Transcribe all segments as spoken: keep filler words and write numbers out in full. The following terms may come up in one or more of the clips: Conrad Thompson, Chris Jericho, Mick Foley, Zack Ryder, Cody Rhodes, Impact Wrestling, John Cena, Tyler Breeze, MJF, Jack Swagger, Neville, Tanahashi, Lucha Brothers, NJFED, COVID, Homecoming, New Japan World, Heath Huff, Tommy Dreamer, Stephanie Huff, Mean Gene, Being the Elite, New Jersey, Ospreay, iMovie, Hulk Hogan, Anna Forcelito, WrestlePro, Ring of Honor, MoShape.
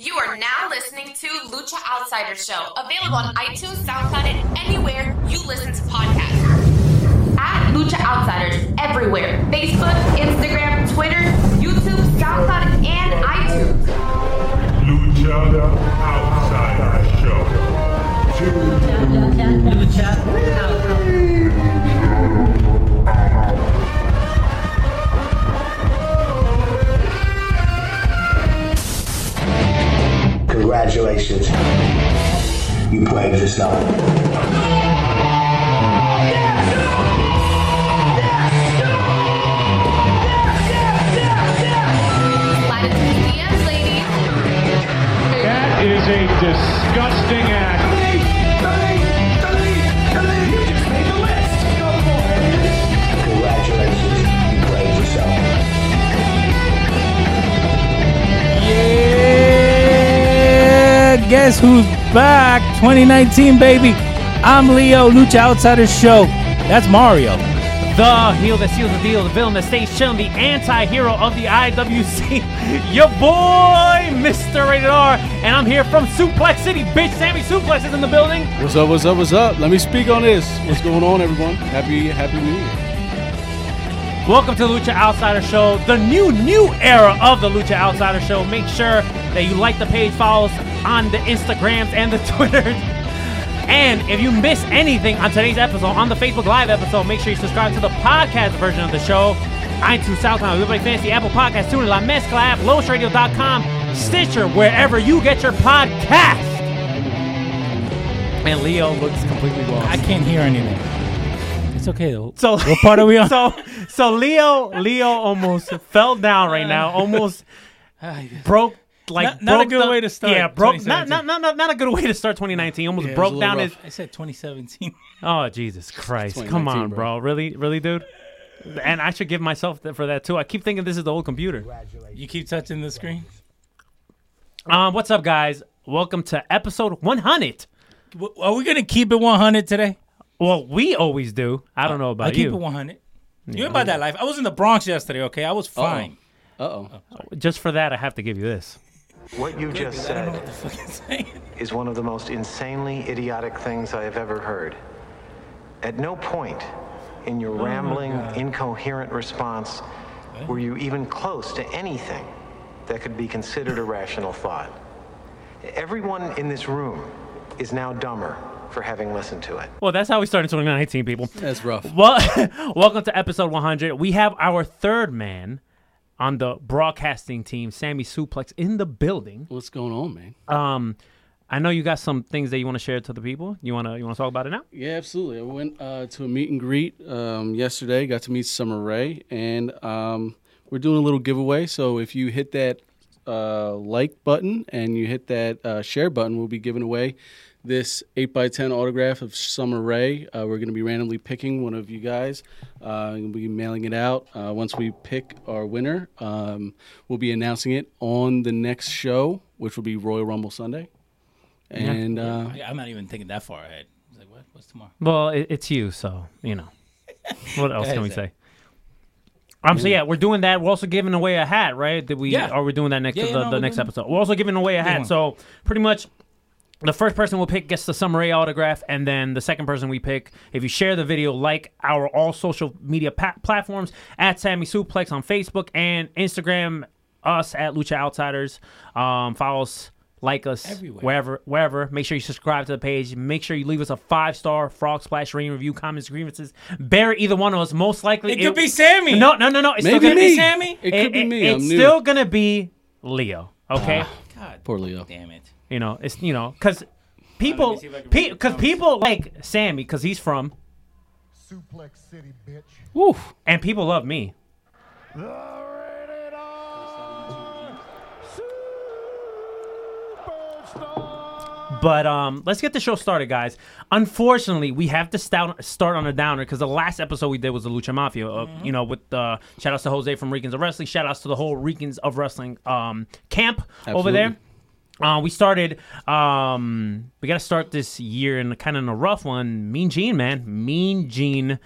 You are now listening to Lucha Outsider Show, available on iTunes, SoundCloud, and anywhere you listen to podcasts. At Lucha Outsiders everywhere. Facebook, Instagram, Twitter, YouTube, SoundCloud, and iTunes. Lucha Outsider Show. Lucha Outsider Show. Congratulations, you played yourself. That is a disgusting act. Congratulations, you played yourself. Yeah. Guess who's back? twenty nineteen, baby. I'm Leo, Lucha Outsider Show. That's Mario. The heel that seals the deal, the villain that stays chill, the anti-hero of the I W C. Your boy, Mister Rated R. And I'm here from Suplex City, bitch. Sammy Suplex is in the building. What's up, what's up, what's up? Let me speak on this. What's going on, everyone? Happy, happy New Year. Welcome to the Lucha Outsider Show, the new, new era of the Lucha Outsider Show. Make sure that you like the page, follow us on the Instagrams and the Twitters. And if you miss anything on today's episode, on the Facebook Live episode, make sure you subscribe to the podcast version of the show. iTunes, SoundCloud, Liberty Fantasy, Apple Podcasts, TuneIn, La Mezcla app, Los Radio dot com, Stitcher, wherever you get your podcast. And Leo looks completely lost. I can't hear anything. It's okay, though. So, what part are we on? So, so Leo, Leo almost fell down right now, almost broke. Like not, not a good the, way to start. Yeah, broke. Not, not, not, not a good way to start twenty nineteen. Almost yeah, broke down rough. his. I said twenty seventeen. Oh Jesus Christ! Come on, bro. bro. Really, really, dude. And I should give myself th- for that too. I keep thinking this is the old computer. You keep touching the screen. Um, what's up, guys? Welcome to episode one hundred. W- are we gonna keep it one hundred today? Well, we always do. I don't uh, know about I you. I keep it one hundred. Yeah. You about that life? I was in the Bronx yesterday. Okay, I was fine. Uh oh. Just for that, I have to give you this. What you just said what is one of the most insanely idiotic things I have ever heard. At no point in your oh rambling, incoherent response what? were you even close to anything that could be considered a rational thought. Everyone in this room is now dumber for having listened to it. Well, that's how we started twenty nineteen, people. That's rough. Well, welcome to episode one hundred. We have our third man on the broadcasting team, Sammy Suplex in the building. What's going on, man? Um, I know you got some things that you want to share to the people. You wanna you wanna talk about it now? Yeah, absolutely. I went uh, to a meet and greet um, yesterday. Got to meet Summer Rae, and um, we're doing a little giveaway. So if you hit that uh, like button and you hit that uh, share button, we'll be giving away this eight by ten autograph of Summer Rae. Uh, we're going to be randomly picking one of you guys. Uh, we'll be mailing it out. Uh, once we pick our winner, um, we'll be announcing it on the next show, which will be Royal Rumble Sunday. And uh, I'm not even thinking that far ahead. It's like, what? What's tomorrow? Well, it, it's you, so, you know. What else can we say? Um, so yeah, we're doing that. We're also giving away a hat, right? Did we? Yeah. Are we doing that next yeah, the, no, the next doing... episode? We're also giving away a hat. So pretty much, the first person we'll pick gets the Summer Rae autograph, and then the second person we pick, if you share the video, like our all social media pa- platforms, at Sammy Suplex on Facebook and Instagram, us at Lucha Outsiders. Um, follow us, like us, everywhere. wherever, wherever. Make sure you subscribe to the page. Make sure you leave us a five-star Frog Splash rating review, comments, grievances. Bury either one of us. Most likely, it, it could be Sammy. No, no, no, no. It's Maybe still gonna me. be Sammy. It, it could it, be me. It's I'm still new. gonna be Leo. Okay. Uh, God, poor Leo. Damn it. You know, it's, you know, because people, because pe- people like Sammy, because he's from Suplex City, bitch. Woof. And people love me. But um, let's get the show started, guys. Unfortunately, we have to stout, start on a downer because the last episode we did was the Lucha Mafia. Uh, mm-hmm. You know, with uh, shout outs to Jose from Ricans of Wrestling. Shout outs to the whole Ricans of Wrestling um camp Absolutely. over there. Uh, we started, um, we got to start this year in kind of a rough one. Mean Gene, man. Mean Gene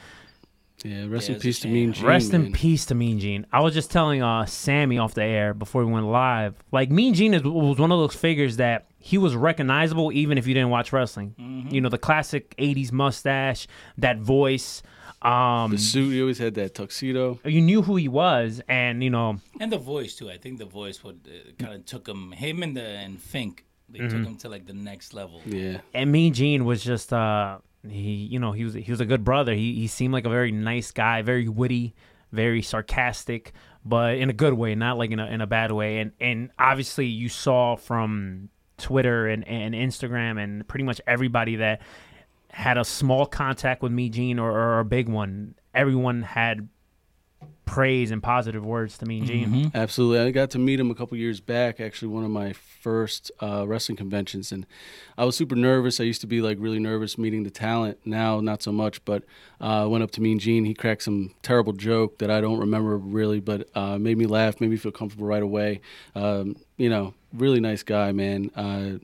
Yeah, rest yeah, in peace to Mean Gene. Rest man. in peace to Mean Gene. I was just telling uh, Sammy off the air before we went live, like Mean Gene is, was one of those figures that he was recognizable even if you didn't watch wrestling. Mm-hmm. You know, the classic eighties mustache, that voice. Um, the suit, he always had that tuxedo. You knew who he was, and, you know. And the voice, too. I think the voice would uh, kind of took him, him and, the, and Fink, they mm-hmm. took him to, like, the next level. Yeah. And Mean Gene was just... Uh, He, you know, he was he was a good brother. He he seemed like a very nice guy, very witty, very sarcastic, but in a good way, not like in a in a bad way. And and obviously, you saw from Twitter and, and Instagram and pretty much everybody that had a small contact with Mean Gene or, or a big one, everyone had praise and positive words to Mean Gene. Mm-hmm. Absolutely. I got to meet him a couple years back, actually one of my first uh, wrestling conventions, and I was super nervous. I used to be like really nervous meeting the talent. Now, not so much, but uh, I went up to Mean Gene. He cracked some terrible joke that I don't remember really, but uh, made me laugh, made me feel comfortable right away. Um, you know, really nice guy, man. Uh,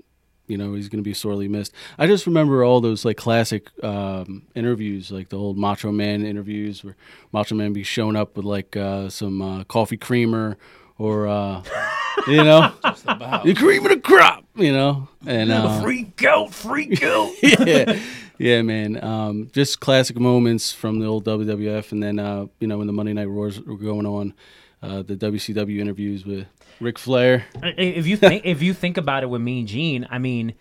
you know, he's going to be sorely missed. I just remember all those, like, classic um, interviews, like the old Macho Man interviews where Macho Man be showing up with, like, uh, some uh, coffee creamer or, uh, you know, the cream of the crop, you know. and uh, Freak out, freak out. yeah, yeah, man. Um, just classic moments from the old W W F. And then, uh, you know, when the Monday Night Roars were going on, uh, the W C W interviews with Ric Flair. If you think if you think about it with Mean Gene, I mean,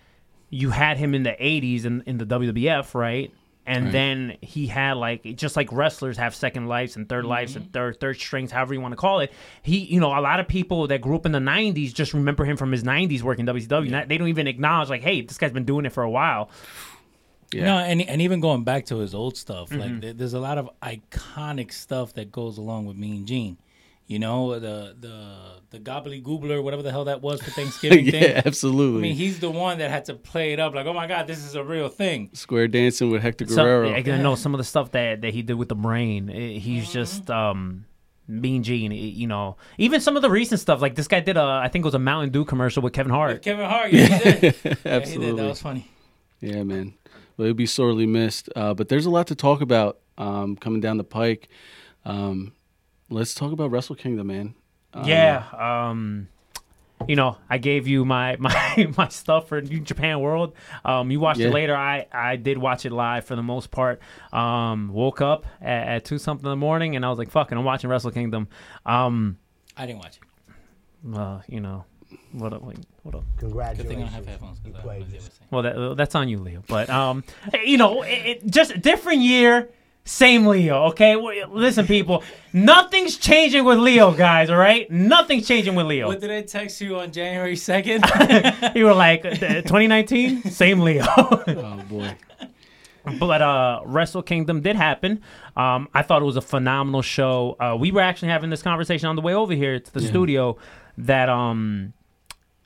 you had him in the eighties in, in the W W F, right? And right. then he had, like, just like wrestlers have second lives and third mm-hmm. lives and third third strings, however you want to call it. He, you know, a lot of people that grew up in the nineties just remember him from his nineties work in W C W. Yeah. They don't even acknowledge, like, hey, this guy's been doing it for a while. Yeah. No, and and even going back to his old stuff, mm-hmm. like th- there's a lot of iconic stuff that goes along with Mean Gene. You know, the the the gobbly goobler, whatever the hell that was for Thanksgiving yeah, thing. Yeah, absolutely. I mean, he's the one that had to play it up like, oh, my God, this is a real thing. Square dancing with Hector some, Guerrero. I yeah. know some of the stuff that, that he did with the brain. It, he's mm-hmm. just um, Mean Gene, it, you know. Even some of the recent stuff. Like this guy did, a, I think it was a Mountain Dew commercial with Kevin Hart. With Kevin Hart, yeah, he did. yeah, absolutely. He did. That was funny. Yeah, man. Well, it'll be sorely missed. Uh, but there's a lot to talk about um, coming down the pike. Um Let's talk about Wrestle Kingdom, man. Um, yeah, um, you know, I gave you my my, my stuff for New Japan World. Um, you watched yeah. it later. I, I did watch it live for the most part. Um, woke up at, at two something in the morning, and I was like, "Fucking, I'm watching Wrestle Kingdom." Um, I didn't watch it. Uh, you know, what up? Wait, what up? Congratulations. Good thing I don't have headphones. You played this. Well, that, that's on you, Leo. But um, you know, it, it, just different year. Same Leo, okay? Listen, people, nothing's changing with Leo, guys, all right? Nothing's changing with Leo. What did I text you on January second? You were like, twenty nineteen? Same Leo. Oh, boy. But uh, Wrestle Kingdom did happen. Um, I thought it was a phenomenal show. Uh, we were actually having this conversation on the way over here to the yeah. studio that um,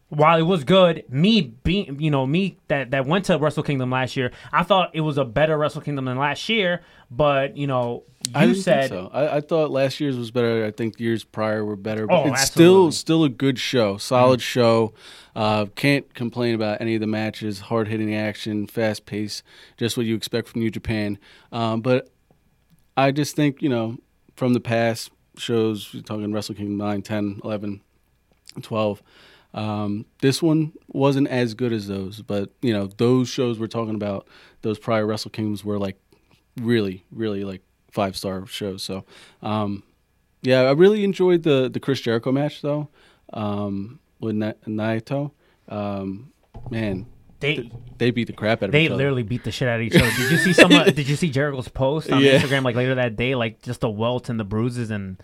while it was good, me being, you know, me that, that went to Wrestle Kingdom last year, I thought it was a better Wrestle Kingdom than last year. But, you know, you I didn't said think so. I, I thought last year's was better. I think years prior were better. But oh, it's absolutely. still still a good show, solid mm-hmm. show. Uh, can't complain about any of the matches. Hard hitting action, fast pace, just what you expect from New Japan. Um, but I just think, you know, from the past shows, we're talking Wrestle Kingdom nine, ten, eleven, twelve. Um, this one wasn't as good as those, but, you know, those shows we're talking about, those prior Wrestle Kingdoms were, like, really, really, like, five-star shows. So, um, yeah, I really enjoyed the, the Chris Jericho match, though, um, with Na- Naito. Um, man, they th- they beat the crap out of each other. They literally beat the shit out of each other. Did you see some? Uh, did you see Jericho's post on yeah. Instagram, like, later that day? Like, just the welts and the bruises and,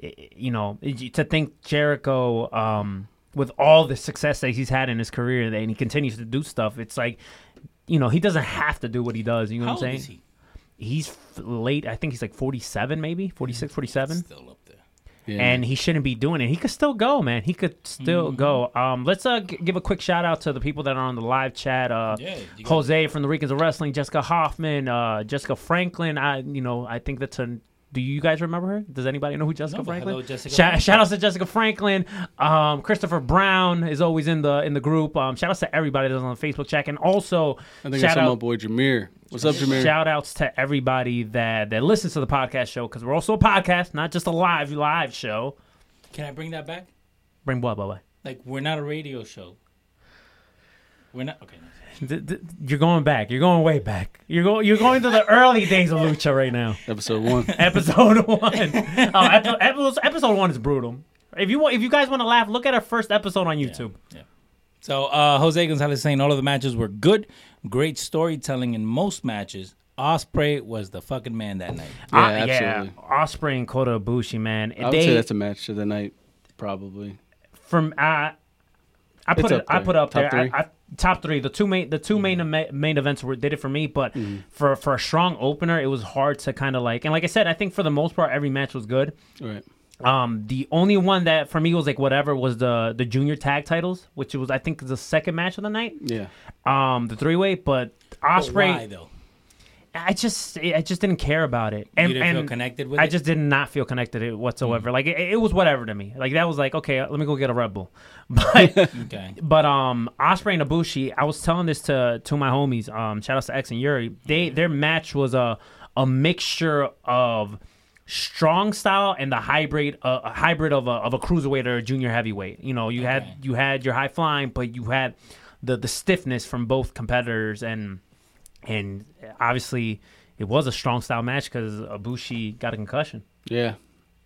you know, to think Jericho... Um, with all the success that he's had in his career and he continues to do stuff, it's like, you know, he doesn't have to do what he does. You know How what I'm saying? Is he? He's f- late. I think he's like forty-seven, maybe forty-six, forty-seven. It's still up there. Yeah. And he shouldn't be doing it. He could still go, man. He could still mm-hmm. go. Um, let's uh, g- give a quick shout out to the people that are on the live chat. Uh, yeah, Jose from the Ricans of Wrestling, Jessica Hoffman, uh, Jessica Franklin. I, you know, I think that's a Do you guys remember her? Does anybody know who Jessica no, Franklin? Hello, Jessica. Shout, shout out to Jessica Franklin. Um, Christopher Brown is always in the in the group. Um, shout outs to everybody that's on the Facebook chat, and also I think shout I saw out my boy Jameer. What's up, Jameer? Shout outs to everybody that that listens to the podcast show, because we're also a podcast, not just a live live show. Can I bring that back? Bring what, by the way? Like, we're not a radio show. We're not okay. You're going back. You're going way back. You're going. You're going to the early days of Lucha right now. Episode one. Episode one. uh, episode, episode one is brutal. If you want, if you guys want to laugh, look at our first episode on YouTube. Yeah. yeah. So uh, Jose Gonzalez saying all of the matches were good, great storytelling in most matches. Ospreay was the fucking man that night. Yeah, uh, yeah. Ospreay and Kota Ibushi, man. I would they, say that's a match of the night, probably. From uh, I put it. I put up Top there. Three. I, I, Top three, the two main, the two mm-hmm. main main events were did it for me. But mm-hmm. for for a strong opener, it was hard to kind of like. And like I said, I think for the most part, every match was good. Right. Um, the only one that for me was like whatever was the the junior tag titles, which was I think the second match of the night. Yeah. Um, the three way, but Ospreay. But why, though? I just I just didn't care about it. And, you didn't and feel connected with I it? I just did not feel connected whatsoever. Mm. Like, it, it was whatever to me. Like, that was like, okay, let me go get a Red Bull. But, okay. but um, Ospreay and Ibushi, I was telling this to to my homies, um, shout outs to X and Yuri, they, their match was a, a mixture of strong style and the hybrid uh, a hybrid of a, of a cruiserweight or a junior heavyweight. You know, you okay. had you had your high flying, but you had the, the stiffness from both competitors and... And obviously, it was a strong style match because Ibushi got a concussion. Yeah,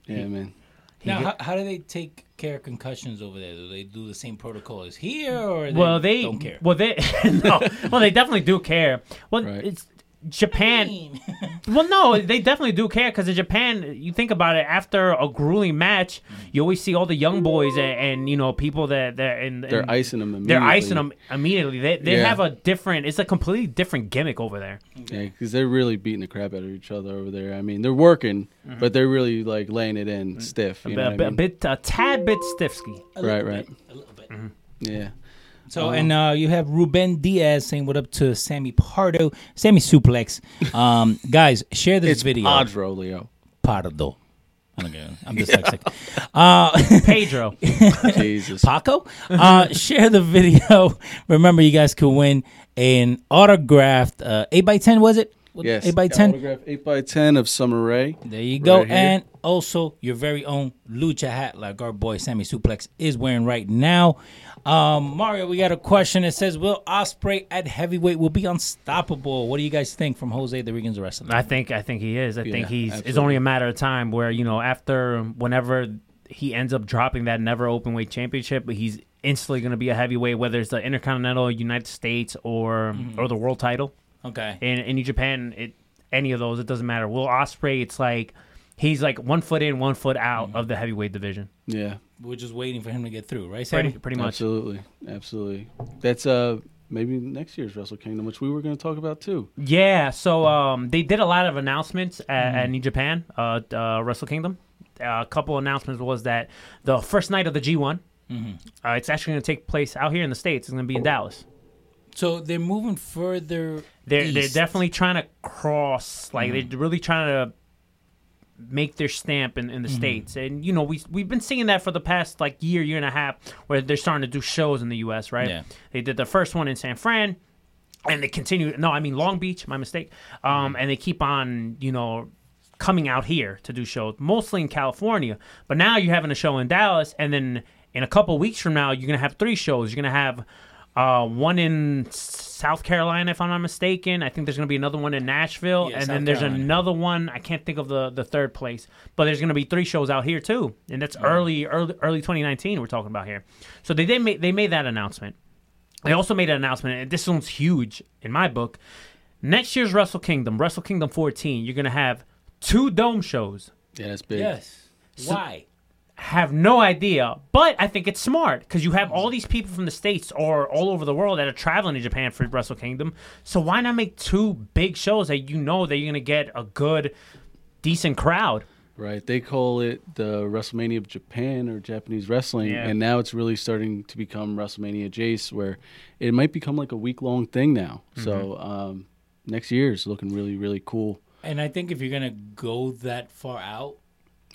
yeah, he, man. He now, get, how, how do they take care of concussions over there? Do they do the same protocol as here, or they, well, they don't care? Well, they no, well, they definitely do care. Well, right. it's Japan. I mean. well, no, they definitely do care because in Japan, you think about it. After a grueling match, you always see all the young boys and, and you know people that that and, and they're icing them. Immediately. They're icing them immediately. They they yeah. have a different. It's a completely different gimmick over there. Yeah, because they're really beating the crap out of each other over there. I mean, they're working, mm-hmm. but they're really like laying it in mm-hmm. stiff. You a, know a, what I mean? a bit, a tad bit stiffsky. Right, right. Bit, a little bit. Mm-hmm. Yeah. So, um, and uh, you have Ruben Diaz saying what up to Sammy Pardo, Sammy Suplex. Um, guys, share this it's video. It's Padro, Leo. Pardo. I don't get it. I'm dyslexic. Yeah. Uh, Pedro. Jesus. Paco? Uh, share the video. Remember, you guys could win an autographed uh, eight by ten, was it? Yes. eight by ten? Autographed eight by ten of Summer Rae. There you go. Right and here. Also, your very own Lucha hat, like our boy Sammy Suplex is wearing right now. Um, Mario, we got a question. It says, will Ospreay at heavyweight will be unstoppable? What do you guys think from Jose the Ricans of Wrestling? I think I think he is. I yeah, think he's absolutely. It's only a matter of time where, you know, after whenever he ends up dropping that never open weight championship, but he's instantly going to be a heavyweight, whether it's the Intercontinental, United States, or mm-hmm. or the world title. Okay. In, in Japan, it any of those, it doesn't matter. Will Ospreay, it's like he's like one foot in, one foot out mm-hmm. of the heavyweight division. Yeah. We're just waiting for him to get through, right, Sammy? Pretty, pretty much. Absolutely. Absolutely. That's uh, maybe next year's Wrestle Kingdom, which we were going to talk about, too. Yeah. So um, they did a lot of announcements at, mm-hmm. at New Japan, uh, uh, Wrestle Kingdom. Uh, a couple announcements was that the first night of the G one, mm-hmm. uh, it's actually going to take place out here in the States. It's going to be in Dallas. So they're moving further They're east. They're definitely trying to cross. Like, mm-hmm. they're really trying to make their stamp in, in the mm-hmm. States. And, you know, we, we've been seeing that for the past, like, year, year and a half, where they're starting to do shows in the U S, right? Yeah. They did the first one in San Fran, and they continue. No, I mean Long Beach, my mistake. Um, mm-hmm. And they keep on, you know, coming out here to do shows, mostly in California. But now you're having a show in Dallas, and then in a couple weeks from now, you're going to have three shows. You're going to have uh, one in South Carolina, if I'm not mistaken. I think there's going to be another one in Nashville. Yeah, and South then there's Carolina. Another one. I can't think of the, the third place. But there's going to be three shows out here, too. And that's yeah. early, early early twenty nineteen we're talking about here. So they, they, made, they made that announcement. They also made an announcement, and this one's huge in my book. Next year's Wrestle Kingdom, Wrestle Kingdom fourteen, you're going to have two dome shows. Yeah, that's big. Yes. So, why? Have no idea, but I think it's smart because you have all these people from the States or all over the world that are traveling to Japan for Wrestle Kingdom. So why not make two big shows that you know that you're going to get a good, decent crowd? Right. They call it the WrestleMania of Japan or Japanese wrestling, yeah. and now it's really starting to become WrestleMania Jace, where it might become like a week-long thing now. Mm-hmm. So um, next year is looking really, really cool. And I think if you're gonna go that far out,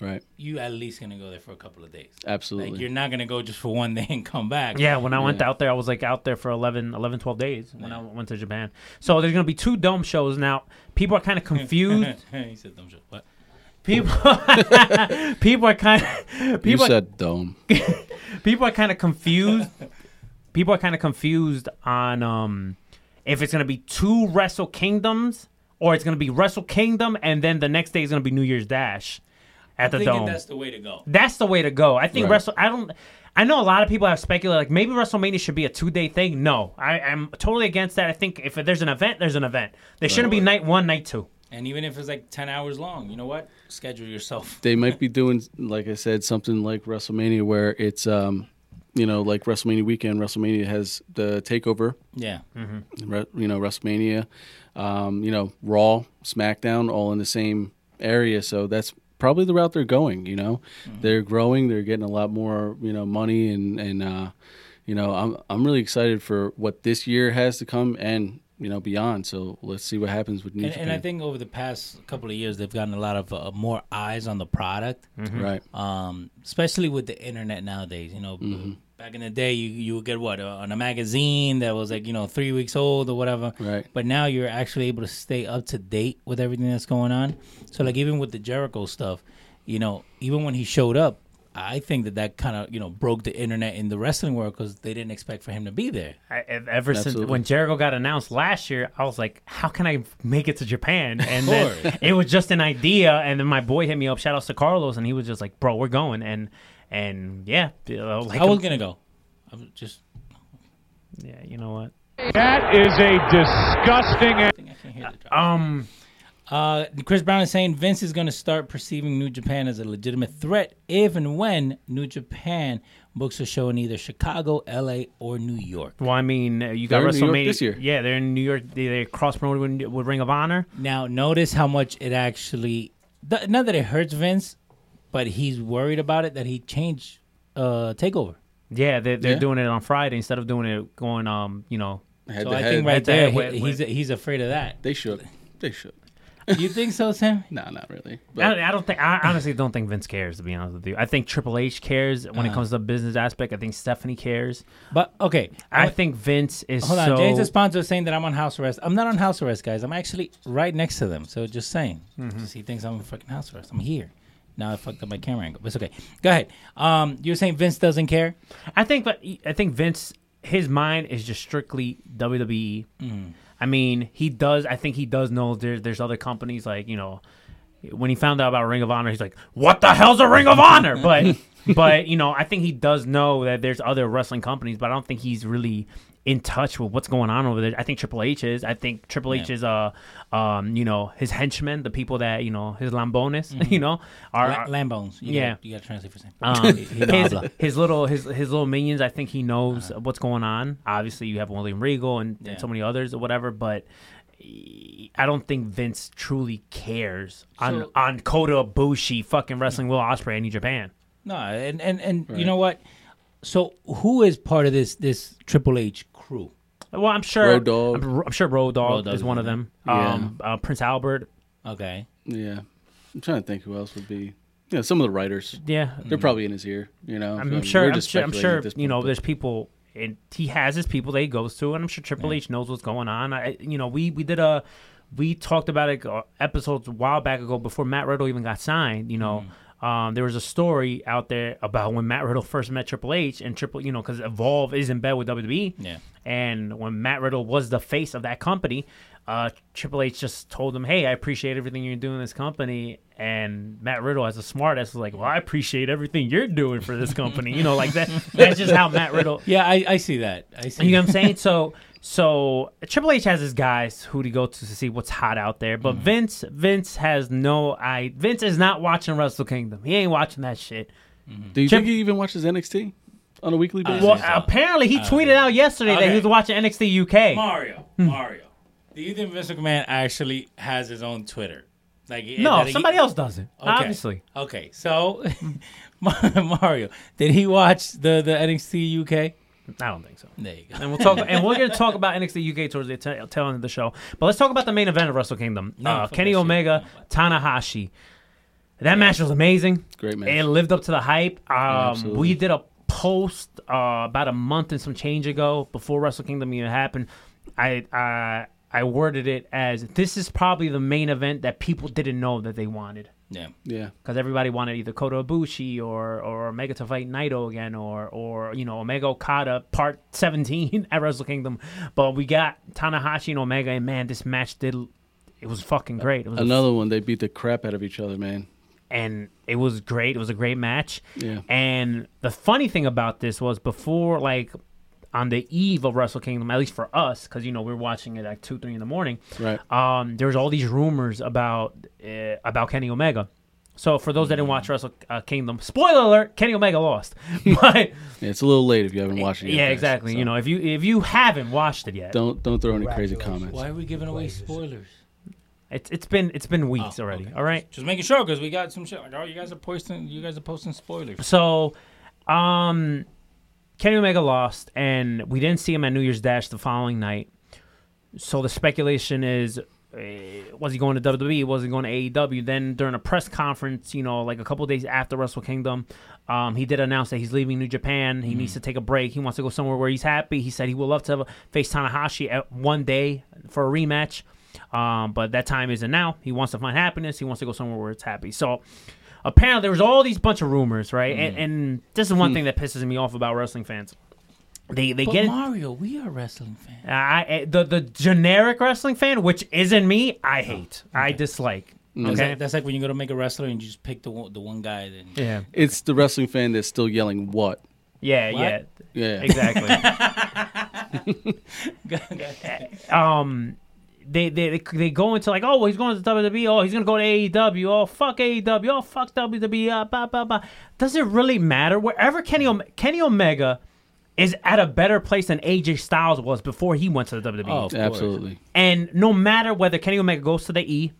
right, you at least gonna go there for a couple of days. Absolutely. Like, you're not gonna go just for one day and come back. Yeah, when I yeah. went out there, I was like out there for eleven, eleven, twelve days when yeah. I went to Japan. So there's gonna be two dome shows now. People are kind of confused. You said dome show. What? People, people are kind of. People you said are, dome. People are kind of confused. People are kind of confused on um, if it's gonna be two Wrestle Kingdoms or it's gonna be Wrestle Kingdom and then the next day is gonna be New Year's Dash at I'm the Dome. That's the way to go. That's the way to go. I think right. Wrestle. I don't. I know a lot of people have speculated like maybe WrestleMania should be a two day thing. No, I, I'm totally against that. I think if there's an event, there's an event. There shouldn't right. be night one, night two. And even if it's like ten hours long, you know what? Schedule yourself. They might be doing, like I said, something like WrestleMania where it's, um, you know, like WrestleMania weekend. WrestleMania has the takeover. Yeah. Mm-hmm. Re- you know, WrestleMania, um, you know, Raw, SmackDown, all in the same area. So that's probably the route they're going. You know, mm-hmm. they're growing. They're getting a lot more, you know, money and and uh, you know, I'm I'm really excited for what this year has to come and. You know, beyond. So let's see what happens with New and, Japan. And I think over the past couple of years, they've gotten a lot of uh, more eyes on the product, mm-hmm. right? Um, especially with the internet nowadays. You know, mm-hmm. back in the day, you you would get what uh, on a magazine that was like you know three weeks old or whatever. Right. But now you're actually able to stay up to date with everything that's going on. So like even with the Jericho stuff, you know, even when he showed up, I think that that kind of you know broke the internet in the wrestling world because they didn't expect for him to be there. I, ever Absolutely. Since when Jericho got announced last year, I was like, "How can I make it to Japan?" And then it was just an idea. And then my boy hit me up. Shout out to Carlos, and he was just like, "Bro, we're going." And and yeah, like I was gonna go. I'm just yeah, you know what? That is a disgusting. I think I can hear the drop. Um. Uh, Chris Brown is saying Vince is going to start perceiving New Japan as a legitimate threat if and when New Japan books a show in either Chicago, L A, or New York. Well, I mean, you got WrestleMania this year. Yeah, they're in New York. They, they cross-promoted with, with Ring of Honor. Now, notice how much it actually... Th- not that it hurts Vince, but he's worried about it that he changed uh, TakeOver. Yeah, they're, they're yeah. doing it on Friday instead of doing it going, um, you know... Head so I head. think right head there, head, he, he's, he's afraid of that. They should. They should. You think so, Sam? No, not really. But. I, I don't think. I honestly don't think Vince cares. To be honest with you, I think Triple H cares when uh-huh. it comes to the business aspect. I think Stephanie cares. But okay, I what, think Vince is. Hold on, so... James Esponso is saying that I'm on house arrest. I'm not on house arrest, guys. I'm actually right next to them. So just saying, mm-hmm. just, he thinks I'm on fucking house arrest. I'm here. Now I fucked up my camera angle. But it's okay. Go ahead. Um, you were saying Vince doesn't care. I think. But I think Vince, his mind is just strictly W W E. Mm. I mean, he does. I think he does know there's there's other companies like you know, when he found out about Ring of Honor, he's like, "What the hell's a Ring of Honor?" But but you know, I think he does know that there's other wrestling companies, but I don't think he's really in touch with what's going on over there. I think Triple H is. I think Triple yeah. H is uh um you know his henchmen, the people that you know his lambones, mm-hmm. you know are, are lambones. You yeah, gotta, you got to translate for something. Um, his, his little his his little minions. I think he knows uh-huh. what's going on. Obviously, you have William Regal and, yeah. and so many others or whatever, but. I don't think Vince truly cares on so, on Kota Ibushi fucking wrestling Will Ospreay in Japan. No, and and, and right. you know what? So who is part of this this Triple H crew? Well, I'm sure Road Dogg. I'm, I'm sure Road Dogg is one of them. Yeah. Um, uh, Prince Albert. Okay. Yeah, I'm trying to think who else would be. You know, some of the writers. Yeah, they're mm. probably in his ear. You know, I'm, so, I'm sure. I'm sure. I'm sure you know, there's people. And he has his people that he goes to, and I'm sure Triple yeah. H knows what's going on. I, you know, we, we did a, we talked about it episodes a while back ago before Matt Riddle even got signed. You know, mm. um, there was a story out there about when Matt Riddle first met Triple H, and Triple, you know, because Evolve is in bed with W W E, yeah. And when Matt Riddle was the face of that company, uh, Triple H just told him, "Hey, I appreciate everything you're doing in this company." And Matt Riddle, as a smart ass, was like, "Well, I appreciate everything you're doing for this company." You know, like that. That's just how Matt Riddle. Yeah, I, I see that. I see. You know what I'm saying? So, so Triple H has his guys who to go to to see what's hot out there. But mm. Vince, Vince has no. I Vince is not watching Wrestle Kingdom. He ain't watching that shit. Mm-hmm. Do you Chip, think he even watches N X T on a weekly basis? Well, apparently he tweeted know. out yesterday okay. that he was watching N X T U K. Mario, mm. Mario, do you think Vince McMahon actually has his own Twitter? Like, no, somebody he, else doesn't. Okay. Obviously. Okay, so Mario, did he watch the, the N X T U K? I don't think so. There you go. And we'll talk. And we're going to talk about N X T U K towards the t- tail end of the show. But let's talk about the main event of Wrestle Kingdom: no, uh, Kenny Omega, Tanahashi. That yeah. match was amazing. Great match. It lived up to the hype. Um, yeah, we did a post uh, about a month and some change ago before Wrestle Kingdom even happened. I I, I worded it as this is probably the main event that people didn't know that they wanted. Yeah, yeah. Because everybody wanted either Kota Ibushi or or Omega to fight Naito again, or or you know Omega Okada Part seventeen at Wrestle Kingdom. But we got Tanahashi and Omega, and man, this match did. It was fucking great. It was another f- one. They beat the crap out of each other, man. And it was great. It was a great match. Yeah. And the funny thing about this was before, like, on the eve of Wrestle Kingdom, at least for us, because, you know, we were watching it at two, three in the morning. Right. Um, there was all these rumors about uh, about Kenny Omega. So for those that didn't watch Wrestle uh, Kingdom, spoiler alert, Kenny Omega lost. But yeah, it's a little late if you haven't watched it yet. Yeah, exactly. So. You know, if you if you haven't watched it yet. Don't don't throw any crazy comments. Why are we giving away spoilers? It's it's been it's been weeks oh, already. Okay. All right, just making sure because we got some shit. Like, oh, you guys are posting you guys are posting spoilers. So, um, Kenny Omega lost, and we didn't see him at New Year's Dash the following night. So the speculation is, uh, was he going to W W E? Was he going to A E W? Then during a press conference, you know, like a couple days after Wrestle Kingdom, um, he did announce that he's leaving New Japan. He mm. needs to take a break. He wants to go somewhere where he's happy. He said he would love to have a, face Tanahashi at one day for a rematch. Um, but that time isn't now. He wants to find happiness. He wants to go somewhere where it's happy. So apparently there was all these bunch of rumors, right? Mm. And, and this is one mm. thing that pisses me off about wrestling fans. They they but get Mario. We are wrestling fans. I, I the the generic wrestling fan, which isn't me. I hate. Oh, okay. I dislike. Mm. Okay, that's like, that's like when you go to make a wrestler and you just pick the one, the one guy. Then yeah, it's the wrestling fan that's still yelling what. Yeah, what? yeah, yeah, exactly. um. They, they they go into like, oh, well, he's going to W W E. Oh, he's going to go to A E W. Oh, fuck A E W. Oh, fuck W W E. Uh, bah, bah, bah. Does it really matter? Wherever Kenny Ome- Kenny Omega is at a better place than A J Styles was before he went to the W W E. Oh, absolutely. And no matter whether Kenny Omega goes to the E,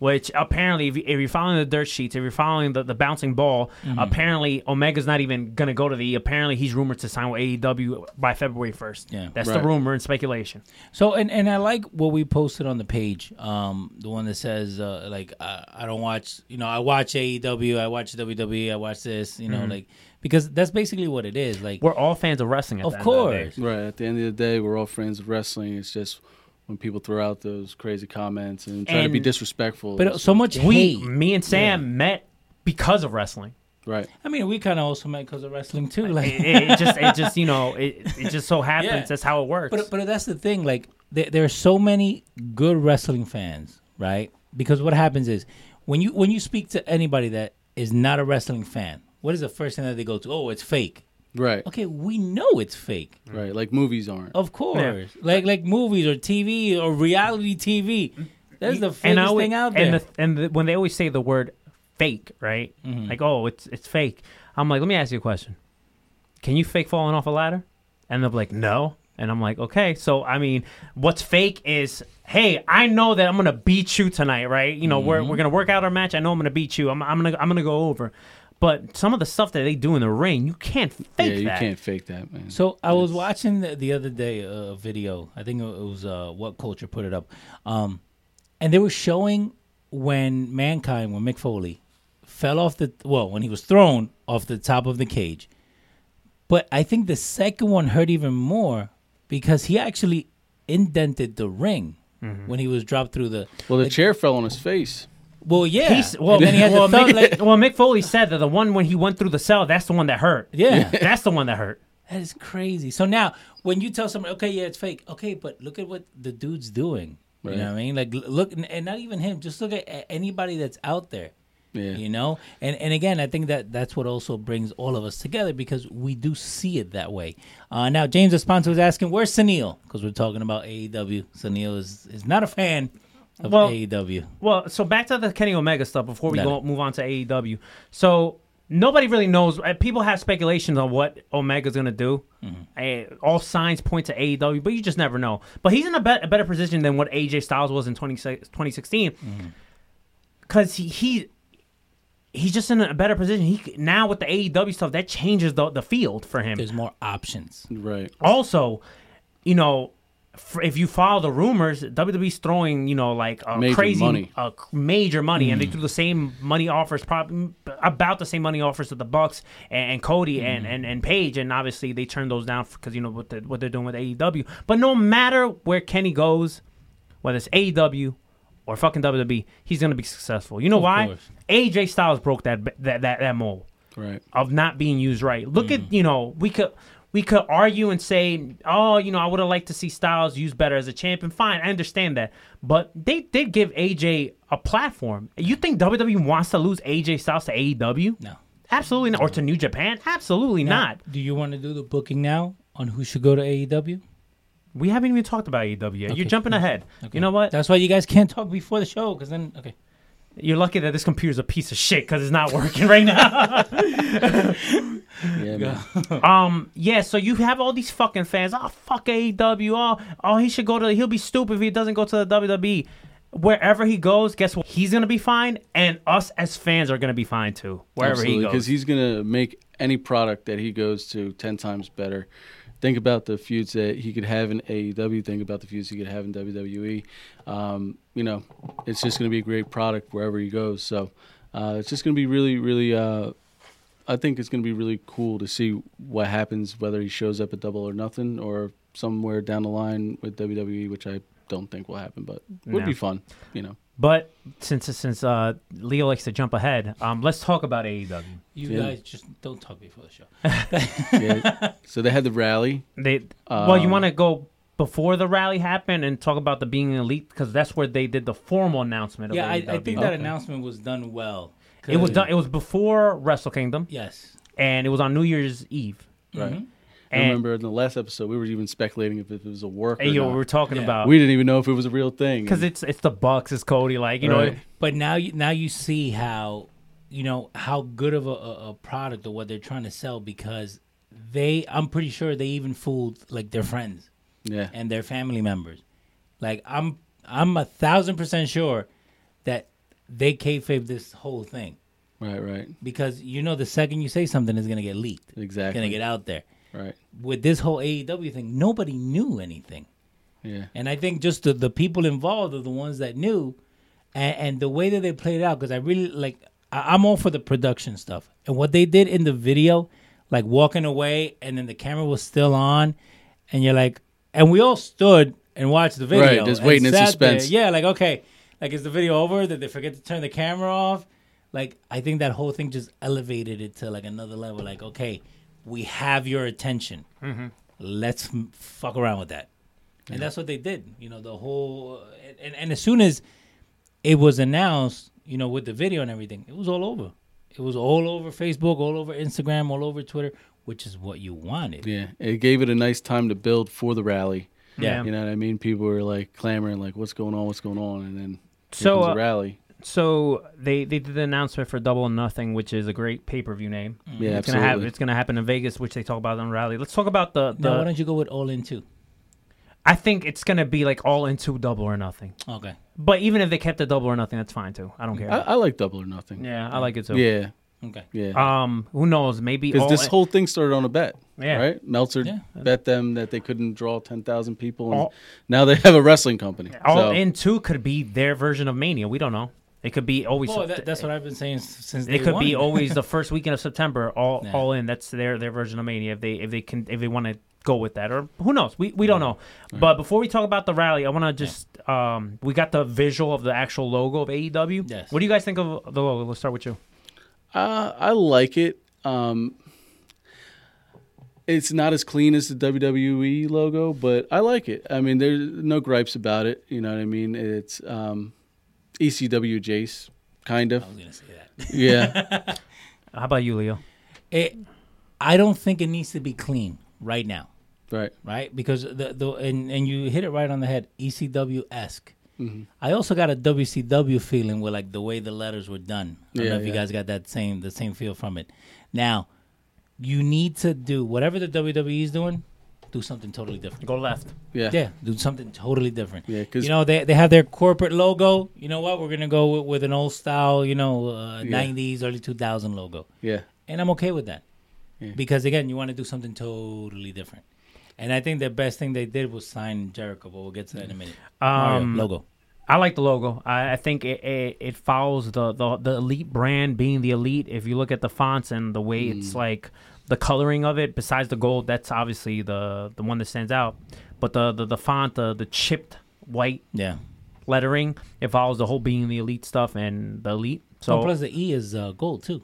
which apparently, if, you, if you're following the dirt sheets, if you're following the, the bouncing ball, mm-hmm. apparently Omega's not even going to go to the E. Apparently, he's rumored to sign with A E W by February first. Yeah, That's right. the rumor and speculation. So, and, and I like what we posted on the page, um, the one that says, uh, like, I, I don't watch, you know, I watch A E W, I watch W W E, I watch this, you know, mm-hmm. like, because that's basically what it is. Like, we're all fans of wrestling at the end of the day. Of course. Right. At the end of the day, we're all fans of wrestling. It's just... when people throw out those crazy comments and try and, to be disrespectful. But so much hate. We, me and Sam yeah. met because of wrestling. Right. I mean, we kind of also met because of wrestling, too. Like it, it just, it just, you know, it, it just so happens. Yeah. That's how it works. But but that's the thing. Like, there, there are so many good wrestling fans, right? Because what happens is when you when you speak to anybody that is not a wrestling fan, what is the first thing that they go to? Oh, it's fake. Right. Okay, we know it's fake. Right, like movies aren't. Of course. Yeah. Like like movies or T V or reality T V. That's the fakest always, thing out there. And, the, and the, when they always say the word fake, right? Mm-hmm. Like, oh, it's it's fake. I'm like, let me ask you a question. Can you fake falling off a ladder? And they'll be like, no. And I'm like, okay. So, I mean, what's fake is, hey, I know that I'm going to beat you tonight, right? You know, mm-hmm. we're we're going to work out our match. I know I'm going to beat you. I'm I'm going to I'm going to go over. But some of the stuff that they do in the ring, you can't fake that. Yeah, you that. can't fake that, man. So I was watching the, the other day a video. I think it was uh, What Culture put it up. Um, and they were showing when Mankind, when Mick Foley, fell off the... Well, when he was thrown off the top of the cage. But I think the second one hurt even more because he actually indented the ring mm-hmm. when he was dropped through the... Well, the like, chair fell on his face. Well, yeah. He's, well, then he had well, thumb, Mick, like, well, Mick Foley said that the one when he went through the cell, that's the one that hurt. Yeah. That's the one that hurt. That is crazy. So now, when you tell somebody, okay, yeah, it's fake. Okay, but look at what the dude's doing. Right. You know what I mean? Like, look, and not even him. Just look at anybody that's out there. Yeah. You know? And and again, I think that that's what also brings all of us together because we do see it that way. Uh, now, James, the sponsor, is asking, where's Sunil? Because we're talking about A E W. Sunil is, is not a fan. Of well, A E W. Well, so back to the Kenny Omega stuff before we go, move on to A E W. So nobody really knows. People have speculations on what Omega's going to do. Mm-hmm. I, all signs point to A E W, but you just never know. But he's in a, be- a better position than what A J Styles was in twenty sixteen because mm-hmm. he, he he's just in a better position. He now with the A E W stuff, that changes the the field for him. There's more options. Right. Also, you know, if you follow the rumors, W W E's throwing, you know, like a major crazy money. A major money, mm. and they threw the same money offers, probably about the same money offers to the Bucks and, and Cody mm. and, and, and Paige, and obviously they turned those down because, you know, what, the, what they're doing with A E W. But no matter where Kenny goes, whether it's A E W or fucking W W E, he's going to be successful. You know of why? Course. A J Styles broke that that that, that mold right. of not being used right. Look mm. at, you know, we could... We could argue and say, oh, you know, I would have liked to see Styles used better as a champion. Fine, I understand that. But they did give A J a platform. You think W W E wants to lose A J Styles to A E W? No. Absolutely not. Or to New Japan? Absolutely now, not. Do you want to do the booking now on who should go to A E W? We haven't even talked about A E W yet. Okay. You're jumping ahead. Okay. You know what? That's why you guys can't talk before the show, because then, okay. You're lucky that this computer's a piece of shit because it's not working right now. yeah, man. Um, yeah, so you have all these fucking fans. Oh, fuck A E W. Oh, oh, he should go to... He'll be stupid if he doesn't go to the W W E. Wherever he goes, guess what? He's going to be fine, and us as fans are going to be fine, too. Wherever Absolutely, he goes. Because he's going to make any product that he goes to ten times better. Think about the feuds that he could have in A E W. Think about the feuds he could have in W W E. Um, you know, it's just going to be a great product wherever he goes. So uh, it's just going to be really, really, uh, I think it's going to be really cool to see what happens, whether he shows up at Double or Nothing or somewhere down the line with W W E, which I don't think will happen, but it would no. be fun, you know. But since since uh, Leo likes to jump ahead, um, let's talk about A E W. You yeah. guys just don't talk before the show. yeah. So they had the rally. They um, well, you want to go before the rally happened and talk about the Being Elite, because that's where they did the formal announcement. Of yeah, I, I think okay. that announcement was done well. It was done. It was before Wrestle Kingdom. Yes, and it was on New Year's Eve. Right. Mm-hmm. I remember in the last episode, we were even speculating if it was a work or hey, yo, not. We were talking yeah. about... We didn't even know if it was a real thing. Because it's it's the Bucks, it's Cody, like, you right. know. But now you, now you see how, you know, how good of a, a product or what they're trying to sell, because they, I'm pretty sure they even fooled, like, their friends yeah. and their family members. Like, I'm I'm a thousand percent sure that they kayfabe this whole thing. Right, right. Because, you know, the second you say something, it's going to get leaked. Exactly. It's going to get out there. Right. With this whole A E W thing, nobody knew anything. Yeah. And I think just the, the people involved are the ones that knew, and, and the way that they played it out, because I really, like, I, I'm all for the production stuff. And what they did in the video, like walking away, and then the camera was still on, and you're like, and we all stood and watched the video. Right, just waiting in suspense. There. Yeah, like, okay, like, is the video over? Did they forget to turn the camera off? Like, I think that whole thing just elevated it to, like, another level. Like, okay, we have your attention. Mm-hmm. Let's m- fuck around with that. And yeah. that's what they did. You know, the whole... Uh, and, and as soon as it was announced, you know, with the video and everything, it was all over. It was all over Facebook, all over Instagram, all over Twitter, which is what you wanted. Yeah, it gave it a nice time to build for the rally. Yeah. You know what I mean? People were, like, clamoring, like, what's going on, what's going on? And then so, here comes uh, the rally. So they, they did the announcement for Double or Nothing, which is a great pay-per-view name. Mm. Yeah, it's absolutely. Gonna happen, it's going to happen in Vegas, which they talk about on Rally. Let's talk about the... the now, why don't you go with All In two? I think it's going to be like All In two, Double or Nothing. Okay. But even if they kept the Double or Nothing, that's fine, too. I don't care. I, I like Double or Nothing. Yeah, I like it, too. Yeah. Okay. Yeah. Um. Who knows? Maybe... Because this in- whole thing started on a bet. Yeah. Right? Meltzer yeah. bet them that they couldn't draw ten thousand people, and all- now they have a wrestling company. All so. In two could be their version of Mania. We don't know. It could be always. Oh, that, that's what I've been saying since. It could won. Be always the first weekend of September. All, yeah. all in. That's their, their version of Mania. If they if they can if they want to go with that, or who knows? We we yeah. don't know. Right. But before we talk about the rally, I want to just yeah. um we got the visual of the actual logo of A E W. Yes. What do you guys think of the logo? Let's start with you. Uh, I like it. Um, it's not as clean as the W W E logo, but I like it. I mean, there's no gripes about it. You know what I mean? It's um. E C W Jace, kind of. I was going to say that. Yeah. How about you, Leo? It, I don't think it needs to be clean right now. Right. Right? Because, the, the and, and you hit it right on the head, E C W-esque. Mm-hmm. I also got a W C W feeling with, like, the way the letters were done. I don't yeah, know if yeah. you guys got that same the same feel from it. Now, you need to do whatever the W W E is doing, do something totally different. Go left. Yeah. Yeah, do something totally different. Yeah, because you know, they they have their corporate logo. You know what? We're going to go with, with an old style, you know, uh, yeah. nineties, early two thousand logo. Yeah. And I'm okay with that. Yeah. Because, again, you want to do something totally different. And I think the best thing they did was sign Jericho, but we'll get to that in a minute. Um, logo. I like the logo. I, I think it, it it follows the, the the Elite brand being the Elite. If you look at the fonts and the way mm. it's like the coloring of it, besides the gold, that's obviously the, the one that stands out. But the, the, the font, the, the chipped white yeah. lettering, it follows the whole being the Elite stuff and the Elite. So oh, plus the E is uh, gold too.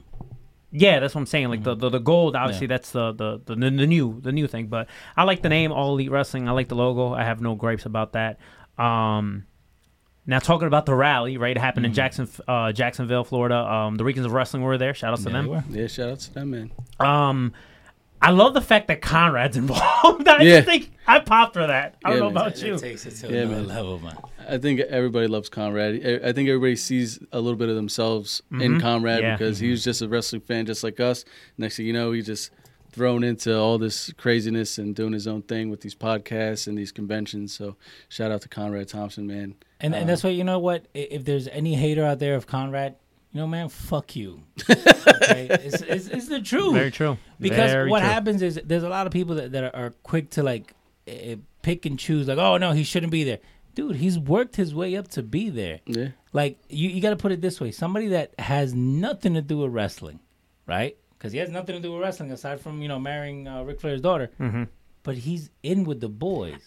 Yeah, that's what I'm saying. Like mm-hmm. the, the, the gold, obviously, yeah. that's the, the, the, the new the new thing. But I like the name All Elite Wrestling. I like the logo. I have no gripes about that. Um, now talking about the rally, right? It happened mm-hmm. in Jackson, uh, Jacksonville, Florida. Um, the Ricans of Wrestling were there. Shout outs yeah, to them. They were. Yeah, shout outs to them, man. Um, I love the fact that Conrad's involved. I yeah. just think I popped for that. I yeah, don't know man. about you. It takes it to yeah, another man. level, man. I think everybody loves Conrad. I think everybody sees a little bit of themselves mm-hmm. in Conrad yeah. because mm-hmm. he was just a wrestling fan just like us. Next thing you know, he just thrown into all this craziness and doing his own thing with these podcasts and these conventions. So shout out to Conrad Thompson, man. And, uh, and that's why, you know what, if there's any hater out there of Conrad, you know, man, fuck you. Okay? It's, it's, it's the truth. Very true. Because Very what true. happens is there's a lot of people that, that are quick to, like, pick and choose, like, oh, no, he shouldn't be there. Dude, he's worked his way up to be there. Yeah. Like, you, you got to put it this way. Somebody that has nothing to do with wrestling, right? Because he has nothing to do with wrestling aside from, you know, marrying uh, Ric Flair's daughter. Mm-hmm. But he's in with the boys.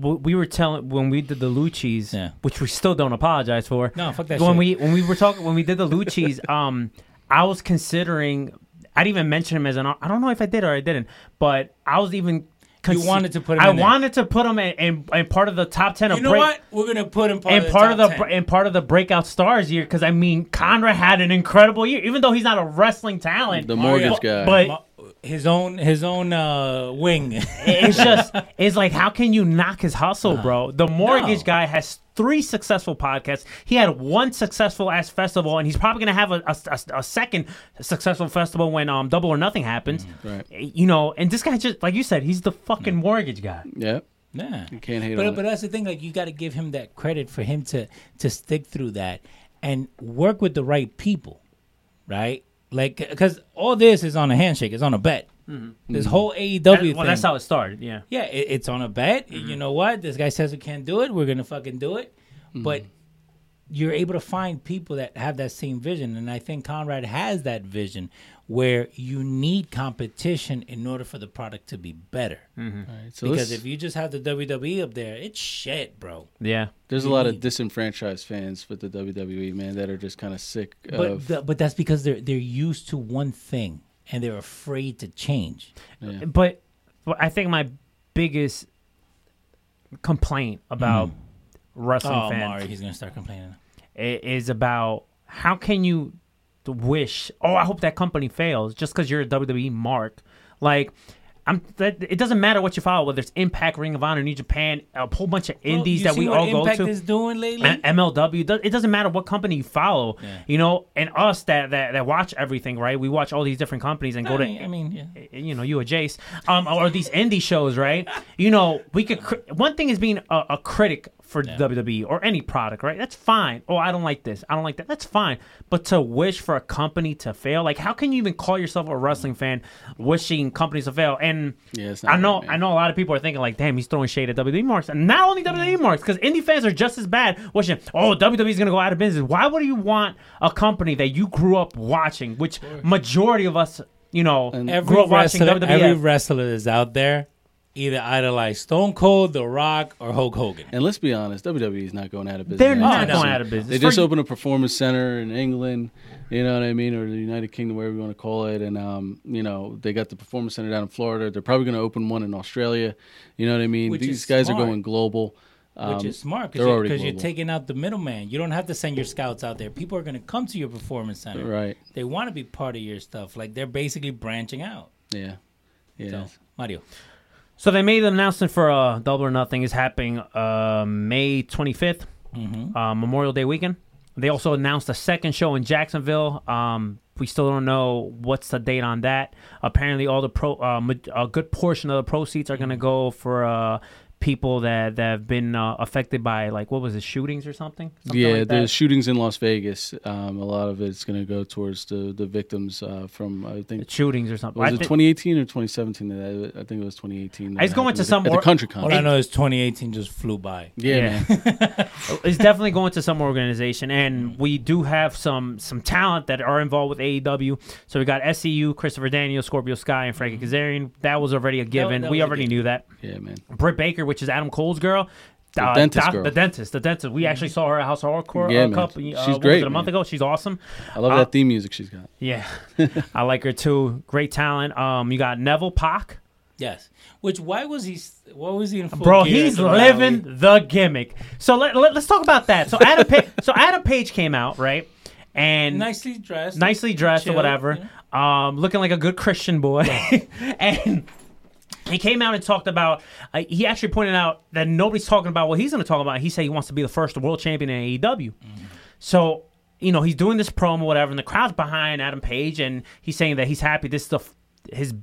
We were telling when we did the Luchis, yeah. which we still don't apologize for. No, fuck that. When shit. we when we were talking when we did the Luchis, um, I was considering. I'd even mention him as an. I don't know if I did or I didn't, but I was even. You wanted to put him. I in there. wanted to put him in, in, in part of the top ten. You know break, what? We're gonna put him part in of the part top of the ten. in part of the breakout stars year because I mean Conrad had an incredible year, even though he's not a wrestling talent. The Mortgage but, guy, but. Ma- His own, his own uh, wing. It's just, it's like, how can you knock his hustle, bro? The Mortgage no. guy has three successful podcasts. He had one successful ass festival, and he's probably gonna have a, a, a second successful festival when um Double or Nothing happens. Right. You know, and this guy just, like you said, he's the fucking yeah. Mortgage guy. Yep. Yeah. You can't hate. But on but it. that's the thing, like you got to give him that credit for him to to stick through that and work with the right people, right? Like, because all this is on a handshake. It's on a bet. Mm-hmm. This whole A E W that, thing. Well, that's how it started, yeah. Yeah, it, it's on a bet. Mm-hmm. You know what? This guy says we can't do it. We're going to fucking do it. Mm-hmm. But you're able to find people that have that same vision. And I think Conrad has that vision where you need competition in order for the product to be better. Mm-hmm. Right, so because if you just have the W W E up there, it's shit, bro. Yeah. There's you a lot need. of disenfranchised fans with the W W E, man, that are just kind of sick but of... The, but that's because they're they're used to one thing, and they're afraid to change. Yeah. But, but I think my biggest complaint about mm. wrestling oh, fans... Oh, Mari, he's going to start complaining. ...is about how can you... wish oh I hope that company fails just because you're a W W E mark. Like I'm that it doesn't matter what you follow, whether it's Impact, Ring of Honor, New Japan, a whole bunch of indies well, that we all Impact go to. Impact is doing lately. M L W. It doesn't matter what company you follow, yeah. you know. And us that, that that watch everything, right? We watch all these different companies and go I mean, to. I mean, yeah. you know, you or Jace, um, or these indie shows, right? You know, we could. Cri- one thing is being a, a critic for yeah. W W E or any product, right? That's fine. Oh, I don't like this. I don't like that. That's fine. But to wish for a company to fail, like how can you even call yourself a wrestling fan wishing companies to fail? And Yeah, I know right, I know a lot of people are thinking like, damn, he's throwing shade at W W E marks. And not only W W E marks, because indie fans are just as bad wishing, oh, W W E is going to go out of business. Why would you want a company that you grew up watching, which majority of us, you know, and every grew up wrestler, watching W W E? Every wrestler is out there. Either idolize Stone Cold, The Rock, or Hulk Hogan. And let's be honest, W W E is not going out of business. They're not going soon. out of business. They just opened a performance center in England, you know what I mean, or the United Kingdom, wherever you want to call it. And, um, you know, they got the performance center down in Florida. They're probably going to open one in Australia. You know what I mean? Which These guys smart. are going global. Um, Which is smart because you're, you're taking out the middleman. You don't have to send your scouts out there. People are going to come to your performance center. Right. They want to be part of your stuff. Like, they're basically branching out. Yeah. Yeah. So, Mario. So they made an announcement for uh, Double or Nothing is happening uh, May twenty-fifth, mm-hmm. uh, Memorial Day weekend. They also announced a second show in Jacksonville. Um, we still don't know what's the date on that. Apparently, all the pro, uh, a good portion of the proceeds are going to go for uh, people that, that have been uh, affected by, like, what was it, shootings or something? something yeah, like there's shootings in Las Vegas. Um, a lot of it's going to go towards the, the victims uh, from, I think. The shootings or something. Was I it think... twenty eighteen or twenty seventeen? I think it was twenty eighteen. I was going to some... At or... the country concert. All I know is twenty eighteen just flew by. Yeah, yeah. Man. It's definitely going to some organization, and we do have some some talent that are involved with A E W. So we got S C U, Christopher Daniels, Scorpio Sky, and Frankie Kazarian. That was already a given. That, that we already knew that. Yeah, man. Britt Baker, which is Adam Cole's girl. The uh, dentist doc, girl. The dentist. The dentist. We actually saw her at House of Hardcore yeah, a couple She's uh, great, a month man. ago. She's awesome. I love uh, that theme music she's got. Yeah. I like her too. Great talent. Um, you got Neville Pac. Yes. Which, why was he, what was he in full Bro, gear he's living rally? the gimmick. So let, let, let's talk about that. So Adam Page, so Adam Page came out, right? And nicely dressed. Nicely dressed chill, or whatever. You know? Um, looking like a good Christian boy. And he came out and talked about, uh, he actually pointed out that nobody's talking about what he's going to talk about. He said he wants to be the first world champion in A E W. Mm. So, you know, he's doing this promo, whatever, and the crowd's behind Adam Page, and he's saying that he's happy. This is the, his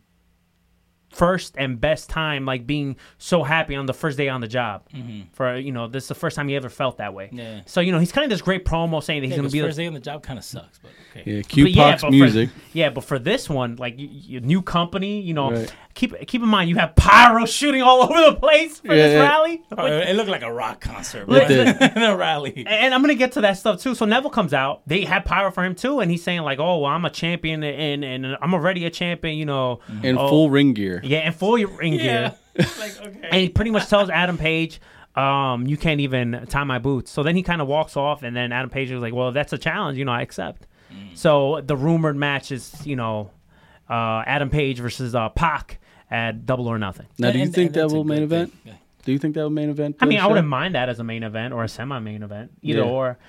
first and best time, like, being so happy on the first day on the job. Mm-hmm. For, you know, this is the first time he ever felt that way. Yeah. So, you know, he's kind of this great promo saying that yeah, he's going to be the first like, day on the job kind of sucks. But okay. Yeah, Q-Pox yeah, music. For, yeah, but for this one, like, your new company, you know, right. keep keep in mind, you have pyro shooting all over the place for yeah, this yeah. rally. Like, it looked like a rock concert. Right? In a rally. And I'm going to get to that stuff, too. So Neville comes out. They had pyro for him, too. And he's saying, like, oh, well, I'm a champion, and, and, and I'm already a champion, you know. In oh, full ring gear. Yeah, and full ring yeah. gear. Like, okay. And he pretty much tells Adam Page, um, you can't even tie my boots. So then he kind of walks off, and then Adam Page is like, well, that's a challenge. You know, I accept. Mm. So the rumored match is, you know, uh, Adam Page versus uh, Pac at Double or Nothing. Now, do you and, think and that will main event? Yeah. Do you think that will main event? I mean, I wouldn't mind that as a main event or a semi-main event. Either yeah. or.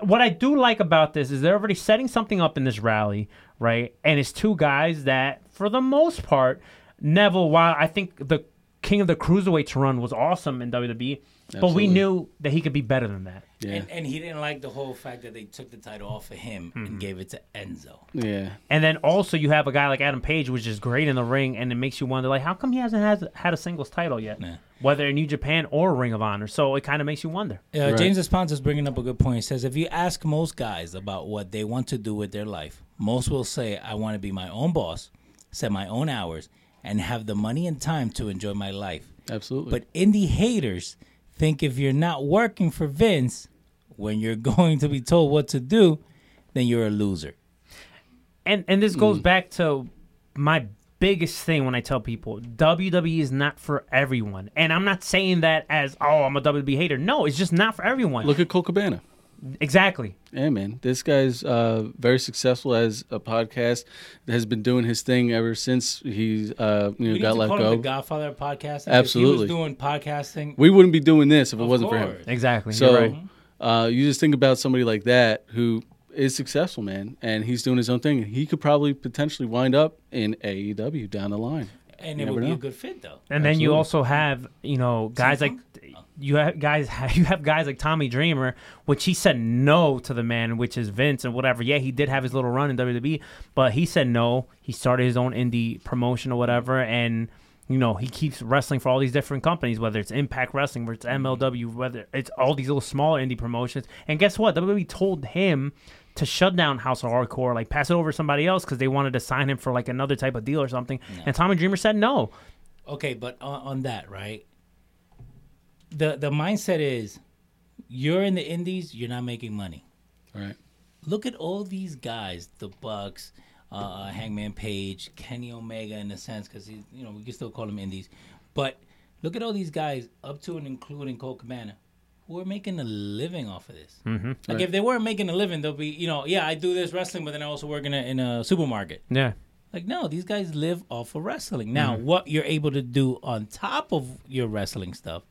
What I do like about this is they're already setting something up in this rally, right? And it's two guys that, for the most part... Neville, while I think the King of the Cruiserweights run was awesome in W W E, Absolutely. but we knew that he could be better than that. Yeah. And, and he didn't like the whole fact that they took the title off of him mm-hmm. and gave it to Enzo. Yeah. And then also you have a guy like Adam Page, which is great in the ring, and it makes you wonder, like, how come he hasn't has, had a singles title yet, nah. whether in New Japan or Ring of Honor? So it kind of makes you wonder. Uh, right. James Esponza is bringing up a good point. He says, if you ask most guys about what they want to do with their life, most will say, I want to be my own boss, set my own hours, and have the money and time to enjoy my life. Absolutely. But indie haters think if you're not working for Vince, when you're going to be told what to do, then you're a loser. And and this goes mm. back to my biggest thing when I tell people, W W E is not for everyone. And I'm not saying that as, oh, I'm a W W E hater. No, it's just not for everyone. Look at Colt Cabana. Exactly. Yeah, man. This guy's uh, very successful as a podcast. Has been doing his thing ever since he's uh, you know we got let go. The Godfather of podcasting. Absolutely. If he was doing podcasting, we wouldn't be doing this if it wasn't course. for him. Exactly. So You're right. uh, you just think about somebody like that who is successful, man, and he's doing his own thing. He could probably potentially wind up in A E W down the line. And you it would be know. a good fit, though. And Absolutely. then you also have, you know, guys like you have guys you have guys like Tommy Dreamer, which he said no to the man, which is Vince and whatever. Yeah, he did have his little run in W W E, but he said no. He started his own indie promotion or whatever, and you know he keeps wrestling for all these different companies, whether it's Impact Wrestling, whether it's M L W, whether it's all these little smaller indie promotions. And guess what? W W E told him to shut down House of Hardcore, like pass it over to somebody else because they wanted to sign him for like another type of deal or something. No. And Tommy Dreamer said no. Okay, but on, on that, right? The the mindset is you're in the indies, you're not making money. Right. Look at all these guys, the Bucks, uh, Hangman Page, Kenny Omega in a sense because, you know, we can still call them indies. But look at all these guys up to and including Colt Cabana. We're making a living off of this. Mm-hmm. Like, right. if they weren't making a living, they'll be, you know, yeah, I do this wrestling, but then I also work in a, in a supermarket. Yeah. Like, no, these guys live off of wrestling. Now, mm-hmm. what you're able to do on top of your wrestling stuff,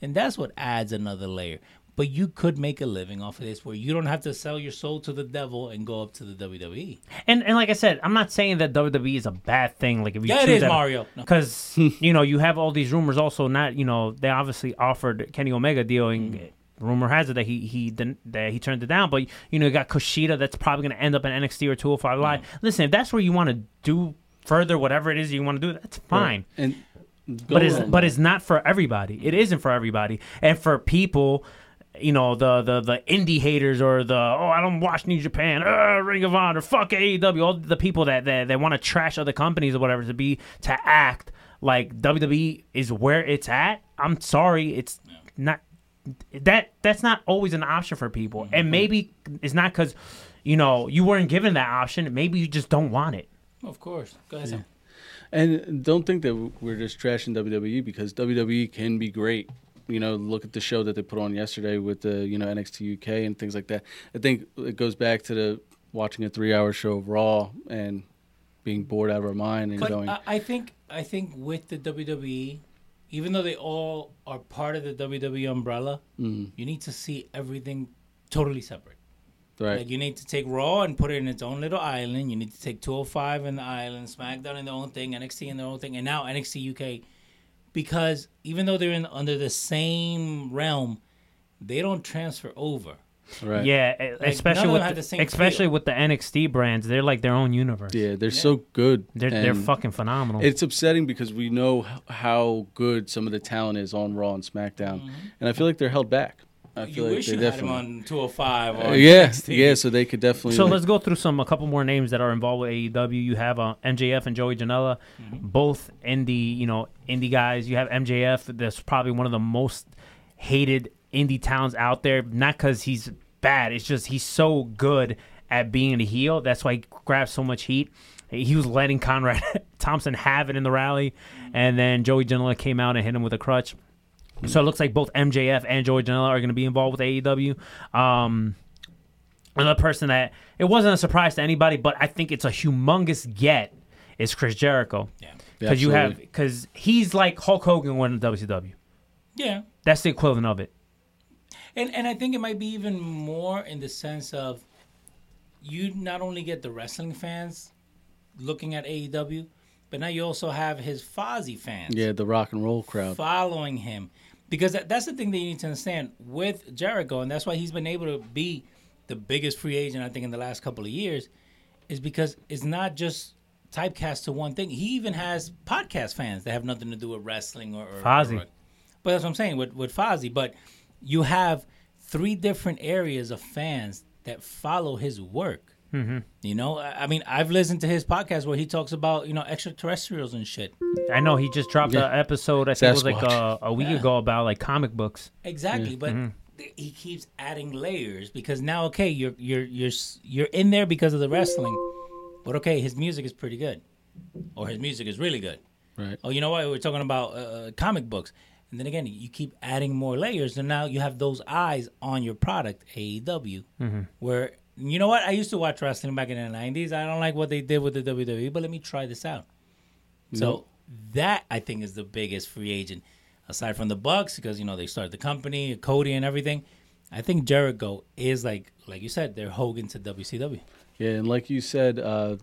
and that's what adds another layer. But you could make a living off of this where you don't have to sell your soul to the devil and go up to the W W E. And and like I said, I'm not saying that W W E is a bad thing. Like if you yeah, choose it is, that, Mario. Because, no. you know, you have all these rumors also not, you know, they obviously offered Kenny Omega deal and mm. rumor has it that he he didn't, that he turned it down. But you know, you got Kushida that's probably going to end up in N X T or two oh five Live. Mm. Listen, if that's where you want to do further, whatever it is you want to do, that's fine. Right. And but it's on, but man. It's not for everybody. It isn't for everybody, and for people. You know, the, the the indie haters or the, oh, I don't watch New Japan, uh, Ring of Honor, fuck A E W, all the people that, that, that want to trash other companies or whatever to be, to act like W W E is where it's at. I'm sorry, it's not, that that's not always an option for people. And maybe it's not because, you know, you weren't given that option. Maybe you just don't want it. Of course. Go ahead, Sam. Yeah. And don't think that we're just trashing W W E, because W W E can be great. You know, look at the show that they put on yesterday with the, you know, N X T U K and things like that. I think it goes back to the watching a three-hour show of Raw and being bored out of our mind and but going. I, I think I think with the W W E, even though they all are part of the W W E umbrella, mm. you need to see everything totally separate. Right. Like, you need to take Raw and put it in its own little island. You need to take two oh five in the island, SmackDown in their own thing, N X T in their own thing, and now N X T U K. Because even though they're in under the same realm, they don't transfer over. Right. Yeah, like, especially with the, the especially feel. with the N X T brands, they're like their own universe. Yeah, they're yeah. so good. They're they're fucking phenomenal. It's upsetting because we know how good some of the talent is on Raw and SmackDown, mm-hmm. and I feel like they're held back. I feel you like wish you had them on two oh five or uh, yeah, N X T. Yeah, so they could definitely. So like, let's go through some a couple more names that are involved with A E W. You have uh, M J F and Joey Janela, mm-hmm. both indie, you know, indie guys. You have M J F, that's probably one of the most hated indie talents out there. Not because he's bad, it's just he's so good at being a heel. That's why he grabs so much heat. He was letting Conrad Thompson have it in the rally, mm-hmm. and then Joey Janela came out and hit him with a crutch. So it looks like both M J F and Joey Janela are going to be involved with A E W. Um, another person that it wasn't a surprise to anybody, but I think it's a humongous get is Chris Jericho. Yeah, because you have because he's like Hulk Hogan winning the W C W. Yeah, that's the equivalent of it. And and I think it might be even more in the sense of you not only get the wrestling fans looking at A E W, but now you also have his Fozzy fans. Yeah, the rock and roll crowd following him. Because that's the thing that you need to understand with Jericho, and that's why he's been able to be the biggest free agent, I think, in the last couple of years, is because it's not just typecast to one thing. He even has podcast fans that have nothing to do with wrestling or... or Fozzy. Or, but that's what I'm saying, with, with Fozzy. But you have three different areas of fans that follow his work. Mm-hmm. You know, I mean, I've listened to his podcast where he talks about, you know, extraterrestrials and shit. I know he just dropped yeah. an episode, I think Sasquatch. It was like a, a week yeah. ago about like comic books. Exactly, yeah. but mm-hmm. he keeps adding layers because now, okay, you're you're you're you're in there because of the wrestling, but okay, his music is pretty good, or his music is really good. Right. Oh, you know what? We're talking about uh, comic books, and then again, you keep adding more layers, and now you have those eyes on your product, A E W, mm-hmm. where. You know what? I used to watch wrestling back in the nineties. I don't like what they did with the W W E, but let me try this out. Mm-hmm. So that, I think, is the biggest free agent. Aside from the Bucks, because, you know, they started the company, Cody and everything. I think Jericho is, like like you said, they're Hogan to W C W. Yeah, and like you said, uh,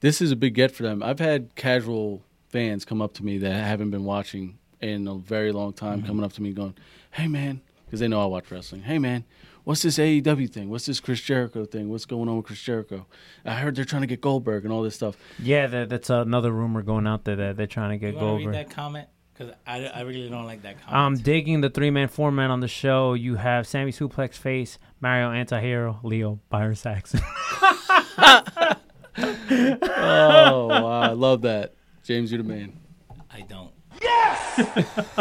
this is a big get for them. I've had casual fans come up to me that haven't been watching in a very long time, mm-hmm. coming up to me going, hey, man, because they know I watch wrestling. Hey, man. What's this A E W thing? What's this Chris Jericho thing? What's going on with Chris Jericho? I heard they're trying to get Goldberg and all this stuff. Yeah, that, that's another rumor going out there that they're trying to get you Goldberg. Read that comment? Because I, I really don't like that comment. I'm digging the three-man, four-man on the show. You have Sammy Suplex Face, Mario Antihero, Leo Byron Saxon. Oh, wow. I love that. James, you're the man. I don't. Yes!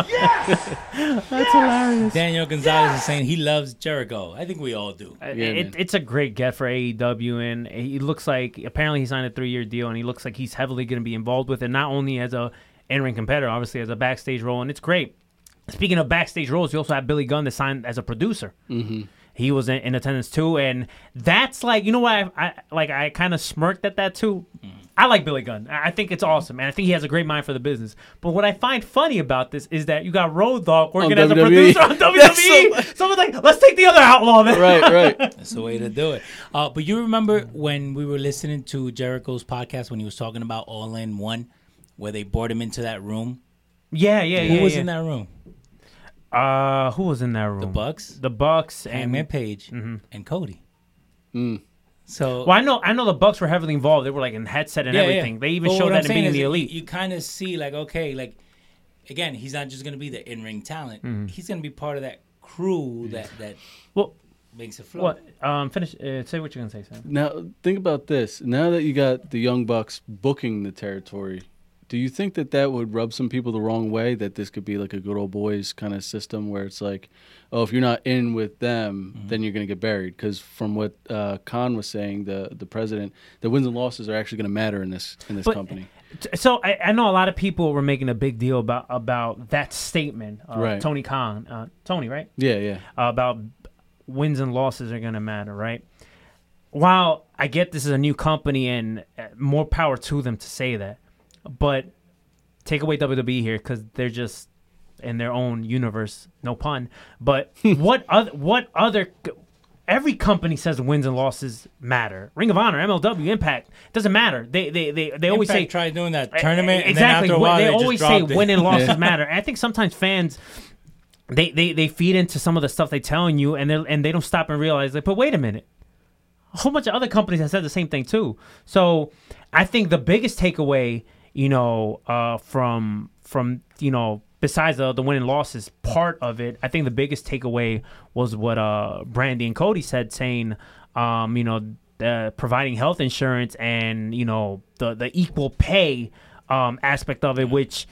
Yes! That's yes! hilarious. Daniel Gonzalez yes! is saying he loves Jericho. I think we all do. Yeah, it, it's a great get for A E W, and he looks like apparently he signed a three-year deal, and he looks like he's heavily going to be involved with it, not only as a in-ring competitor, obviously as a backstage role, and it's great. Speaking of backstage roles, you also have Billy Gunn that signed as a producer. Mm-hmm. He was in, in attendance too, and that's like, you know what? I, I like I kind of smirked at that too. Mm. I like Billy Gunn. I think it's awesome, man. I think he has a great mind for the business. But what I find funny about this is that you got Road Dogg working as a producer on W W E. So, someone's like, let's take the other outlaw, man. Right, right. That's the way to do it. Uh, but you remember when we were listening to Jericho's podcast when he was talking about All In One, where they brought him into that room? Yeah, yeah, Who yeah. Who was yeah. in that room? Uh, who was in that room? The Bucks. The Bucks and Hangman Page mm-hmm. and Cody. Mm. So well, I know I know the Bucks were heavily involved. They were like in headset and yeah, everything. Yeah. They even but showed that in being the elite. You kind of see like okay, like again, he's not just going to be the in-ring talent. Mm-hmm. He's going to be part of that crew that that well makes it flow. Well, um, finish. Uh, say what you're going to say, Sam. Now think about this. Now that you got the Young Bucks booking the territory. Do you think that that would rub some people the wrong way, that this could be like a good old boys kind of system where it's like, oh, if you're not in with them, mm-hmm. then you're going to get buried? Because from what uh, Khan was saying, the the president, the wins and losses are actually going to matter in this in this but, company. T- so I, I know a lot of people were making a big deal about, about that statement, uh, right. Tony Khan. Uh, Tony, right? Yeah, yeah. Uh, about wins and losses are going to matter, right? While I get this is a new company and more power to them to say that, but take away W W E here because they're just in their own universe, no pun. But what other, what other, every company says wins and losses matter. Ring of Honor, M L W, Impact, doesn't matter. They they they, they always Impact say try doing that tournament. Uh, exactly, and then after a while, they, they always say it. Win and losses yeah. matter. And I think sometimes fans. They, they they feed into some of the stuff they're telling you, and they and they don't stop and realize like, but wait a minute. A whole bunch of other companies have said the same thing too. So I think the biggest takeaway. You know, uh, from from you know, besides the the win and losses part of it, I think the biggest takeaway was what uh Brandy and Cody said, saying, um, you know, uh, providing health insurance and you know the the equal pay um aspect of it, which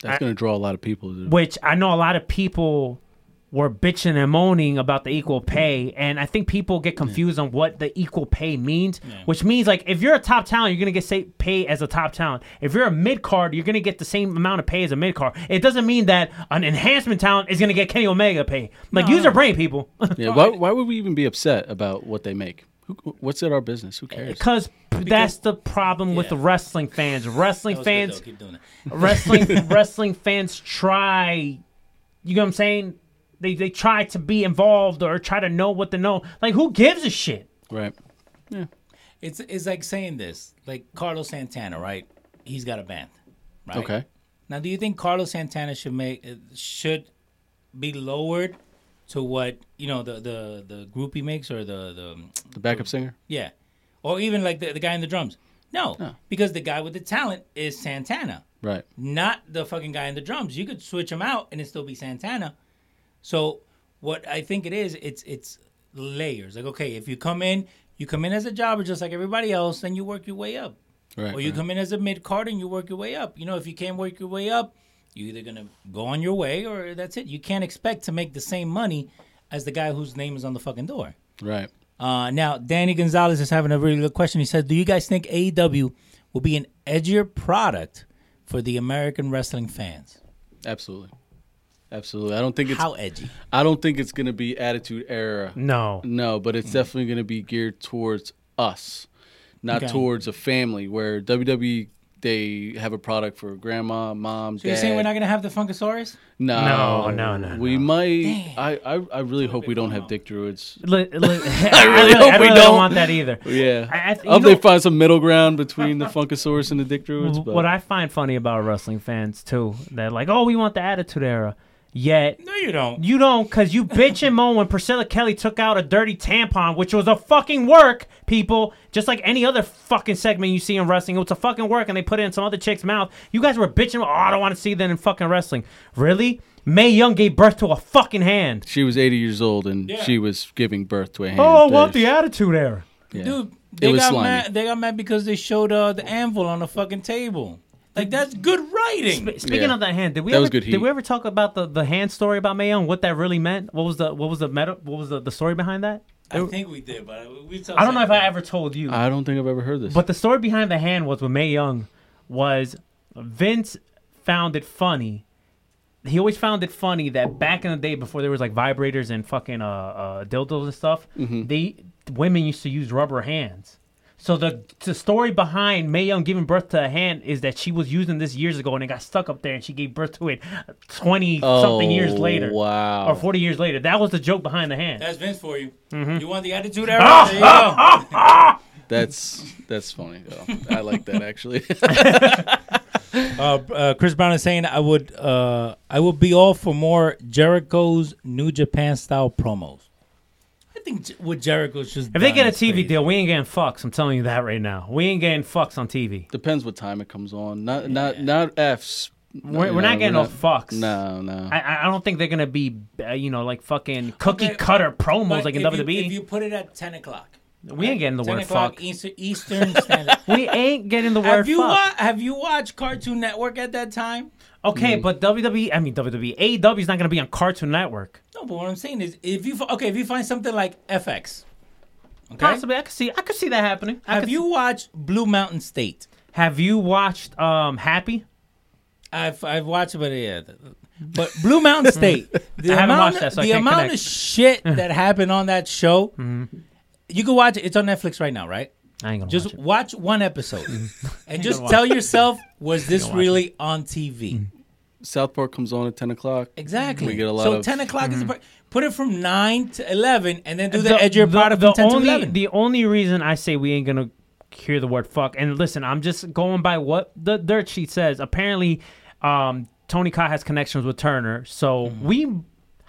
that's going to draw a lot of people. Dude. Which I know a lot of people were bitching and moaning about the equal pay, and I think people get confused yeah. on what the equal pay means, yeah. which means like if you're a top talent, you're gonna get say, pay as a top talent. If you're a mid card, you're gonna get the same amount of pay as a mid card. It doesn't mean that an enhancement talent is gonna get Kenny Omega pay. Like no. Use your brain, people. yeah, why, why would we even be upset about what they make? Who, what's in our business? Who cares? Because that's the problem with yeah. the wrestling fans. Wrestling fans, keep doing that. wrestling wrestling fans try. You know what I'm saying? They they try to be involved or try to know what to know. Like, who gives a shit? Right. Yeah. It's it's like saying this. Like, Carlos Santana, right? He's got a band, right? Okay. Now, do you think Carlos Santana should make should be lowered to what, you know, the, the, the group he makes or the... The, the backup the, singer? Yeah. Or even, like, the, the guy in the drums. No, no. Because the guy with the talent is Santana. Right. Not the fucking guy in the drums. You could switch him out and it'd still be Santana. So what I think it is, it's it's layers. Like, okay, if you come in, you come in as a jobber just like everybody else, then you work your way up. Right, or you right. come in as a mid-card and you work your way up. You know, if you can't work your way up, you're either going to go on your way or that's it. You can't expect to make the same money as the guy whose name is on the fucking door. Right. Uh, now, Danny Gonzalez is having a really good question. He says, do you guys think A E W will be an edgier product for the American wrestling fans? Absolutely. Absolutely. I don't think it's... How edgy? I don't think it's going to be Attitude Era. No. No, but it's mm. definitely going to be geared towards us, not okay. towards a family, where W W E, they have a product for grandma, mom, so dad. So you're saying we're not going to have the Funkasaurus? No. No, no, no. We no. might... I, I I really hope we don't have on. Dick Druids. L- L- I really I hope I really we don't. don't want that either. Yeah. I, I th- hope they find some middle ground between the Funkasaurus and the Dick Druids. But. What I find funny about wrestling fans, too, they're like, oh, we want the Attitude Era. Yet no, you don't. You don't, because you bitch and moan when Priscilla Kelly took out a dirty tampon, which was a fucking work, people. Just like any other fucking segment you see in wrestling, it was a fucking work, and they put it in some other chick's mouth. You guys were bitching. Oh, I don't want to see that in fucking wrestling. Really? Mae Young gave birth to a fucking hand. She was eighty years old, and yeah. she was giving birth to a hand. Oh, what the Attitude Era, yeah. dude? They it was got slimy. Mad. They got mad because they showed uh, the anvil on the fucking table. Like, that's good writing. Sp- speaking yeah. of that hand, did we that ever did we ever talk about the, the hand story about Mae Young? What that really meant? What was the what was the meta, what was the, the story behind that? I it, think we did, but we. I don't know if I ever told you. I don't think I've ever heard this. But the story behind the hand was with Mae Young was Vince found it funny. He always found it funny that back in the day before there was like vibrators and fucking uh, uh, dildos and stuff, mm-hmm. they women used to use rubber hands. So the the story behind Mae Young giving birth to a hand is that she was using this years ago and it got stuck up there and she gave birth to it twenty oh, something years later. Wow. Or forty years later. That was the joke behind the hand. That's Vince for you. Mm-hmm. You want the Attitude Era? Ah, there you ah, go. Ah, ah. That's that's funny though. I like that actually. Uh, uh, Chris Brown is saying, I would uh, I would be all for more Jericho's New Japan style promos. I think what Jericho's just if they get a T V crazy. deal, we ain't getting fucks. I'm telling you that right now. We ain't getting fucks on T V. Depends what time it comes on. Not yeah. not not F's. We're, no, we're not getting we're no not, fucks. No, no. I, I don't think they're gonna be uh, you know, like fucking cookie okay, cutter promos like in W W E. You, if you put it at ten o'clock. We ain't getting the word fuck. Eastern Standard. We ain't getting the word have you fuck. Wa- have you watched Cartoon Network at that time? Okay, mm-hmm. but W W E, I mean W W E, A E W is not going to be on Cartoon Network. No, but what I'm saying is, if you okay, if you find something like F X, okay, possibly I could see, I could see that happening. I have you see. watched Blue Mountain State? Have you watched um, Happy? I've I've watched it, but yeah. But Blue Mountain State, the I haven't amount, watched that, so the I can't amount connect. of shit that happened on that show. Mm-hmm. You can watch it. It's on Netflix right now, right? I ain't gonna just watch it. watch one episode and just tell yourself, was this really it. on T V? South Park comes on at ten o'clock. Exactly. We get a lot so of... ten o'clock mm-hmm. is the part. Put it from nine to eleven, and then do the, the edge of your product from ten only, to eleven. The only reason I say we ain't gonna hear the word fuck, and listen, I'm just going by what the dirt sheet says. Apparently, um, Tony Khan has connections with Turner, so mm-hmm. we.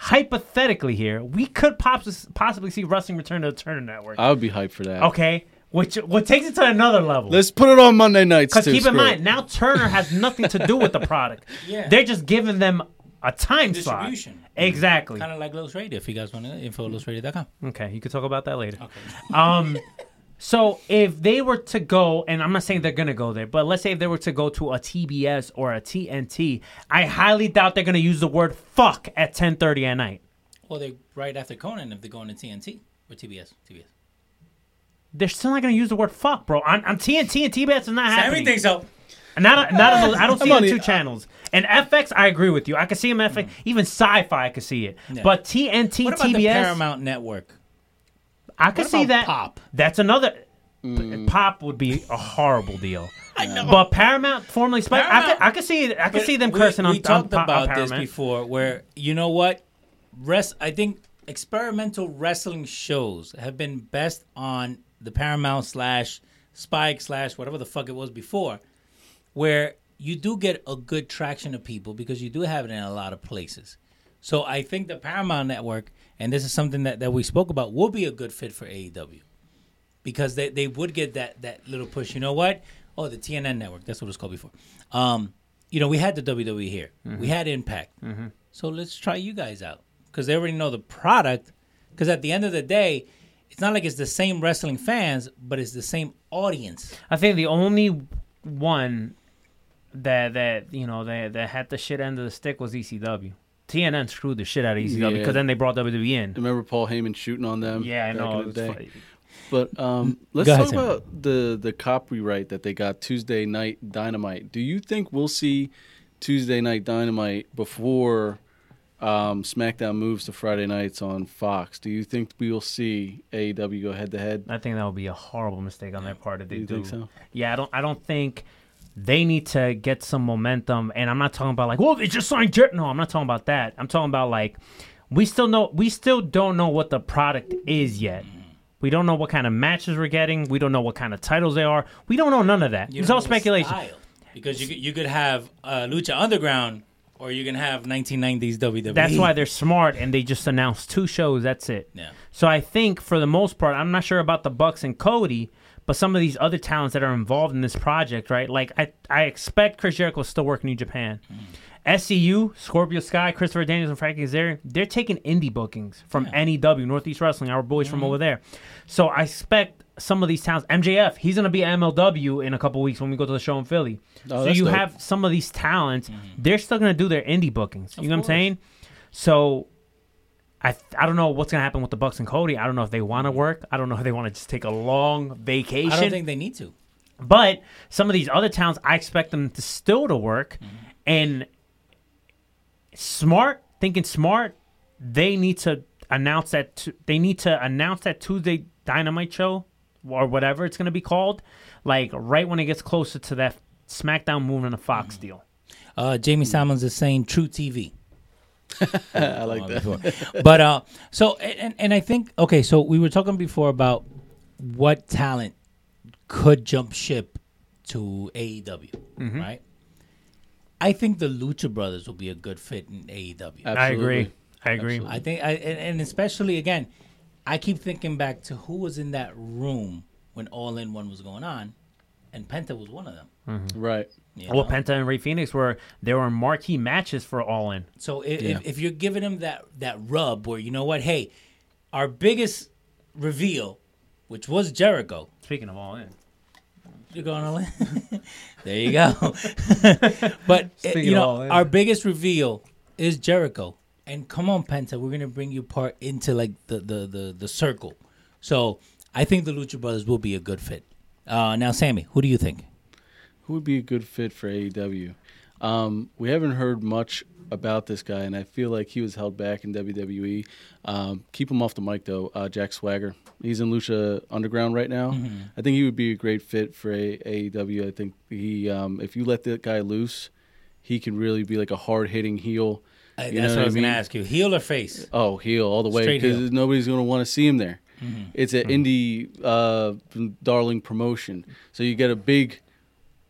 Hypothetically, here we could poss- possibly see wrestling return to the Turner Network. I would be hyped for that. Okay, which what takes it to another level. Let's put it on Monday nights. Because keep in mind, it. now Turner has nothing to do with the product. Yeah, they're just giving them a time slot. Exactly. Kind of like Los Radio. If you guys want to info los radio dot com. Okay, you could talk about that later. Okay. Um, so if they were to go, and I'm not saying they're gonna go there, but let's say if they were to go to a T B S or a T N T, I highly doubt they're gonna use the word "fuck" at ten thirty at night. Well, they're right after Conan if they're going to T N T or T B S. T B S. They're still not gonna use the word "fuck," bro. On, on T N T and T B S, it's not so happening. Everything's up. Not, not. On those, I don't see on two channels. And F X, I agree with you. I can see them. F X, mm. even Sci-Fi, I could see it. Yeah. But T N T, what about T B S, the Paramount Network. I could see that. Pop? That's another. Mm. Pop would be a horrible deal. I know. But Paramount, formerly Spike, I could, I could see. I could see them we, cursing we on. We talked on, about on this before, where you know what? Rest. I think experimental wrestling shows have been best on the Paramount slash Spike slash whatever the fuck it was before, where you do get a good traction of people because you do have it in a lot of places. So I think the Paramount Network, and this is something that, that we spoke about, will be a good fit for A E W because they, they would get that, that little push. You know what? Oh, the T N N Network. That's what it was called before. Um, you know, we had the W W E here. Mm-hmm. We had Impact. Mm-hmm. So let's try you guys out because they already know the product because at the end of the day, it's not like it's the same wrestling fans, but it's the same audience. I think the only one that, that you know, that, that had the shit end of the stick was E C W. T N N screwed the shit out of E C W yeah. because then they brought W W E in. Remember Paul Heyman shooting on them? Yeah, I know. It was but um, let's Go talk ahead, about the, the copyright that they got Tuesday Night Dynamite. Do you think we'll see Tuesday Night Dynamite before um, SmackDown moves to Friday nights on Fox? Do you think we will see A E W go head-to-head? I think that would be a horrible mistake on their part if they do. You do. think so? Yeah, I don't. I don't think... They need to get some momentum, and I'm not talking about like, well, they just signed Jer-. No, I'm not talking about that. I'm talking about like, we still know, we still don't know what the product is yet. We don't know what kind of matches we're getting. We don't know what kind of titles they are. We don't know none of that. You it's all speculation. Style, because you you could have uh, Lucha Underground, or you can have nineteen nineties W W E. That's why they're smart, and they just announced two shows. That's it. Yeah. So I think for the most part, I'm not sure about the Bucks and Cody. But some of these other talents that are involved in this project, right? Like, I, I expect Chris Jericho still working in Japan. Mm. S C U, Scorpio Sky, Christopher Daniels, and Frankie Kazarian, they're taking indie bookings from yeah. N E W, Northeast Wrestling, our boys mm. from over there. So I expect some of these talents. M J F, he's going to be at M L W in a couple weeks when we go to the show in Philly. Oh, so you dope. have some of these talents. Mm. They're still going to do their indie bookings. You of know course. what I'm saying? So... I th- I don't know what's going to happen with the Bucks and Cody. I don't know if they want to work. I don't know if they want to just take a long vacation. I don't think they need to. But some of these other towns, I expect them to still to work. Mm-hmm. And smart, thinking smart, they need to announce that t- they need to announce that Tuesday Dynamite show or whatever it's going to be called, like right when it gets closer to that SmackDown move and the Fox mm-hmm. deal. Uh, Jamie Simons is saying True T V. I like that. But uh, so and and I think okay. So we were talking before about what talent could jump ship to A E W, mm-hmm. right? I think the Lucha Brothers will be a good fit in A E W. Absolutely. I agree. I agree. Absolutely. I think, I and, and especially again, I keep thinking back to who was in that room when All In One was going on, and Penta was one of them. Mm-hmm. Right. You well, know? Penta and Rey Fenix were there were marquee matches for All In. So if, yeah. if, if you're giving them that that rub, where you know what, hey, our biggest reveal, which was Jericho. Speaking of All In. You're going all in. There you go. But it, you know, our biggest reveal is Jericho. And come on, Penta, we're gonna bring you part into like the the the, the circle. So I think the Lucha Brothers will be a good fit. Uh, now, Sammy, who do you think? Who would be a good fit for A E W? Um, we haven't heard much about this guy, and I feel like he was held back in W W E. Um, keep him off the mic, though. Uh, Jack Swagger. He's in Lucha Underground right now. Mm-hmm. I think he would be a great fit for A E W. I think he, um, if you let that guy loose, he can really be like a hard-hitting heel. Uh, that's what I mean? I was going to ask you. Heel or face? Oh, heel all the way, because nobody's going to want to see him there. Mm-hmm. It's an mm-hmm. indie uh, darling promotion. So you get a big...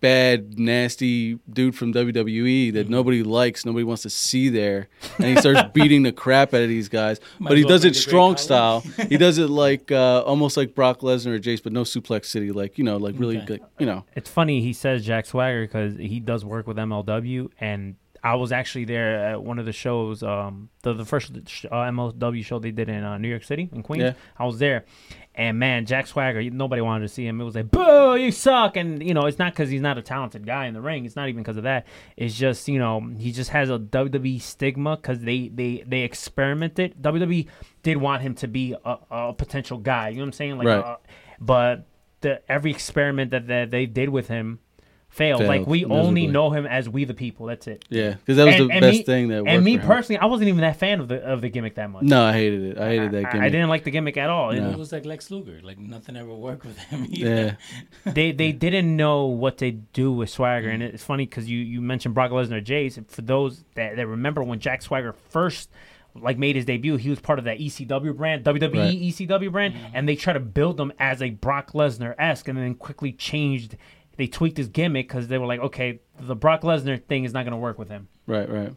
bad, nasty dude from W W E that mm-hmm. nobody likes, nobody wants to see there. And he starts beating the crap out of these guys. Might but he well does it strong style. He does it like uh, almost like Brock Lesnar or Jace, but no Suplex City. Like, you know, like really, okay. like, you know. It's funny he says Jack Swagger because he does work with M L W. And I was actually there at one of the shows, um, the, the first uh, M L W show they did in uh, New York City, in Queens. Yeah. I was there. And, man, Jack Swagger, nobody wanted to see him. It was like, boo, you suck. And, you know, it's not because he's not a talented guy in the ring. It's not even because of that. It's just, you know, he just has a W W E stigma because they, they, they experimented. W W E did want him to be a, a potential guy. You know what I'm saying? Like, right. uh, But the, every experiment that, that they did with him, Failed. Failed. Like, we miserably. only know him as We the People. That's it. Yeah, because that was and, the and best me, thing that worked. And me for personally, him. I wasn't even that fan of the of the gimmick that much. No, I hated it. I hated I, that gimmick. I didn't like the gimmick at all. No. It was like Lex Luger. Like, nothing ever worked with him either. Yeah. they they didn't know what to do with Swagger. And it's funny because you, you mentioned Brock Lesnar, Jace. For those that, that remember when Jack Swagger first... like made his debut, he was part of that E C W brand, W W E right. E C W brand, mm-hmm. and they tried to build him as a Brock Lesnar-esque and then quickly changed... They tweaked his gimmick because they were like, okay, the Brock Lesnar thing is not going to work with him. Right, right.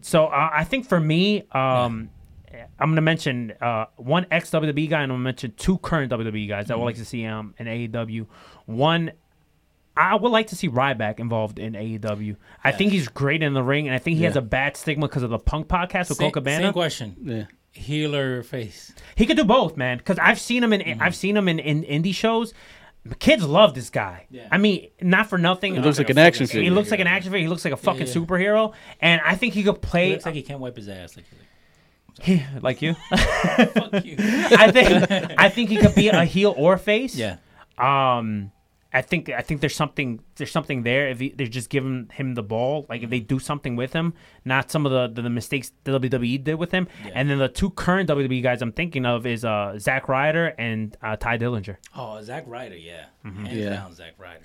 So uh, I think for me, um, yeah. I'm going to mention uh, one ex-W W E guy, and I'm going to mention two current W W E guys that mm-hmm. would like to see um, in A E W. One, I would like to see Ryback involved in A E W. Yeah. I think he's great in the ring, and I think he yeah. has a bad stigma because of the Punk podcast with Cole Cabana. Same question. Yeah. Heel or face? He could do both, man, because I've seen him in mm-hmm. I've seen him in, in indie shows. Kids love this guy. Yeah. I mean, not for nothing. He looks like an action figure. He looks like an action figure. He looks like a fucking yeah, yeah. superhero. And I think he could play. He looks like he can't wipe his ass. Like, he, like you? Fuck you. I think I think he could be a heel or face. Yeah. Um, I think I think there's something there's something there if he, they're just giving him the ball. Like if they do something with him, not some of the the, the mistakes the W W E did with him. Yeah. And then the two current W W E guys I'm thinking of is uh, Zack Ryder and uh, Ty Dillinger. Oh, Zack Ryder, yeah, mm-hmm. hands yeah. down, Zack Ryder.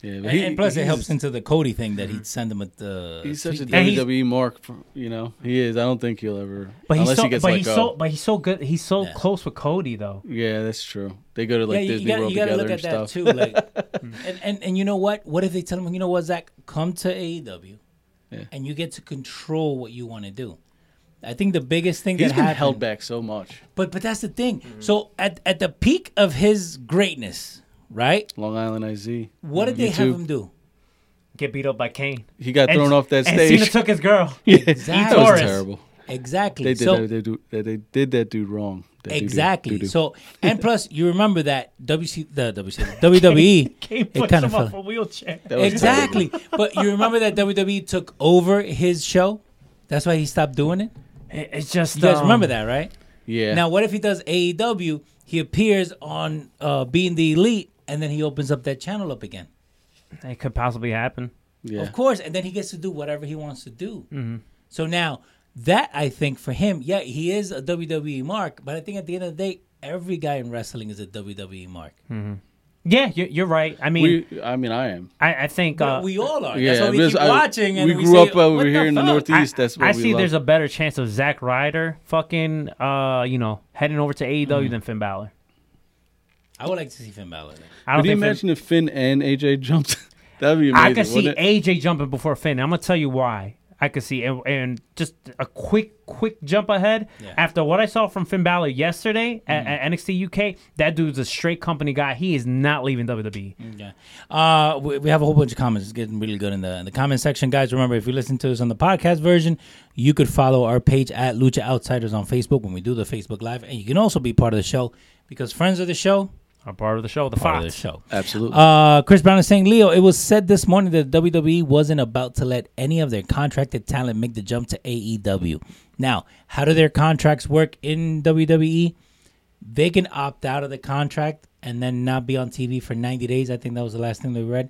Yeah, but he, and plus it helps into the Cody thing that he'd send him at the. He's such a W W E mark, you know. He is. I don't think he'll ever. But he's so. He gets but, he's so but he's so good. He's so yeah. close with Cody, though. Yeah, that's true. They go to like yeah, Disney gotta, World together and stuff. You gotta look at that too. Like, and, and and you know what? What if they tell him, you know what, Zach, come to A E W, yeah. and you get to control what you want to do. I think the biggest thing he's that been happened, held back so much. But but that's the thing. Mm-hmm. So at at the peak of his greatness. Right? Long Island I Z. What did they have him do? Get beat up by Kane. He got thrown off that stage. And Cena took his girl. Yeah. Exactly. That was terrible. Exactly. They did, so, that, they do, they did that dude wrong. That exactly. Doo-doo, doo-doo. So, and plus, you remember that W C, the W C, W W E. Kane pushed him off a wheelchair. Exactly. But you remember that W W E took over his show? That's why he stopped doing it? It's just... You guys um, remember that, right? Yeah. Now, what if he does A E W? He appears on uh, Being the Elite. And then he opens up that channel up again. It could possibly happen. Yeah. Of course. And then he gets to do whatever he wants to do. Mm-hmm. So now, that I think for him, yeah, he is a W W E mark. But I think at the end of the day, every guy in wrestling is a W W E mark. Mm-hmm. Yeah, you're, you're right. I mean, we, I mean, I am. I, I think uh, we all are. Yeah, that's why we keep I, watching. And we, we grew say, up over here the in fuck? the Northeast. I, that's what I we see. Love. There's a better chance of Zack Ryder fucking, uh, you know, heading over to A E W mm-hmm. than Finn Balor. I would like to see Finn Balor. Could you imagine Finn... if Finn and A J jumped? That'd be amazing. I could see A J jumping before Finn. I'm gonna tell you why. I could see and, and just a quick, quick jump ahead. Yeah. After what I saw from Finn Balor yesterday mm. at, at N X T U K, that dude's a straight company guy. He is not leaving W W E. Yeah, uh, we, we have a whole bunch of comments. It's getting really good in the in the comment section, guys. Remember, if you listen to us on the podcast version, you could follow our page at Lucha Outsiders on Facebook when we do the Facebook Live, and you can also be part of the show because friends of the show. A part of the show, the part of the show, absolutely. Uh, Chris Brown is saying, Leo, it was said this morning that W W E wasn't about to let any of their contracted talent make the jump to A E W. Now, how do their contracts work in W W E? They can opt out of the contract and then not be on T V for ninety days. I think that was the last thing they read.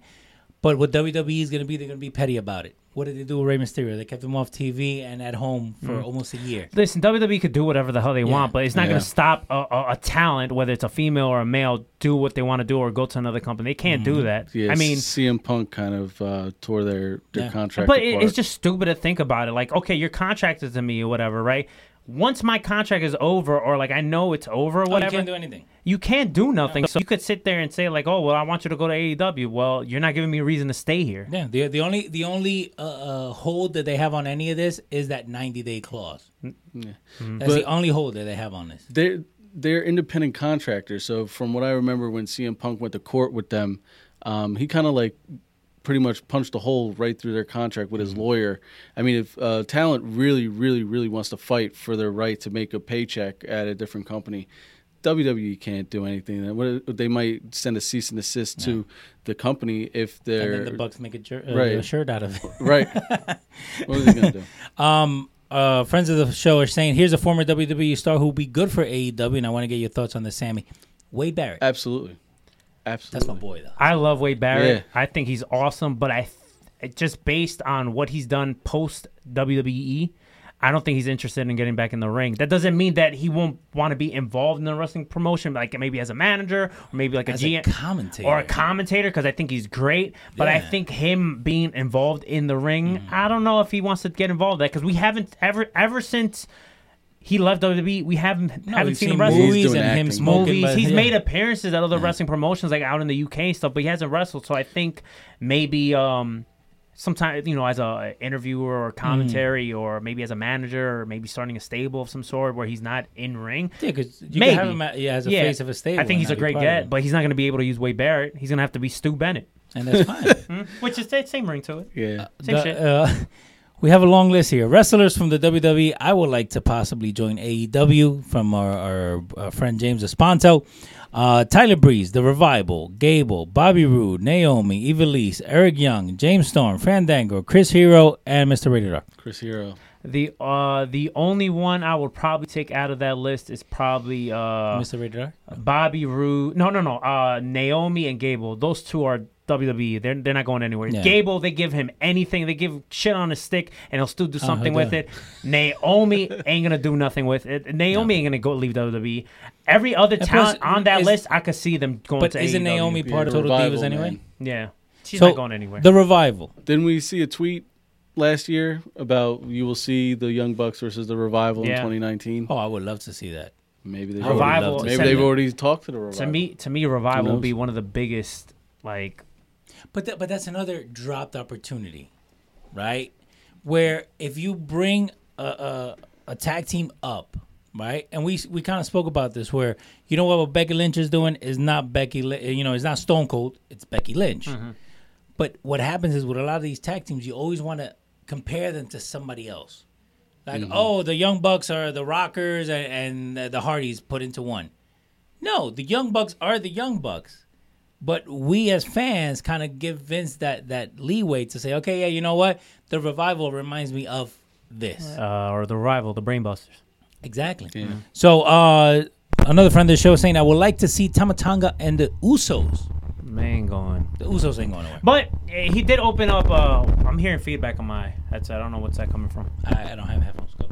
But what W W E is going to be, they're going to be petty about it. What did they do with Rey Mysterio? They kept him off T V and at home for mm. almost a year. Listen, W W E could do whatever the hell they yeah. want, but it's not yeah. going to stop a, a, a talent, whether it's a female or a male, do what they want to do or go to another company. They can't mm-hmm. do that. Yeah, I mean, C M Punk kind of uh, tore their, their yeah. contract But apart. It's just stupid to think about it. Like, okay, your contract is to me or whatever, right? Once my contract is over or, like, I know it's over or whatever. Oh, you can't do anything. You can't do nothing. So you could sit there and say, like, oh, well, I want you to go to A E W. Well, you're not giving me a reason to stay here. Yeah, the, the only the only uh, uh, hold that they have on any of this is that ninety-day clause. Yeah. Mm-hmm. That's but the only hold that they have on this. They're, they're independent contractors. So from what I remember when C M Punk went to court with them, um, he kind of, like, pretty much punched a hole right through their contract with his mm-hmm. lawyer. I mean, if uh, talent really, really, really wants to fight for their right to make a paycheck at a different company, W W E can't do anything. They might send a cease and desist yeah. to the company if they're... And then the Bucks make a, jer- right. a shirt out of it. Right. What are they going to do? Um, uh, friends of the show are saying, here's a former W W E star who would be good for A E W, and I want to get your thoughts on this, Sammy. Wade Barrett. Absolutely. Absolutely. That's my boy, though. I love Wade Barrett. Yeah. I think he's awesome, but I, th- just based on what he's done post-W W E, I don't think he's interested in getting back in the ring. That doesn't mean that he won't want to be involved in the wrestling promotion, like maybe as a manager or maybe like a G M. As a commentator. Or a commentator, because I think he's great. But yeah. I think him being involved in the ring, mm. I don't know if he wants to get involved in that, because we haven't ever, ever since... He left W W E. We haven't no, haven't seen, seen him movies and him smoking. Movies. He's yeah. made appearances at other yeah. wrestling promotions, like out in the U K and stuff, but he hasn't wrestled. So I think maybe um, sometimes, you know, as a interviewer or commentary, mm. or maybe as a manager, or maybe starting a stable of some sort where he's not in ring. Yeah, because you maybe. Can have him at, yeah, as a yeah. face of a stable. I think he's a great get, but he's not going to be able to use Wade Barrett. He's going to have to be Stu Bennett, and that's fine. mm? Which is the same ring to it. Yeah, uh, same the, shit. Uh, We have a long list here. Wrestlers from the W W E. I would like to possibly join A E W from our, our, our friend James Esponto. Uh, Tyler Breeze, The Revival, Gable, Bobby Roode, Naomi, Ivelisse, Eric Young, James Storm, Fandango, Chris Hero, and Mister Rated R. Chris Hero. The uh, the only one I would probably take out of that list is probably uh, Mister Rated R. Bobby Roode. No, no, no. Uh, Naomi and Gable. Those two are... W W E, they're they're not going anywhere. Yeah. Gable, they give him anything. They give shit on a stick, and he'll still do something oh, with it. Naomi ain't gonna do nothing with it. Naomi no. ain't gonna go leave W W E. Every other and talent plus, on that is, list, I could see them going. But to isn't A E W. Naomi part yeah, of Total Divas anyway? Man. Yeah, she's so, not going anywhere. The Revival. Didn't we see a tweet last year about you will see the Young Bucks versus the Revival yeah. in twenty nineteen? Oh, I would love to see that. Maybe they've Revival. Already, maybe they've me, already talked to the Revival. To me, to me, Revival will be one of the biggest like. But th- but that's another dropped opportunity, right? Where if you bring a, a, a tag team up, right? And we we kind of spoke about this, where you know what, what Becky Lynch is doing is not Becky, you know, it's not Stone Cold, it's Becky Lynch. Mm-hmm. But what happens is with a lot of these tag teams, you always want to compare them to somebody else. Like, mm-hmm. oh, the Young Bucks are the Rockers and, and the Hardys put into one. No, the Young Bucks are the Young Bucks. But we as fans kind of give Vince that, that leeway to say, okay, yeah, you know what? The Revival reminds me of this. Uh, or the Revival, the Brainbusters. Exactly. Yeah. So uh, another friend of the show saying, I would like to see Tama Tonga and the Usos. Man, going. The Usos ain't going away. But he did open up. Uh, I'm hearing feedback on my headset. I don't know what's that coming from. I, I don't have headphones. Go.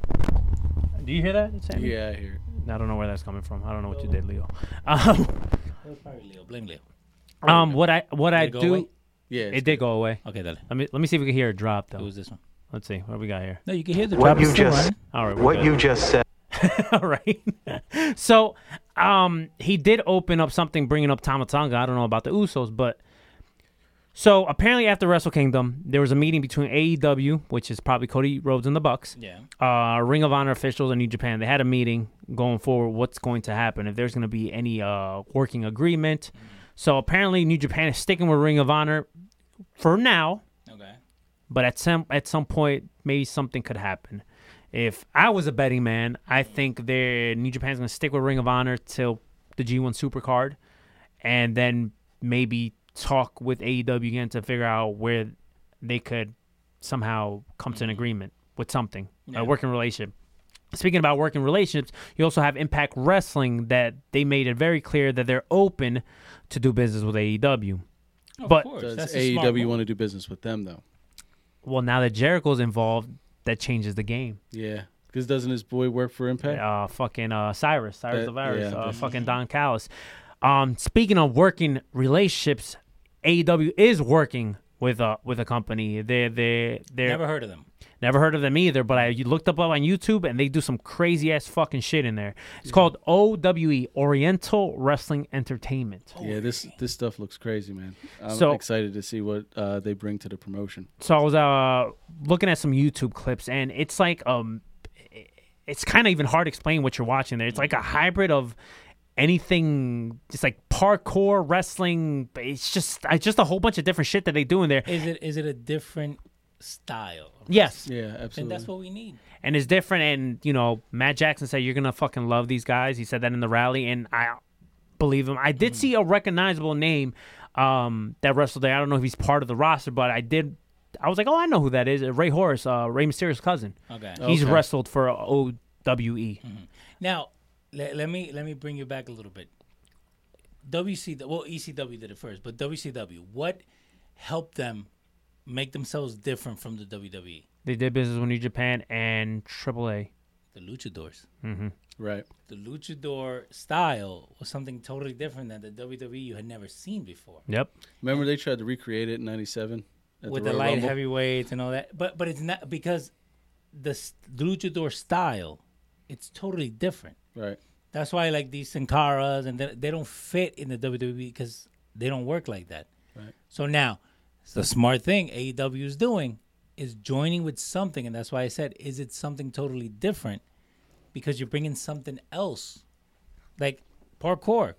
Do you hear that, Sammy? Yeah, I hear it. I don't know where that's coming from. I don't know what you did, Leo. Um, probably Leo. Blame Leo. Um, what I what did I do? Away? Yeah, it did go away. Okay, dale. Let me let me see if we can hear a drop though. Who's this one? Let's see what we got here. No, you can hear the what drop. You just, all right, what good. You just said. All right. So, um, he did open up something, bringing up Tama Tonga. I don't know about the Usos, but So apparently after Wrestle Kingdom, there was a meeting between A E W, which is probably Cody Rhodes and the Bucks, yeah, uh, Ring of Honor officials in New Japan. They had a meeting going forward, what's going to happen, if there's going to be any uh, working agreement. Mm. So apparently New Japan is sticking with Ring of Honor for now. Okay. But at some at some point, maybe something could happen. If I was a betting man, I think New Japan's going to stick with Ring of Honor till the G one Supercard, and then maybe talk with A E W again to figure out where they could somehow come to an agreement with something, yeah. a working relationship. Speaking about working relationships, you also have Impact Wrestling, that they made it very clear that they're open to do business with A E W. Oh, but does That's A E W want to do business with them, though? Well, now that Jericho's involved, that changes the game. Yeah. Because doesn't his boy work for Impact? Uh, fucking uh, Cyrus. Cyrus that, the Virus. Yeah. Uh, fucking Don Callis. Um, speaking of working relationships, A E W is working with a with a company. They they they never heard of them. Never heard of them either. But I you looked up on YouTube and they do some crazy ass fucking shit in there. It's yeah. called O W E, Oriental Wrestling Entertainment. Yeah, this this stuff looks crazy, man. I'm so excited to see what uh, they bring to the promotion. So I was uh, looking at some YouTube clips, and it's like um, it's kind of even hard to explain what you're watching there. It's like a hybrid of anything, just like parkour, wrestling. It's just it's just a whole bunch of different shit that they do in there. Is it is it a different style? Yes. Yeah, absolutely. And that's what we need. And it's different. And, you know, Matt Jackson said, you're going to fucking love these guys. He said that in the rally, and I believe him. I did mm-hmm. see a recognizable name um, that wrestled there. I don't know if he's part of the roster, but I did. I was like, oh, I know who that is. Ray Horace, uh, Ray Mysterio's cousin. Okay. He's okay. wrestled for O W E. Mm-hmm. Now, Let, let me let me bring you back a little bit. W C W, well, E C W did it first, but W C W, what helped them make themselves different from the W W E? They did business with New Japan and triple A. The Luchadors. Mm-hmm. Right. The Luchador style was something totally different that the W W E you had never seen before. Yep. Remember and, they tried to recreate it in ninety-seven? With the, the light Rumble? Heavyweights and all that. But, but it's not, because the, the Luchador style, it's totally different. Right. That's why, like, these Sin Caras, and they, they don't fit in the W W E because they don't work like that. Right. So now, the smart thing A E W is doing is joining with something, and that's why I said, is it something totally different? Because you're bringing something else. Like, parkour.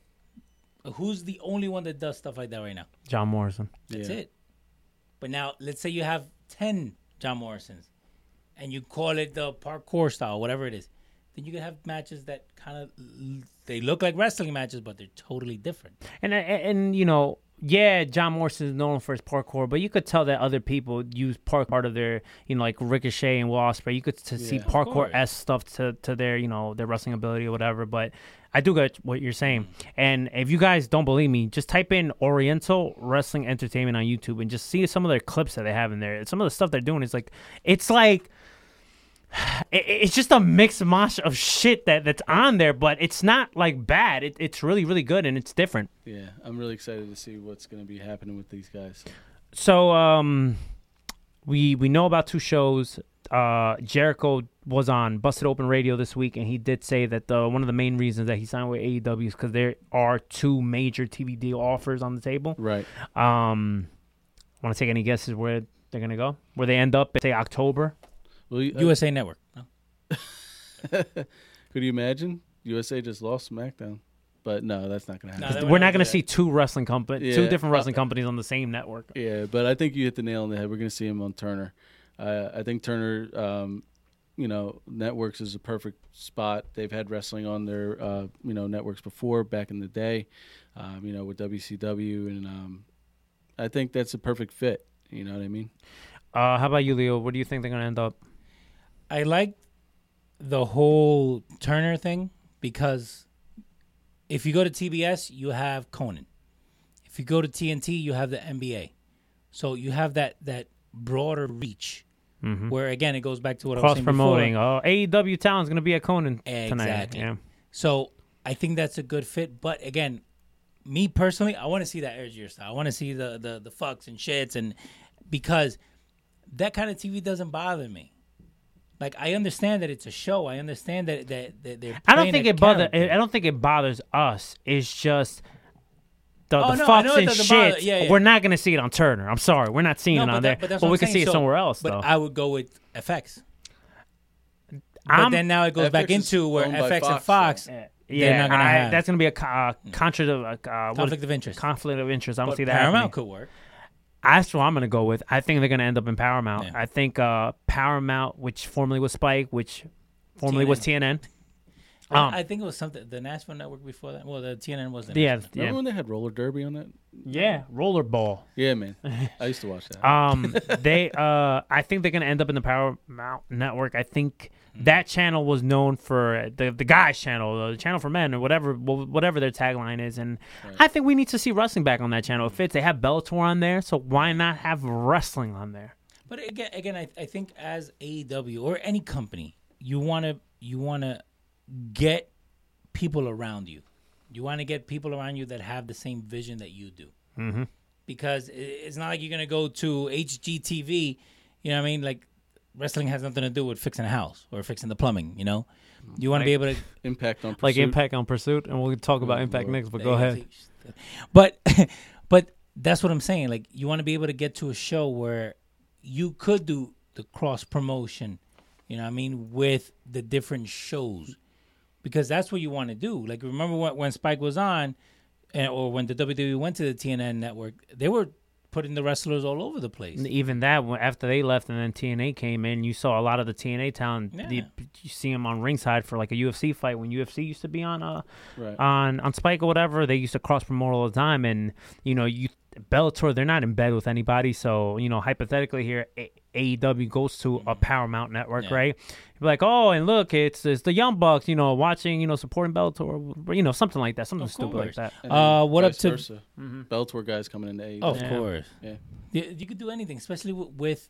Who's the only one that does stuff like that right now? John Morrison. That's yeah. it. But now, let's say you have ten John Morrisons, and you call it the parkour style, whatever it is. Then you can have matches that kind of, they look like wrestling matches, but they're totally different. And, and you know, yeah, John Morrison is known for his parkour, but you could tell that other people use parkour part of their, you know, like Ricochet and Ospreay. You could t- yeah, see parkour-esque stuff to, to their, you know, their wrestling ability or whatever. But I do get what you're saying. And if you guys don't believe me, just type in Oriental Wrestling Entertainment on YouTube and just see some of their clips that they have in there. Some of the stuff they're doing is like, it's like... it's just a mixed mosh of shit that, that's on there, but it's not like bad. It, it's really, really good, and it's different. Yeah, I'm really excited to see what's going to be happening with these guys. So um, we we know about two shows. Uh, Jericho was on Busted Open Radio this week, and he did say that the, one of the main reasons that he signed with A E W is because there are two major T V deal offers on the table. Right. Um, want to take any guesses where they're going to go? Where they end up, say, October? Well, you, uh, U S A Network. No. Could you imagine? U S A just lost SmackDown. But no, that's not going to happen. No, we're not going to see two wrestling companies, yeah. two different wrestling companies on the same network. Yeah, but I think you hit the nail on the head. We're going to see him on Turner. Uh, I think Turner, um, you know, networks is a perfect spot. They've had wrestling on their, uh, you know, networks before back in the day, um, you know, with W C W. And um, I think that's a perfect fit. You know what I mean? Uh, how about you, Leo? Where do you think they're going to end up? I like the whole Turner thing because if you go to T B S, you have Conan. If you go to T N T, you have the N B A. So you have that, that broader reach mm-hmm. where, again, it goes back to what I was saying before. Cross-promoting. Oh, A E W Town's going to be at Conan exactly. tonight. Exactly. Yeah. So I think that's a good fit. But, again, me personally, I want to see that edgier style. I want to see the, the, the fucks and shits and because that kind of T V doesn't bother me. Like, I understand that it's a show. I understand that that, that they're. I don't think it bothers. I don't think it bothers us. It's just the, oh, the no, Fox and the shit. Yeah, yeah. We're not going to see it on Turner. I'm sorry. We're not seeing no, it on that, there. But, that's but what we I'm can saying. see it somewhere else, but though. I would go with F X. But I'm, then now it goes F X back into where F X Fox, and Fox... So. Yeah. Yeah, not gonna I, that's going to be a uh, contract of, uh, conflict of interest. Conflict of interest. I don't but see that Paramount happening. Could work. That's what I'm going to go with. I think they're going to end up in Paramount. Yeah. I think uh, Paramount, which formerly was Spike, which formerly T N N. Was T N N. Well, um, I think it was something, the Nashville Network before that. Well, the T N N was the Nashville yeah, Network. Remember yeah. when they had roller derby on that? Yeah, rollerball. Yeah, man. I used to watch that. Um, they, uh, I think they're going to end up in the Paramount Network. I think... That channel was known for the the guys' channel, the channel for men, or whatever whatever their tagline is. And right. I think we need to see wrestling back on that channel. It fits. They have Bellator on there, so why not have wrestling on there? But again, again, I, I think as A E W or any company, you wanna you wanna get people around you. You wanna get people around you that have the same vision that you do, mm-hmm. because it's not like you're gonna go to H G T V. You know what I mean? Like. Wrestling has nothing to do with fixing a house or fixing the plumbing, you know? You want like, to be able to... Impact on Pursuit. Like Impact on Pursuit, and we'll talk about Impact Lord. next, but go ahead. But but that's what I'm saying. Like, you want to be able to get to a show where you could do the cross-promotion, you know what I mean, with the different shows. Because that's what you want to do. Like, remember when, when Spike was on, and, or when the W W E went to the T N N network, they were... putting the wrestlers all over the place. Even that, after they left and then T N A came in, you saw a lot of the T N A talent. Yeah. You, you see them on ringside for like a U F C fight when U F C used to be on uh, right. on on Spike or whatever. They used to cross promote all the time, and you know you Bellator, they're not in bed with anybody. So you know hypothetically here, a- AEW goes to a Paramount network, yeah. right? You'd be like, oh, and look, it's it's the Young Bucks, you know, watching, you know, supporting Bellator, you know, something like that, something of stupid course. like that. Uh, what up to mm-hmm. Bellator guys coming into A E W? Oh, of yeah. course, yeah. You, you could do anything, especially w- with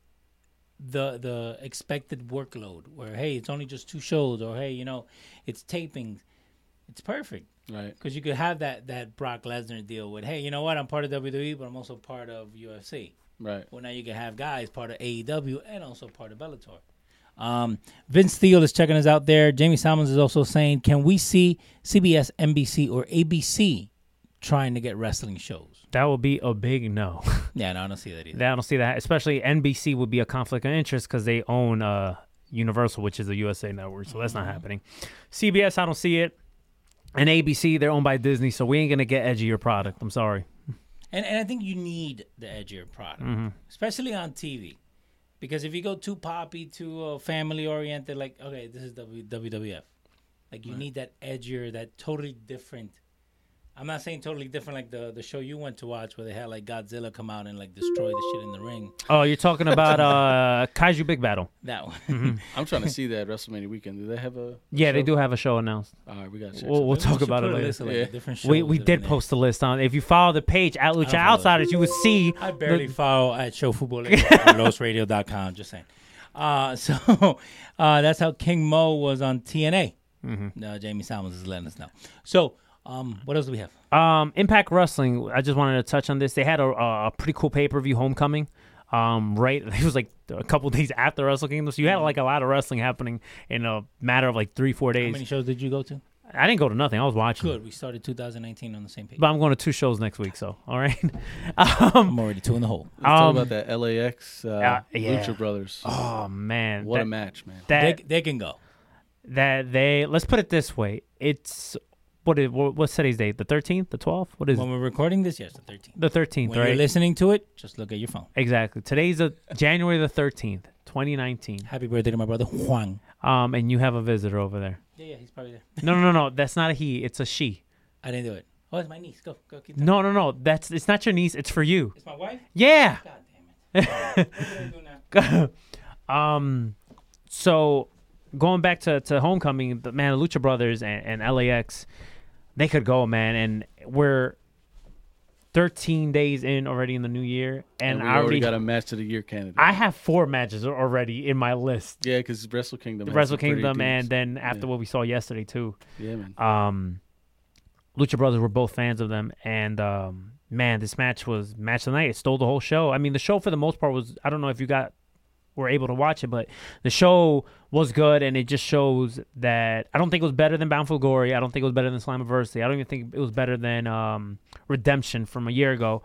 the the expected workload. Where hey, it's only just two shows, or hey, you know, it's taping. It's perfect. Right. Because you could have that, that Brock Lesnar deal with, hey, you know what? I'm part of W W E, but I'm also part of U F C. Right. Well, now you can have guys part of A E W and also part of Bellator. Um, Vince Steele is checking us out there. Jamie Salmons is also saying, can we see C B S, N B C, or A B C trying to get wrestling shows? That would be a big no. yeah, no, I don't see that either. I don't see that. Especially N B C would be a conflict of interest because they own uh, Universal, which is a U S A network, so that's mm-hmm. not happening. C B S, I don't see it. And A B C, they're owned by Disney, so we ain't going to get edgier product. I'm sorry. And and I think you need the edgier product, mm-hmm. especially on T V. Because if you go too poppy, too uh, family-oriented, like, okay, this is W W F. Like, you right. need that edgier, that totally different. I'm not saying totally different like the, the show you went to watch where they had, like, Godzilla come out and, like, destroy the shit in the ring. Oh, you're talking about uh, Kaiju Big Battle. That one. Mm-hmm. I'm trying to see that WrestleMania weekend. Do they have a, a Yeah, show? They do have a show announced. All right, we got to check. We'll, we'll talk about it later. Like, yeah. different shows we we did name. post a list on. If you follow the page at Lucha Outsiders, you would see. I barely the... follow at show football radio dot com. Just saying. Uh, so uh, that's how King Mo was on T N A. Mm-hmm. No, Jamie Salmons is letting us know. So... Um, what else do we have? Um, Impact Wrestling. I just wanted to touch on this. They had a, a pretty cool pay-per-view Homecoming. Um, right, it was like a couple days after Wrestle Kingdom, so you had like a lot of wrestling happening in a matter of like three, four days. How many shows did you go to? I didn't go to nothing. I was watching. Good. We started two thousand nineteen on the same page. But I'm going to two shows next week, so all right. um, I'm already two in the hole. Let's um, talk about that L A X uh, uh, yeah. Lucha Brothers. Oh man, what that, a match, man! That, they, they can go. That they let's put it this way. It's. What is, what's today's date? The thirteenth? The twelfth? What is when it? We're recording this? Yes, the thirteenth. The thirteenth, when right? When you're listening to it, just look at your phone. Exactly. Today's a, January the thirteenth, twenty nineteen. Happy birthday to my brother, Juan. Um, and you have a visitor over there. Yeah, yeah, he's probably there. No, no, no, no. That's not a he. It's a she. I didn't do it. Oh, it's my niece. Go, go. Keep no, no, no. That's It's not your niece. It's for you. It's my wife? Yeah. God damn it. What did I do now? um, so, going back to, to Homecoming, the, man, the Lucha Brothers and, and L A X... They could go, man, and we're thirteen days in already in the new year, and, and we already, already got a match of the year candidate. I have four matches already in my list. Yeah, because Wrestle Kingdom, Wrestle Kingdom, and then after yeah. what we saw yesterday too. Yeah, man. Um, Lucha Brothers were both fans of them, and um, man, this match was match of the night. It stole the whole show. I mean, the show for the most part was. I don't know if you got were able to watch it, but the show was good, and it just shows that I don't think it was better than Bound for Glory. I don't think it was better than Slammiversary. I don't even think it was better than um, Redemption from a year ago.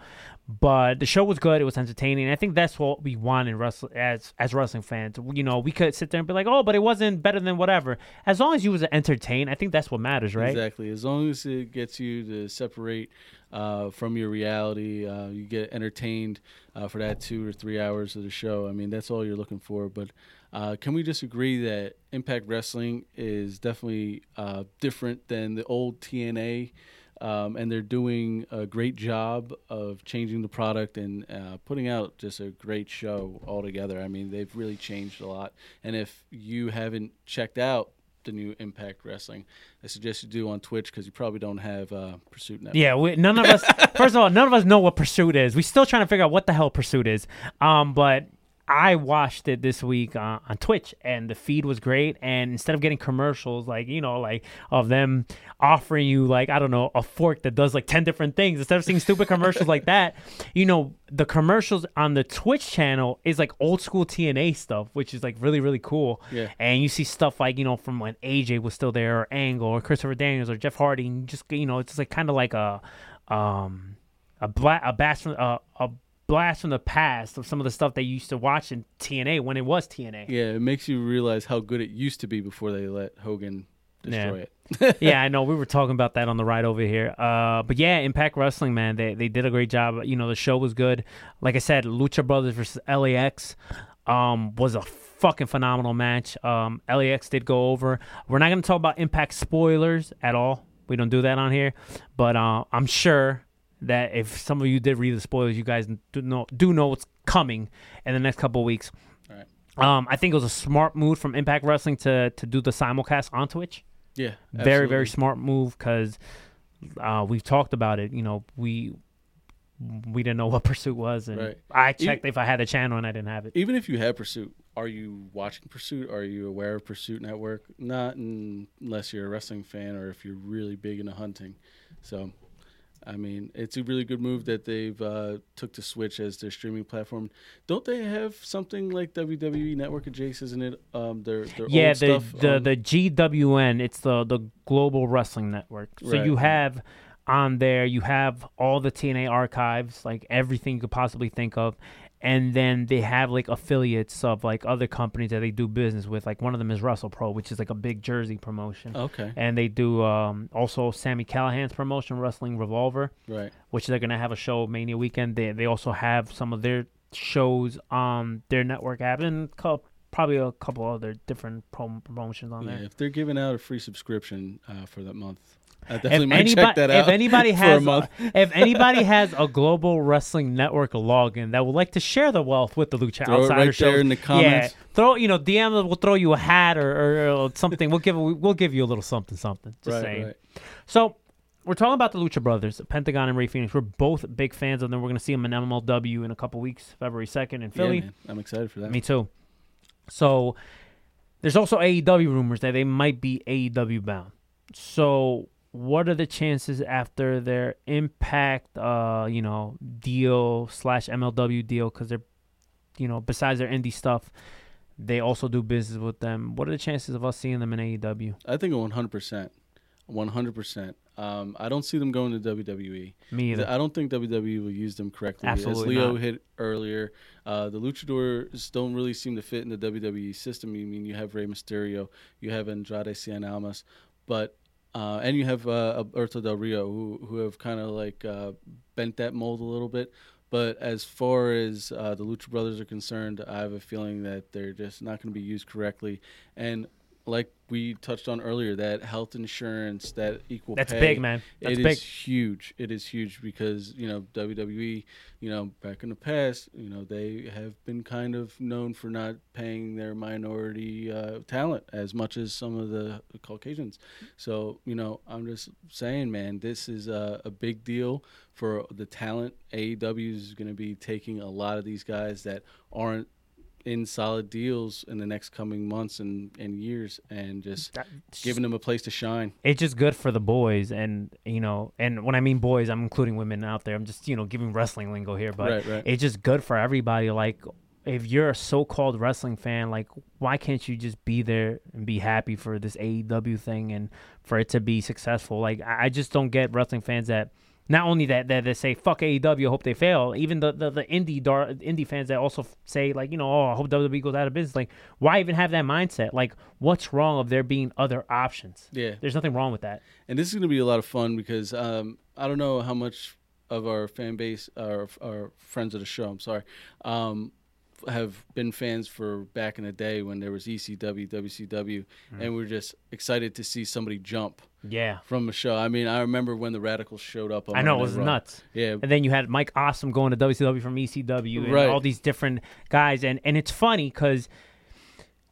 But the show was good. It was entertaining. I think that's what we want in wrestle as as wrestling fans. You know, we could sit there and be like, "Oh, but it wasn't better than whatever." As long as you was entertained, I think that's what matters, right? Exactly. As long as it gets you to separate uh, from your reality, uh, you get entertained uh, for that two or three hours of the show. I mean, that's all you're looking for. But uh, can we just agree that Impact Wrestling is definitely uh, different than the old T N A? Um, and they're doing a great job of changing the product and uh, putting out just a great show altogether. I mean, they've really changed a lot. And if you haven't checked out the new Impact Wrestling, I suggest you do on Twitch, because you probably don't have uh, Pursuit Network. Yeah, we, none of us, first of all, none of us know what Pursuit is. We're still trying to figure out what the hell Pursuit is. Um, but I watched it this week uh, on Twitch, and the feed was great. And instead of getting commercials, like, you know, like of them offering you, like, I don't know, a fork that does like ten different things, instead of seeing stupid commercials like that, you know, the commercials on the Twitch channel is like old school T N A stuff, which is like really, really cool. Yeah. And you see stuff like, you know, from when A J was still there, or Angle, or Christopher Daniels, or Jeff Hardy, and just, you know, it's just like kind of like a, um, a black, a bash, a, a blast from the past of some of the stuff they used to watch in T N A when it was T N A. Yeah, it makes you realize how good it used to be before they let Hogan destroy yeah. it. Yeah, I know. We were talking about that on the ride over here. Uh, but yeah, Impact Wrestling, man, they they did a great job. You know, the show was good. Like I said, Lucha Brothers versus L A X um, was a fucking phenomenal match. Um, L A X did go over. We're not going to talk about Impact spoilers at all. We don't do that on here. But uh, I'm sure that if some of you did read the spoilers, you guys do know do know what's coming in the next couple of weeks. All right. Um, I think it was a smart move from Impact Wrestling to to do the simulcast on Twitch. Yeah, absolutely. Very, very smart move, because uh, we've talked about it. You know, we we didn't know what Pursuit was, and right. I checked even, if I had a channel, and I didn't have it. Even if you have Pursuit, are you watching Pursuit? Are you aware of Pursuit Network? Not unless you're a wrestling fan, or if you're really big into hunting. So, I mean, it's a really good move that they've uh, took to Switch as their streaming platform. Don't they have something like W W E Network adjacent, isn't it? Um, their, their yeah, old the, stuff the, on... the G W N, it's the, the Global Wrestling Network. So right. You have on there, you have all the T N A archives, like everything you could possibly think of. And then they have like affiliates of like other companies that they do business with. Like one of them is WrestlePro, which is like a big Jersey promotion. Okay. And they do um, also Sammy Callahan's promotion, Wrestling Revolver. Right. Which they're gonna have a show Mania weekend. They they also have some of their shows on their network app, and co- probably a couple other different prom- promotions on yeah, there. If they're giving out a free subscription uh, for that month, I definitely if might anybody, check that out. If anybody has a, if anybody has a Global Wrestling Network login that would like to share the wealth with the Lucha throw Outsider it right Show, there in the comments. Yeah, throw you know D M will throw you a hat or, or, or something. We'll give we'll give you a little something something. Just right, saying. Right. So we're talking about the Lucha Brothers, Pentagon and Ray Phoenix. We're both big fans of them. We're going to see them in M L W in a couple weeks, February second in Philly. Yeah, man. I'm excited for that. Me too. So there's also A E W rumors that they might be A E W bound. So what are the chances after their Impact, uh, you know, deal slash M L W deal? Because they're, you know, besides their indie stuff, they also do business with them. What are the chances of us seeing them in A E W? I think one hundred percent. one hundred percent. Um, I don't see them going to W W E. Me either. I don't think W W E will use them correctly. Absolutely As Leo not. hit earlier, uh, the Luchadors don't really seem to fit in the W W E system. You I mean, you have Rey Mysterio, you have Andrade Cien Almas, but Uh, and you have uh, Alberto Del Rio, who who have kind of like uh, bent that mold a little bit. But as far as uh, the Lucha Brothers are concerned, I have a feeling that they're just not going to be used correctly. And like we touched on earlier, that health insurance, that equal That's pay. That's big, man. That's it big. is huge. It is huge because, you know, W W E, you know, back in the past, you know, they have been kind of known for not paying their minority uh, talent as much as some of the Caucasians. So, you know, I'm just saying, man, this is a, a big deal for the talent. A E W is going to be taking a lot of these guys that aren't in solid deals in the next coming months and, and years, and just That's, giving them a place to shine. It's just good for the boys, and you know, and when I mean boys, I'm including women out there. I'm just, you know, giving wrestling lingo here, but right, right. It's just good for everybody. Like, if you're a so-called wrestling fan, like, why can't you just be there and be happy for this A E W thing and for it to be successful? Like, I just don't get wrestling fans that not only that that they say fuck A E W, hope they fail. Even the the, the indie dar- indie fans that also say, like, you know, oh, I hope W W E goes out of business. Like, why even have that mindset? Like, what's wrong of there being other options? Yeah, there's nothing wrong with that. And this is gonna be a lot of fun because um, I don't know how much of our fan base, our our friends of the show, I'm sorry, um, have been fans for back in the day when there was E C W, W C W, mm. and we're just excited to see somebody jump. Yeah, from the show. I mean, I remember when the Radicals showed up. On I know it was run. nuts. Yeah, and then you had Mike Awesome going to W C W from E C W, and right. all these different guys. And and it's funny because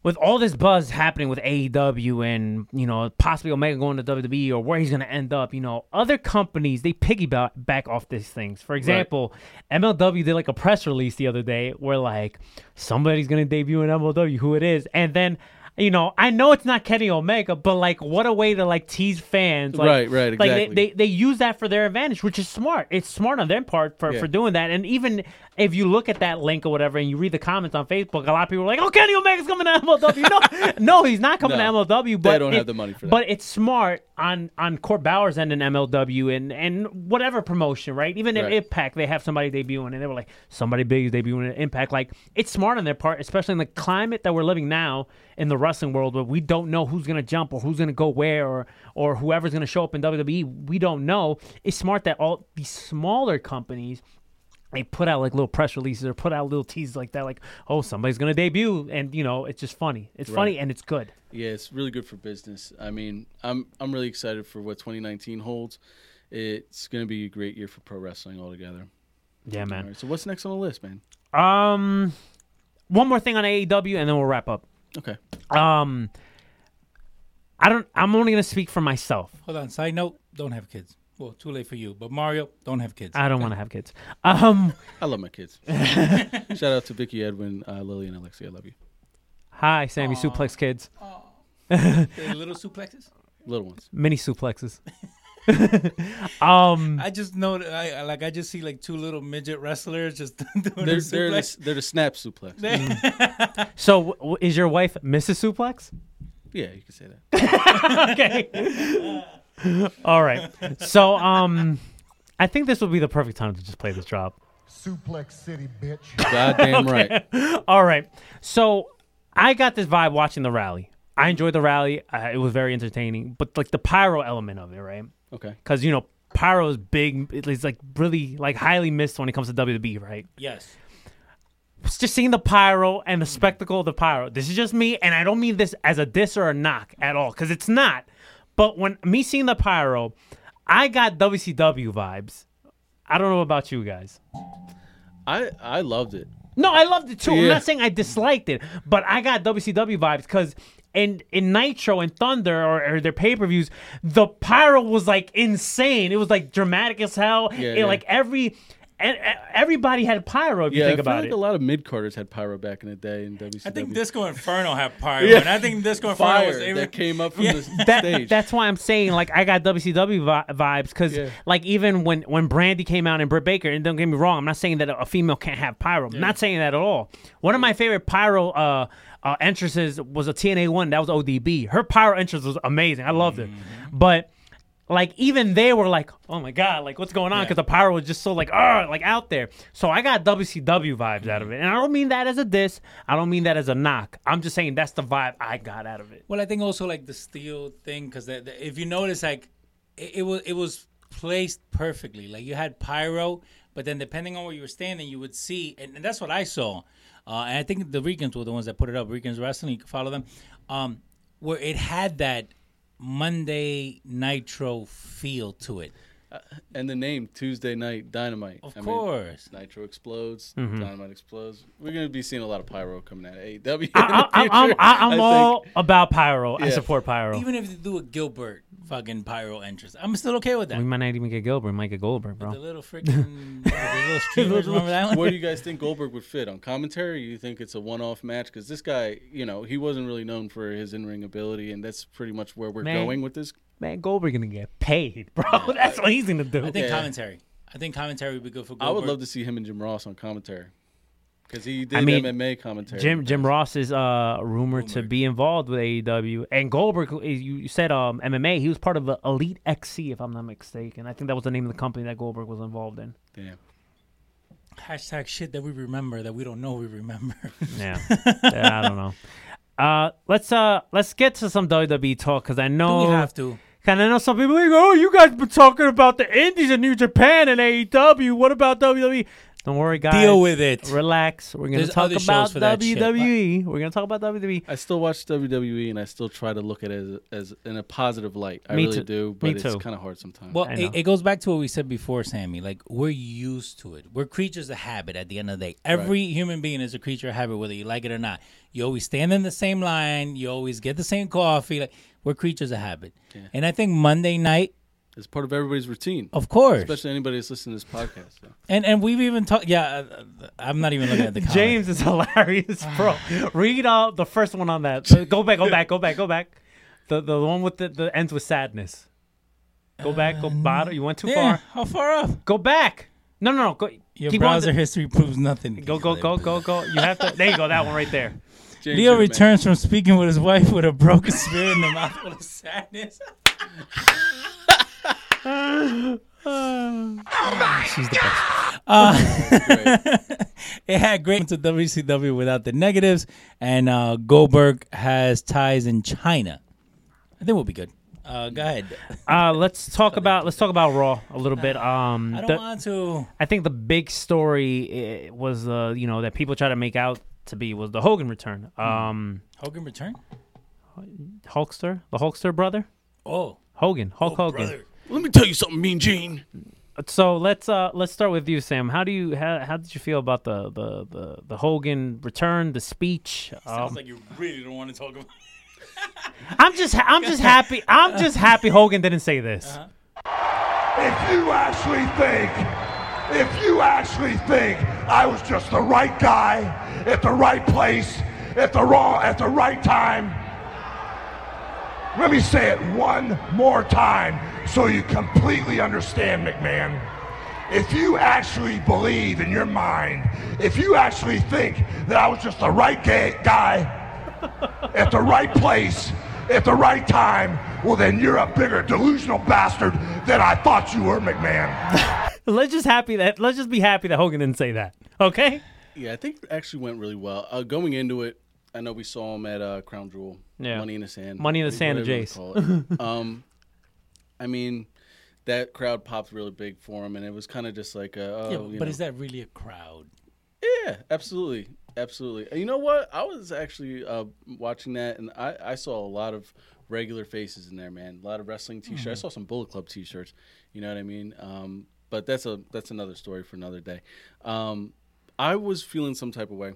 with all this buzz happening with A E W, and you know possibly Omega going to W W E or where he's going to end up, you know, other companies they piggyback off these things. For example, right. M L W did like a press release the other day where like somebody's going to debut in M L W, who it is, and then. You know, I know it's not Kenny Omega, but, like, what a way to, like, tease fans. Like, right, right, exactly. Like, they, they, they use that for their advantage, which is smart. It's smart on their part for, yeah. for doing that. And even if you look at that link or whatever and you read the comments on Facebook, a lot of people are like, oh, Kenny Omega's coming to M L W. No, no, he's not coming no, to M L W. But they don't it, have the money for that. But it's smart on, on Court Bauer's end in M L W and, and whatever promotion, right? Even in right. Impact, they have somebody debuting, and they were like, somebody big is debuting in Impact. Like, it's smart on their part, especially in the climate that we're living now in the wrestling world where we don't know who's going to jump or who's going to go where or or whoever's going to show up in W W E. We don't know. It's smart that all these smaller companies, they put out like little press releases or put out little teases like that, like, oh, somebody's going to debut. And, you know, it's just funny. It's right. funny and it's good. Yeah, it's really good for business. I mean, I'm I'm really excited for what twenty nineteen holds. It's going to be a great year for pro wrestling altogether. Yeah, man. All right, so what's next on the list, man? Um, one more thing on A E W and then we'll wrap up. Okay. Um, I don't. I'm only gonna speak for myself. Hold on. Side note: don't have kids. Well, too late for you. But Mario, don't have kids. I don't okay. want to have kids. Um, I love my kids. Shout out to Vicky, Edwin, uh, Lily, and Alexia. I love you. Hi, Sammy. Aww. Suplex kids. Little suplexes. Little ones. Mini suplexes. um, I just know, I like. I just see like two little midget wrestlers just doing they're, suplex. They're the, they're the snap suplex. Mm. So, w- is your wife Missus Suplex? Yeah, you can say that. Okay. All right. So, um, I think this will be the perfect time to just play this drop. Suplex City, bitch. Goddamn okay. right. All right. So, I got this vibe watching the rally. I enjoyed the rally. Uh, it was very entertaining, but like the pyro element of it, right? Okay. Because, you know, pyro is big. It's, like, really, like, highly missed when it comes to W W E, right? Yes. It's just seeing the pyro and the spectacle of the pyro. This is just me, and I don't mean this as a diss or a knock at all, because it's not. But when me seeing the pyro, I got W C W vibes. I don't know about you guys. I I loved it. No, I loved it, too. Yeah. I'm not saying I disliked it, but I got W C W vibes, because... And in Nitro and Thunder or, or their pay-per-views, the pyro was like insane. It was like dramatic as hell. Yeah, it, yeah. Like every, and, and everybody had pyro. If yeah, you think I about feel like it, a lot of mid-carders had pyro back in the day in W C W. I think Disco Inferno had pyro, yeah. and I think Disco Inferno Fire was that even, came up from yeah. the that, stage. That's why I'm saying like I got W C W vi- vibes because yeah. like even when when Brandy came out and Britt Baker, and don't get me wrong, I'm not saying that a female can't have pyro. I'm yeah. not saying that at all. One of my favorite pyro. Uh, Uh, entrances was a T N A one that was O D B. Her pyro entrance was amazing. I loved it, mm-hmm. but like even they were like, "Oh my god, like what's going on?" Because yeah. the pyro was just so like, "Ah," like out there. So I got W C W vibes mm-hmm. out of it, and I don't mean that as a diss. I don't mean that as a knock. I'm just saying that's the vibe I got out of it. Well, I think also like the steel thing, because if you notice, like it, it was it was placed perfectly. Like you had pyro, but then depending on where you were standing, you would see, and, and that's what I saw. Uh, and I think the Ricans were the ones that put it up. Ricans Wrestling, you can follow them. Um, where it had that Monday Nitro feel to it. Uh, and the name, Tuesday Night Dynamite. Of I course. Mean, Nitro explodes. Mm-hmm. Dynamite explodes. We're going to be seeing a lot of pyro coming out of A E W. I, I, future, I'm, I'm, I'm all about pyro. Yeah. I support pyro. Even if they do a Gilbert fucking pyro entrance, I'm still okay with that. We might not even get Gilbert. We might get Goldberg, bro. But the little freaking... the little streamers, remember that one? Where do you guys think Goldberg would fit? On commentary, you think it's a one-off match? Because this guy, you know, he wasn't really known for his in-ring ability, and that's pretty much where we're Man. going with this. Man, Goldberg gonna get paid, bro. Yeah, that's I, what he's gonna do. I think yeah. commentary. I think commentary would be good for Goldberg. I would love to see him and Jim Ross on commentary. Because he did I mean, M M A commentary. Jim Jim Ross is uh, rumored oh to be involved with A E W. And Goldberg, you said um, M M A. He was part of the Elite X C, if I'm not mistaken. I think that was the name of the company that Goldberg was involved in. Damn. Hashtag shit that we remember that we don't know we remember. yeah. yeah. I don't know. Uh, let's uh, let's get to some W W E talk because I know we have to. Cause I know some people like, oh, you guys been talking about the Indies and New Japan and A E W. What about W W E? Don't worry, guys. Deal with it. Relax. We're going to talk about W W E. We're going to talk about W W E. I still watch W W E, and I still try to look at it as, as in a positive light. I Me really too. do, but Me it's kind of hard sometimes. Well, it, it goes back to what we said before, Sammy. Like, we're used to it. We're creatures of habit at the end of the day. Every right. human being is a creature of habit, whether you like it or not. You always stand in the same line. You always get the same coffee. Like, we're creatures of habit. Yeah. And I think Monday night, it's part of everybody's routine. Of course. Especially anybody that's listening to this podcast. So. And and we've even talked. Yeah, I'm not even looking at the comments. James is hilarious, bro. Read out the first one on that. Go back, go back, go back, go back. The the one with the, the ends with sadness. Go back, go bottom. You went too yeah, far. How far up? Go back. No, no, no. Go, Your browser the, history proves nothing. Go, go, go, go, go. You have to. There you go. That one right there. James Leo returns man. from speaking with his wife with a broken spirit in the mouth with sadness. Uh, uh, oh she's the best. Uh, it had great to W C W without the negatives, and uh, Goldberg has ties in China. I think we'll be good. Uh, go ahead. Uh, let's talk about let's talk about Raw a little bit. Um, I don't the, want to. I think the big story was uh, you know that people try to make out to be was the Hogan return. Um, Hogan return? Hulkster, the Hulkster brother. Oh, Hogan, Hulk oh, Hogan. Brother. Let me tell you something, Mean Gene. So let's uh, let's start with you, Sam. How do you how, how did you feel about the the, the, the Hogan return, the speech? Um, Sounds like you really don't want to talk about it. I'm just I'm just happy I'm just happy Hogan didn't say this. Uh-huh. If you actually think if you actually think I was just the right guy at the right place at the raw at the right time. Let me say it one more time so you completely understand, McMahon. If you actually believe in your mind, if you actually think that I was just the right guy at the right place at the right time, well, then you're a bigger delusional bastard than I thought you were, McMahon. Let's just happy that let's just be happy that Hogan didn't say that, okay? Yeah, I think it actually went really well. Uh, going into it, I know we saw him at uh, Crown Jewel. Yeah. Money in the Sand. Money in the Sand of Jace. um, I mean, that crowd popped really big for him, and it was kind of just like, a, oh, yeah, but you know. Is that really a crowd? Yeah, absolutely, absolutely. And you know what? I was actually uh, watching that, and I, I saw a lot of regular faces in there, man. A lot of wrestling T-shirts. Mm-hmm. I saw some Bullet Club T-shirts. You know what I mean? Um, but that's a that's another story for another day. Um, I was feeling some type of way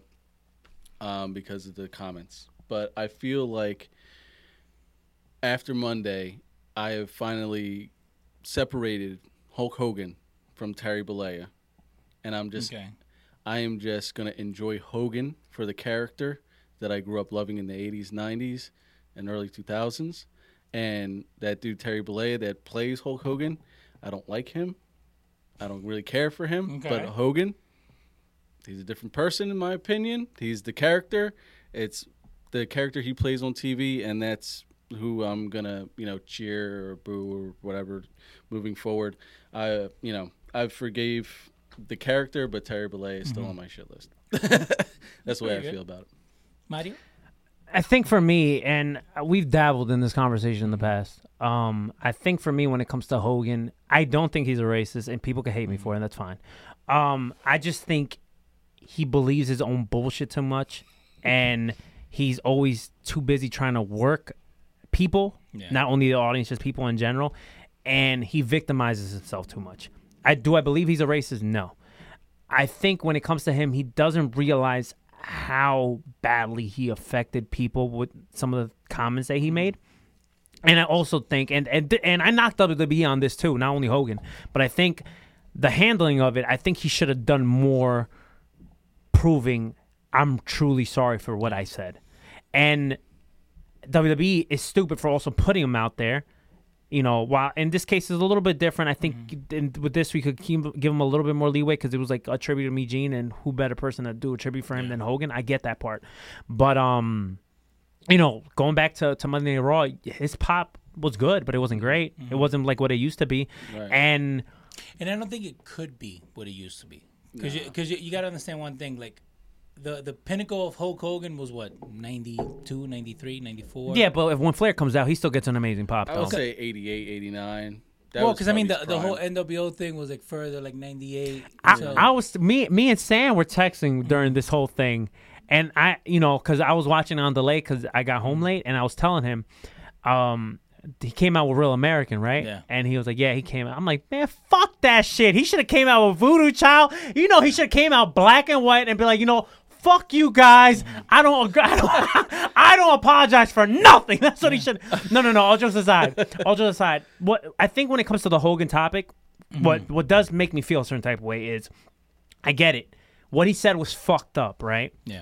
um, because of the comments. But I feel like after Monday, I have finally separated Hulk Hogan from Terry Bollea. And I'm just, okay. I am just going to enjoy Hogan for the character that I grew up loving in the eighties, nineties, and early two thousands. And that dude, Terry Bollea, that plays Hulk Hogan, I don't like him. I don't really care for him. Okay. But Hogan, he's a different person, in my opinion. He's the character. It's the character he plays on T V, and that's who I'm gonna, you know, cheer or boo or whatever moving forward. I, you know, I forgave the character, but Terry Bollea is still mm-hmm. on my shit list. That's the way I good. feel about it. Mario? I think for me, and we've dabbled in this conversation in the past, um, I think for me when it comes to Hogan, I don't think he's a racist, and people can hate mm-hmm. me for it, and that's fine. Um, I just think he believes his own bullshit too much, and he's always too busy trying to work people, yeah. not only the audience, just people in general, and he victimizes himself too much. I do I believe he's a racist? No. I think when it comes to him, he doesn't realize how badly he affected people with some of the comments that he made. And I also think, and and, and I knocked W W E on this too, not only Hogan, but I think the handling of it, I think he should have done more proving I'm truly sorry for what I said. And W W E is stupid for also putting him out there, you know, while in this case is a little bit different. I think mm-hmm. in, with this we could keep, give him a little bit more leeway because it was like a tribute to Mean Gene, and who better person to do a tribute for him yeah. than Hogan? I get that part, but um, you know, going back to to Monday Night Raw, his pop was good, but it wasn't great. Mm-hmm. It wasn't like what it used to be, right. and and I don't think it could be what it used to be because because no. you, you, you got to understand one thing, like. The the pinnacle of Hulk Hogan was what, ninety-two, ninety-three, ninety-four? Yeah, but if when Flair comes out, he still gets an amazing pop, though. I would say eighty-eight, eighty-nine. That well, because I mean, the, the whole N W O thing was like further, like ninety-eight. I, so. I was, me, me and Sam were texting during this whole thing, and I, you know, because I was watching on delay because I got home late, and I was telling him, um, he came out with Real American, right? Yeah. And he was like, yeah, he came out. I'm like, man, fuck that shit. He should have came out with Voodoo Child. You know, he should have came out black and white and be like, you know, fuck you guys. I don't, I don't, I don't apologize for nothing. That's what he should. No, no, no. All jokes aside. All jokes aside. What I think when it comes to the Hogan topic, mm-hmm. what what does make me feel a certain type of way is, I get it. What he said was fucked up, right? Yeah.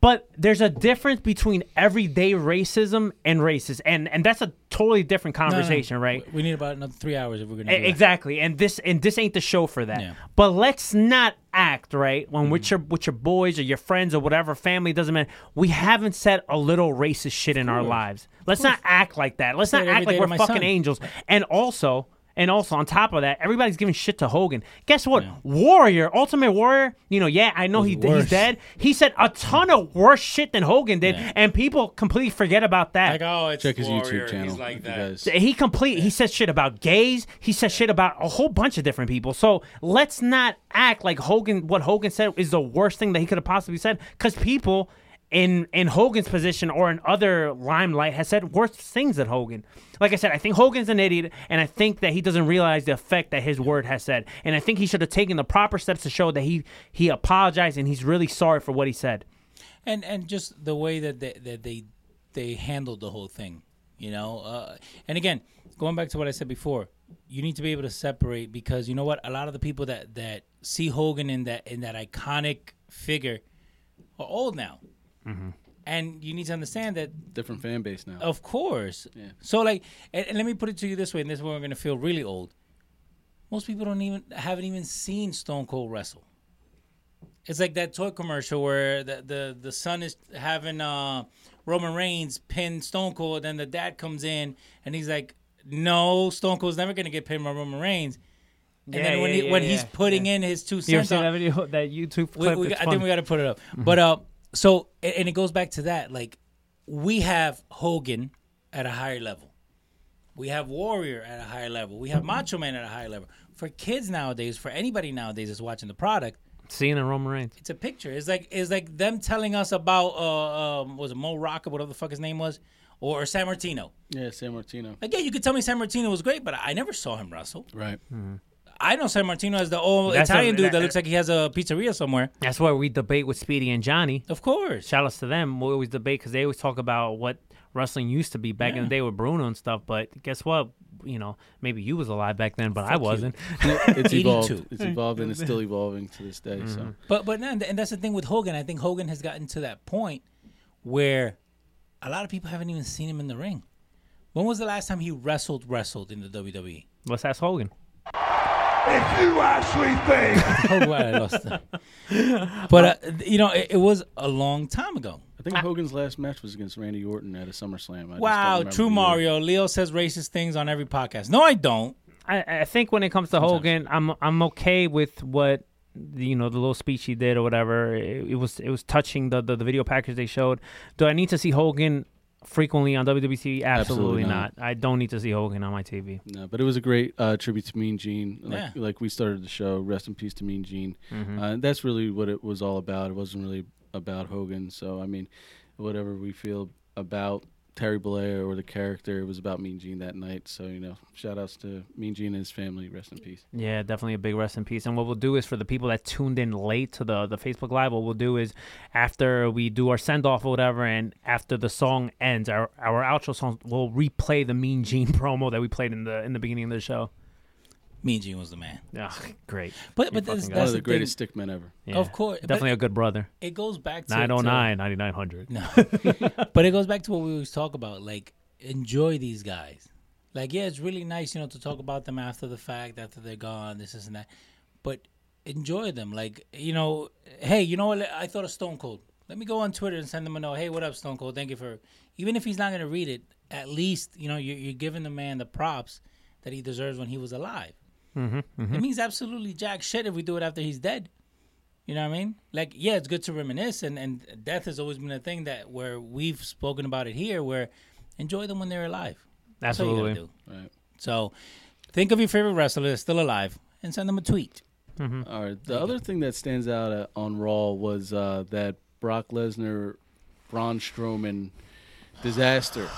But there's a difference between everyday racism and racist, and and that's a totally different conversation, no, no. right? We need about another three hours if we're gonna do that. Exactly, and this and this ain't the show for that. Yeah. But let's not act right when mm-hmm. with your with your boys or your friends or whatever family, doesn't matter. We haven't said a little racist shit in our lives. Let's not act like that. Let's not act like we're fucking angels. And also. And also, on top of that, everybody's giving shit to Hogan. Guess what? Yeah. Warrior, Ultimate Warrior, you know, yeah, I know he, he's dead. He said a ton of worse shit than Hogan did, yeah. and people completely forget about that. Like, oh, it's Check Warrior. His YouTube channel. He's like that. He, he complete. Yeah. He says shit about gays. He says shit about a whole bunch of different people. So let's not act like Hogan. What Hogan said is the worst thing that he could have possibly said, because people in in Hogan's position or in other limelight has said worse things than Hogan. Like I said, I think Hogan's an idiot, and I think that he doesn't realize the effect that his word has said. And I think he should have taken the proper steps to show that he, he apologized and he's really sorry for what he said. And and just the way that they that they, they handled the whole thing, you know. Uh, and again, going back to what I said before, you need to be able to separate, because you know what? A lot of the people that, that see Hogan in that in that iconic figure are old now. Mm-hmm. And you need to understand that different fan base now. Of course. Yeah. So like, and, and let me put it to you this way, and this is where we're gonna feel really old. Most people don't even haven't even seen Stone Cold wrestle. It's like that toy commercial where the the, the son is having uh, Roman Reigns pin Stone Cold, and the dad comes in and he's like, "No, Stone Cold's never gonna get pinned by Roman Reigns." And yeah, then when yeah, he, yeah, when yeah, he's putting yeah. in his two cents, you ever seen that video, that YouTube clip? We, we, I think we gotta put it up, mm-hmm. but uh. So, and it goes back to that, like, we have Hogan at a higher level. We have Warrior at a higher level. We have Macho Man at a higher level. For kids nowadays, for anybody nowadays that's watching the product. Seeing a Roman Reigns. It's a picture. It's like it's like them telling us about, uh, um, was it Mo Rocca, whatever the fuck his name was, or, or San Martino. Yeah, San Martino. Like, yeah, you could tell me San Martino was great, but I never saw him wrestle. Right. Mm-hmm. I know San Martino as the old that's Italian a, dude that, that looks like he has a pizzeria somewhere. That's why we debate with Speedy and Johnny. Of course. Shout outs to them. We always debate because they always talk about what wrestling used to be back yeah. in the day with Bruno and stuff. But guess what? You know, maybe you was alive back then, but Fuck I wasn't. It's evolved. It's evolved and it's still evolving to this day. Mm-hmm. So, But, but no, and that's the thing with Hogan. I think Hogan has gotten to that point where a lot of people haven't even seen him in the ring. When was the last time he wrestled, wrestled in the W W E? Let's ask Hogan. If you actually think. Oh, glad I lost that. But, uh, you know, it, it was a long time ago. I think I, Hogan's last match was against Randy Orton at a SummerSlam. I wow, true Mario. Year. Leo says racist things on every podcast. No, I don't. I, I think when it comes to Sometimes. Hogan, I'm I'm okay with what, you know, the little speech he did or whatever. It, it was it was touching, the, the, the video package they showed. Do I need to see Hogan frequently on W W E T V? Absolutely, Absolutely not. not. I don't need to see Hogan on my T V. No, but it was a great uh, tribute to Mean Gene. Like, yeah. like we started the show, rest in peace to Mean Gene. Mm-hmm. Uh, that's really what it was all about. It wasn't really about Hogan. So, I mean, whatever we feel about Terry Bollea or the character, it was about Mean Gene that night. So, you know, shout outs to Mean Gene and his family. Rest in peace. Yeah, definitely a big rest in peace. And what we'll do is, for the people that tuned in late to the, the Facebook Live, what we'll do is, after we do our send-off or whatever, and after the song ends, our, our outro song, we'll replay the Mean Gene promo that we played in the in the beginning of the show. Mean Gene was the man. Oh, great. But You're but that's, that's one of the, the greatest stick men ever. Yeah, of course. Definitely a good brother. It goes back to nine oh nine, ninety-nine hundred. No. But it goes back to what we always talk about. Like, enjoy these guys. Like, yeah, it's really nice, you know, to talk about them after the fact, after they're gone, this, this, and that. But enjoy them. Like, you know, hey, you know what? I thought of Stone Cold. Let me go on Twitter and send them a note. Hey, what up, Stone Cold? Thank you for... Even if he's not going to read it, at least, you know, you're, you're giving the man the props that he deserves when he was alive. Mm-hmm, mm-hmm. It means absolutely jack shit if we do it after he's dead. You know what I mean? Like, yeah, it's good to reminisce, and, and death has always been a thing that where we've spoken about it here, where enjoy them when they're alive. That's absolutely. What you gotta do. Right. So think of your favorite wrestler that's still alive and send them a tweet. Mm-hmm. All right. The there other thing that stands out uh, on Raw was uh, that Brock Lesnar, Braun Strowman disaster.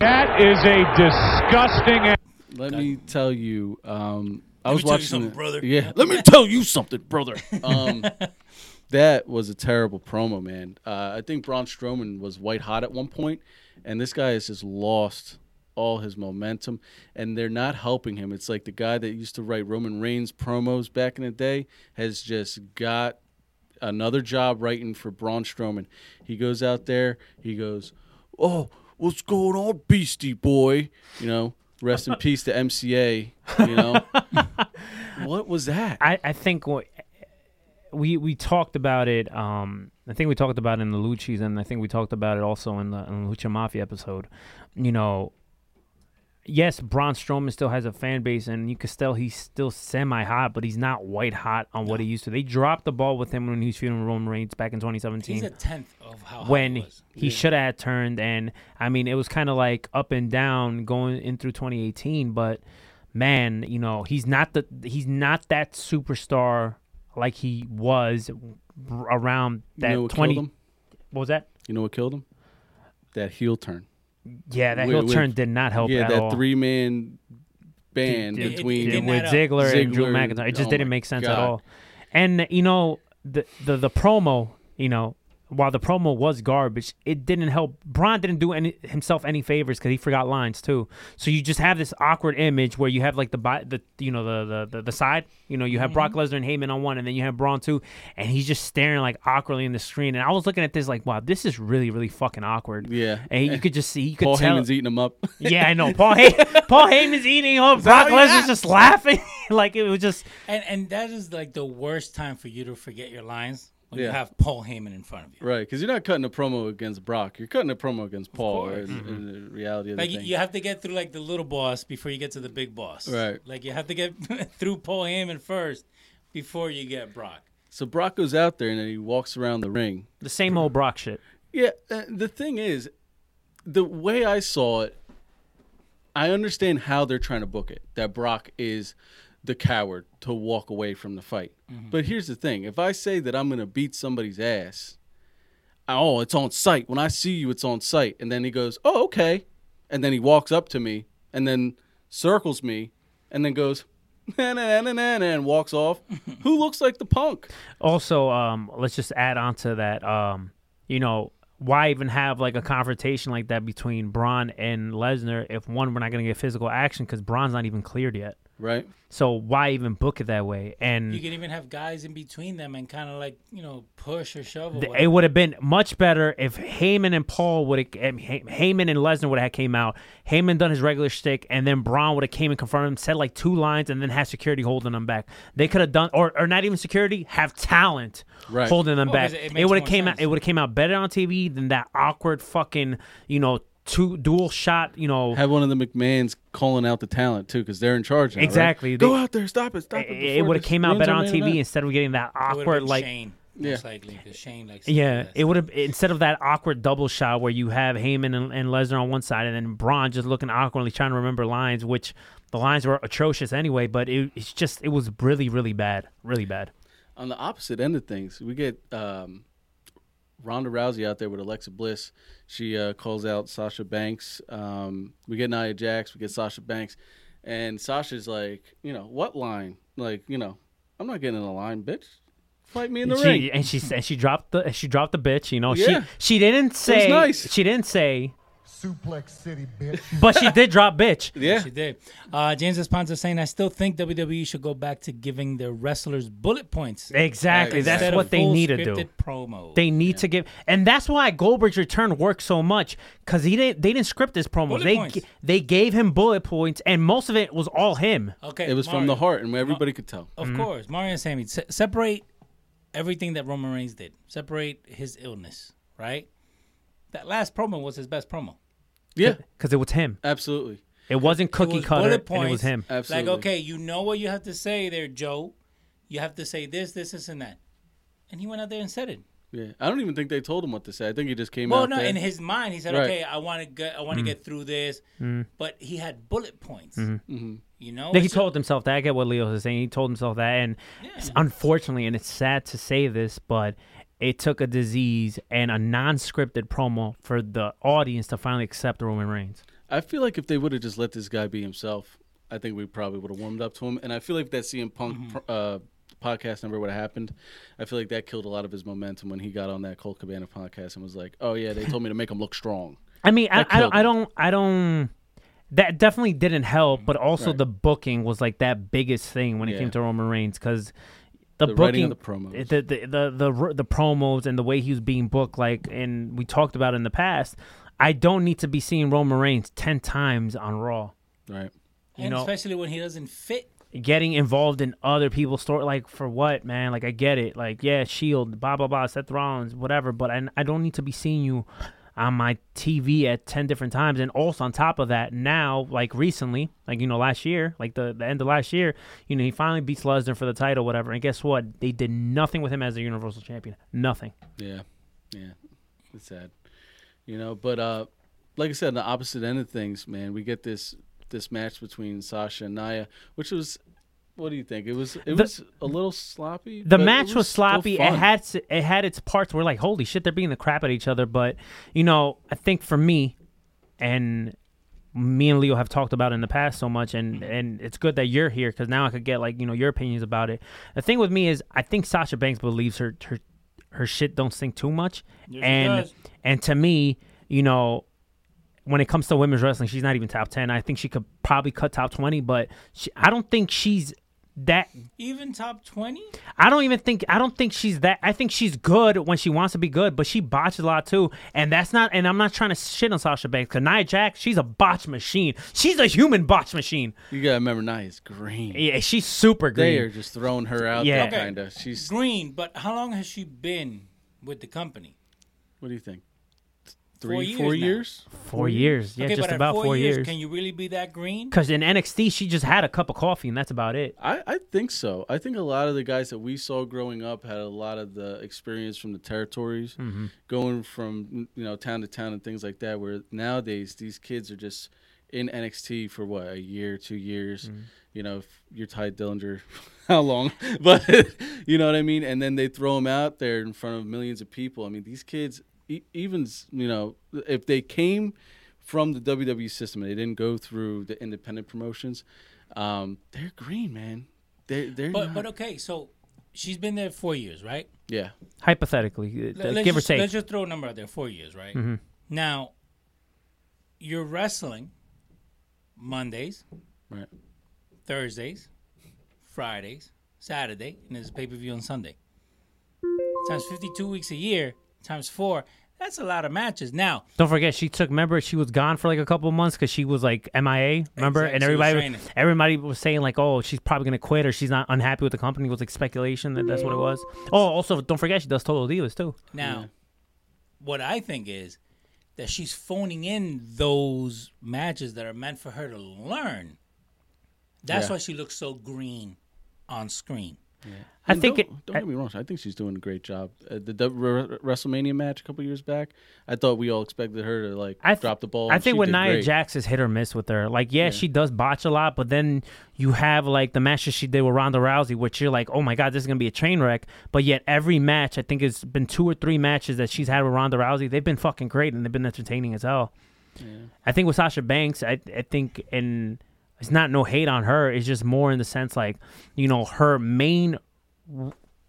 That is a disgusting... Let God. me tell you... Um, I was watching something, brother. Yeah, let me tell you something, brother. Um, that was a terrible promo, man. Uh, I think Braun Strowman was white hot at one point, and this guy has just lost all his momentum, and they're not helping him. It's like the guy that used to write Roman Reigns promos back in the day has just got another job writing for Braun Strowman. He goes out there, he goes, "Oh, what's going on, Beastie Boy?" You know. Rest in peace to M C A, you know. What was that? I, I think we, we we talked about it. Um, I think we talked about it in the Luchis, and I think we talked about it also in the, in the Lucha Mafia episode. You know, yes, Braun Strowman still has a fan base, and you can tell he's still semi-hot, but he's not white-hot on what he used to. They dropped the ball with him when he was feuding with Roman Reigns back in twenty seventeen. He's a tenth of how hot when he was. He yeah. should have turned, and, I mean, it was kind of like up and down going in through twenty eighteen, but, man, you know, he's not the he's not that superstar like he was around that you know what twenty. Killed him? What was that? You know what killed him? That heel turn. Yeah, that heel turn did not help yeah, at all. Yeah, that three-man band d- d- between... D- with Ziggler, Ziggler and Drew McIntyre. It just oh didn't make sense God. at all. And, you know, the, the the promo, you know, while the promo was garbage, it didn't help. Braun didn't do any himself any favors because he forgot lines, too. So you just have this awkward image where you have, like, the, the you know, the, the, the side. You know, you have mm-hmm. Brock Lesnar and Heyman on one, and then you have Braun, too. And he's just staring, like, awkwardly in the screen. And I was looking at this like, wow, this is really, really fucking awkward. Yeah. And you could just see. You could Paul tell. Heyman's eating him up. Yeah, I know. Paul, Hay- Paul Heyman's eating him up. Brock Lesnar's just laughing. Like, it was just. And, and that is, like, the worst time for you to forget your lines. When yeah. you have Paul Heyman in front of you. Right, because you're not cutting a promo against Brock. You're cutting a promo against Paul. Or mm-hmm. in the reality of like the thing. You have to get through, like, the little boss before you get to the big boss. Right. Like, you have to get through Paul Heyman first before you get Brock. So Brock goes out there, and then he walks around the ring. The same old Brock shit. Yeah, uh, the thing is, the way I saw it, I understand how they're trying to book it, that Brock is the coward to walk away from the fight. Mm-hmm. But here's the thing. If I say that I'm going to beat somebody's ass, oh, it's on sight. When I see you, it's on sight. And then he goes, oh, okay. And then he walks up to me and then circles me and then goes, na na na na and walks off. Who looks like the punk? Also, um, let's just add on to that, um, you know, why even have, like, a confrontation like that between Braun and Lesnar if, one, we're not going to get physical action because Braun's not even cleared yet. Right. So why even book it that way? And you can even have guys in between them and kind of, like, you know, push or shove. Th- it would have been much better if Heyman and Paul would have, Heyman and Lesnar would have came out. Heyman done his regular shtick, and then Braun would have came and confronted him, said like two lines, and then had security holding them back. They could have done, or, or not even security, have talent right. holding them well, back. It, it would have came sense. out. It would have came out better on T V than that awkward fucking, you know. Two dual shot, you know. Have one of the McMahons calling out the talent too, because they're in charge now. Exactly. Right? They, Go out there, stop it, stop it. It, it would have came out better on T V instead of getting that awkward, like. Shane. Yeah. Most likely, the Shane, like, yeah, it would have instead of that awkward double shot where you have Heyman and, and Lesnar on one side and then Braun just looking awkwardly trying to remember lines, which the lines were atrocious anyway. But it, it's just it was really, really bad, really bad. On the opposite end of things, we get. Um, Ronda Rousey out there with Alexa Bliss. She uh, calls out Sasha Banks. Um, we get Nia Jax. We get Sasha Banks. And Sasha's like, you know, what line? Like, you know, I'm not getting in a line, bitch. Fight me in the she, ring. And she and she dropped the she dropped the bitch. You know, yeah. she she didn't say. It was nice. She didn't say. Suplex City, bitch. But she did drop bitch. Yeah. She did. Uh, James Esponza saying, I still think W W E should go back to giving their wrestlers bullet points. Exactly. That's Instead what they need to do. Promo. They need yeah. to give. And that's why Goldberg's return worked so much, because he didn't, they didn't script his promos. They g- they gave him bullet points, and most of it was all him. Okay, it was Mario. From the heart, and everybody Ma- could tell. Of mm-hmm. course. Mario and Sammy, se- separate everything that Roman Reigns did. Separate his illness, right? That last promo was his best promo. Yeah. Because it was him. Absolutely. It wasn't cookie cutter. It was him. Absolutely. Like, okay, you know what you have to say there, Joe. You have to say this, this, this, and that. And he went out there and said it. Yeah. I don't even think they told him what to say. I think he just came well, out no, there. Well, no, in his mind, he said, right. okay, I want to get I want to mm. get through this. Mm. But he had bullet points. Mm-hmm. Mm-hmm. You know? Then he told himself that. I get what Leo was saying. He told himself that. And yeah. unfortunately, and it's sad to say this, but it took a disease and a non-scripted promo for the audience to finally accept Roman Reigns. I feel like if they would have just let this guy be himself, I think we probably would have warmed up to him. And I feel like that C M Punk mm-hmm. uh, podcast number would have happened. I feel like that killed a lot of his momentum when he got on that Colt Cabana podcast and was like, oh, yeah, they told me to make him look strong. I mean, I, I, don't, I don't... I don't... That definitely didn't help, but also right. the booking was like that biggest thing when it yeah. came to Roman Reigns, because The, the booking, of the promos, the, the the the the promos, and the way he was being booked, like, and we talked about in the past. I don't need to be seeing Roman Reigns ten times on Raw, right? You and know, especially when he doesn't fit. Getting involved in other people's story, like, for what, man? Like, I get it, like, yeah, Shield, blah blah blah, Seth Rollins, whatever. But I I don't need to be seeing you on my T V at ten different times. And also on top of that, now, like recently, like, you know, last year, like the, the end of last year, you know, he finally beats Lesnar for the title, whatever. And guess what? They did nothing with him as a Universal Champion. Nothing. Yeah. Yeah. It's sad. You know, but uh, like I said, on the opposite end of things, man, we get this this match between Sasha and Naya, which was, what do you think? It was it the, was a little sloppy. The match was, was sloppy. It had it had its parts where, like, holy shit, they're beating the crap at each other. But, you know, I think for me, and me and Leo have talked about it in the past so much, and, and it's good that you're here because now I could get, like, you know, your opinions about it. The thing with me is I think Sasha Banks believes her her, her shit don't stink too much. Yes, and and to me, you know, when it comes to women's wrestling, she's not even top ten. I think she could probably cut top twenty, but she, I don't think she's that even top twenty. I don't even think I don't think she's that. I think she's good when she wants to be good, but she botches a lot too. And that's not. And I'm not trying to shit on Sasha Banks because Nia Jax, she's a botch machine. She's a human botch machine. You gotta remember, Nia's green. Yeah, she's super green. They are just throwing her out. Yeah, okay. kind of. She's green. But how long has she been with the company? What do you think? Three, four years? Four years, four years. yeah, okay, just about four, four years, years. Can you really be that green? Because in N X T, she just had a cup of coffee, and that's about it. I, I think so. I think a lot of the guys that we saw growing up had a lot of the experience from the territories, mm-hmm. going from, you know, town to town and things like that, where nowadays these kids are just in N X T for, what, a year, two years. Mm-hmm. You know, if you're Ty Dillinger, how long? But you know what I mean? And then they throw them out there in front of millions of people. I mean, these kids... Even, you know, if they came from the W W E system and they didn't go through the independent promotions, um, they're green, man. They're, they're but, not... but, okay, so she's been there four years, right? Yeah. Hypothetically, L- give just, or take. Let's just throw a number out there, four years, right? Mm-hmm. Now, you're wrestling Mondays, right? Thursdays, Fridays, Saturday, and there's a pay-per-view on Sunday. Times fifty-two weeks a year. Times four, that's a lot of matches. Now, don't forget, she took. Remember, she was gone for like a couple of months because she was like M I A. Remember, exactly. And everybody, was everybody was saying like, "Oh, she's probably gonna quit," or "She's not unhappy with the company." It was like speculation that that's what it was. Oh, also, don't forget, she does Total Divas too. Now, yeah. What I think is that she's phoning in those matches that are meant for her to learn. That's yeah. why she looks so green on screen. Yeah. I and think don't, it, don't get me wrong. I think she's doing a great job. Uh, the w- WrestleMania match a couple years back, I thought we all expected her to like th- drop the ball. I think when Nia great. Jax is hit or miss with her, like yeah, yeah, she does botch a lot, but then you have like the matches she did with Ronda Rousey, which you're like, oh my god, this is gonna be a train wreck. But yet every match, I think it's been two or three matches that she's had with Ronda Rousey, they've been fucking great and they've been entertaining as hell. Yeah. I think with Sasha Banks, I I think and. It's not no hate on her. It's just more in the sense like, you know, her main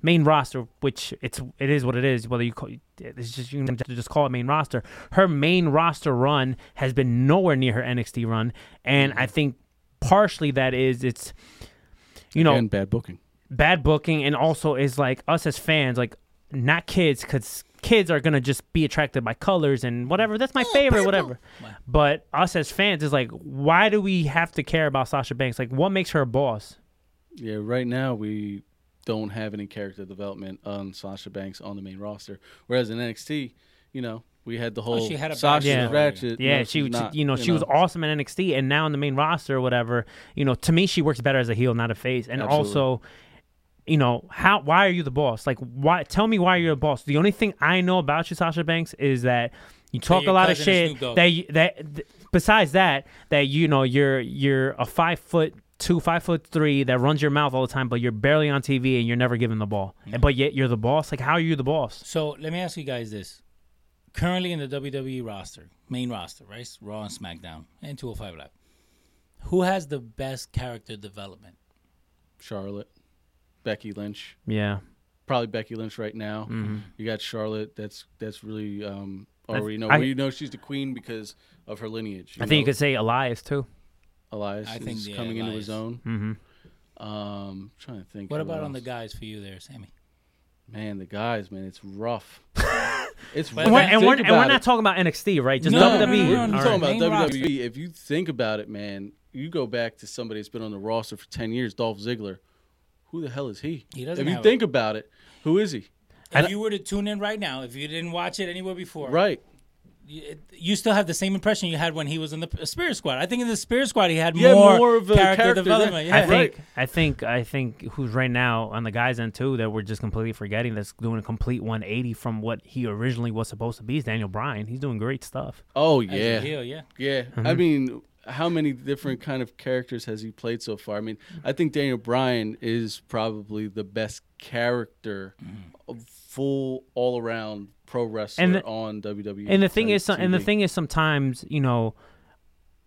main roster, which it's it is what it is. Whether you call it's just you have to just call it main roster. Her main roster run has been nowhere near her N X T run, and I think partially that is it's you know and bad booking, bad booking, and also is like us as fans, like not kids, because kids are gonna just be attracted by colors and whatever. That's my favorite, whatever. But us as fans is like, why do we have to care about Sasha Banks? Like, what makes her a boss? Yeah, right now we don't have any character development on Sasha Banks on the main roster. Whereas in N X T, you know, we had the whole oh, she had a Sasha yeah. Ratchet. Yeah, no, she, not, she, you know, you she know. was awesome in N X T, and now in the main roster or whatever. You know, to me, she works better as a heel, not a face. And Absolutely. also, you know, how? Why are you the boss? Like, why? Tell me why you're the boss. The only thing I know about you, Sasha Banks, is that you talk that a lot of shit. That you, that th- besides that, that you know, you're you're a five foot. Two five foot three that runs your mouth all the time, but you're barely on T V and you're never given the ball. Mm-hmm. And but yet you're the boss. Like, how are you the boss? So let me ask you guys this: currently in the W W E roster, main roster, right? Raw and SmackDown and two oh five Live. Who has the best character development? Charlotte, Becky Lynch. Yeah, probably Becky Lynch right now. Mm-hmm. You got Charlotte. That's that's really um, already know. You know she's the queen because of her lineage. I think know? you could say Elias too. Elias I is think, yeah, coming Elias. into his own. Mm-hmm. Um, I'm trying to think. What about else. on the guys for you there, Sammy? Man, the guys, man, it's rough. it's rough. And we're, and we're, and we're not talking about N X T, right? Just no, W W E. No, no, no, no, no. We're talking right. about Main W W E. Roster. If you think about it, man, you go back to somebody that's been on the roster for ten years, Dolph Ziggler. Who the hell is he? He doesn't. If you think it. about it, who is he? If you were to tune in right now, if you didn't watch it anywhere before. Right. You still have the same impression you had when he was in the Spirit Squad. I think in the Spirit Squad he had yeah, more, more of a character, character development. Yeah. I think, right. I think, I think, who's right now on the guys end too that we're just completely forgetting. That's doing a complete one eighty from what he originally was supposed to be. Is Daniel Bryan? He's doing great stuff. Oh yeah, as a heel, yeah, yeah. Mm-hmm. I mean, how many different kind of characters has he played so far? I mean, I think Daniel Bryan is probably the best character, mm. full all around. Pro wrestler and the, on W W E. And the thing is, T V. and the thing is, sometimes you know,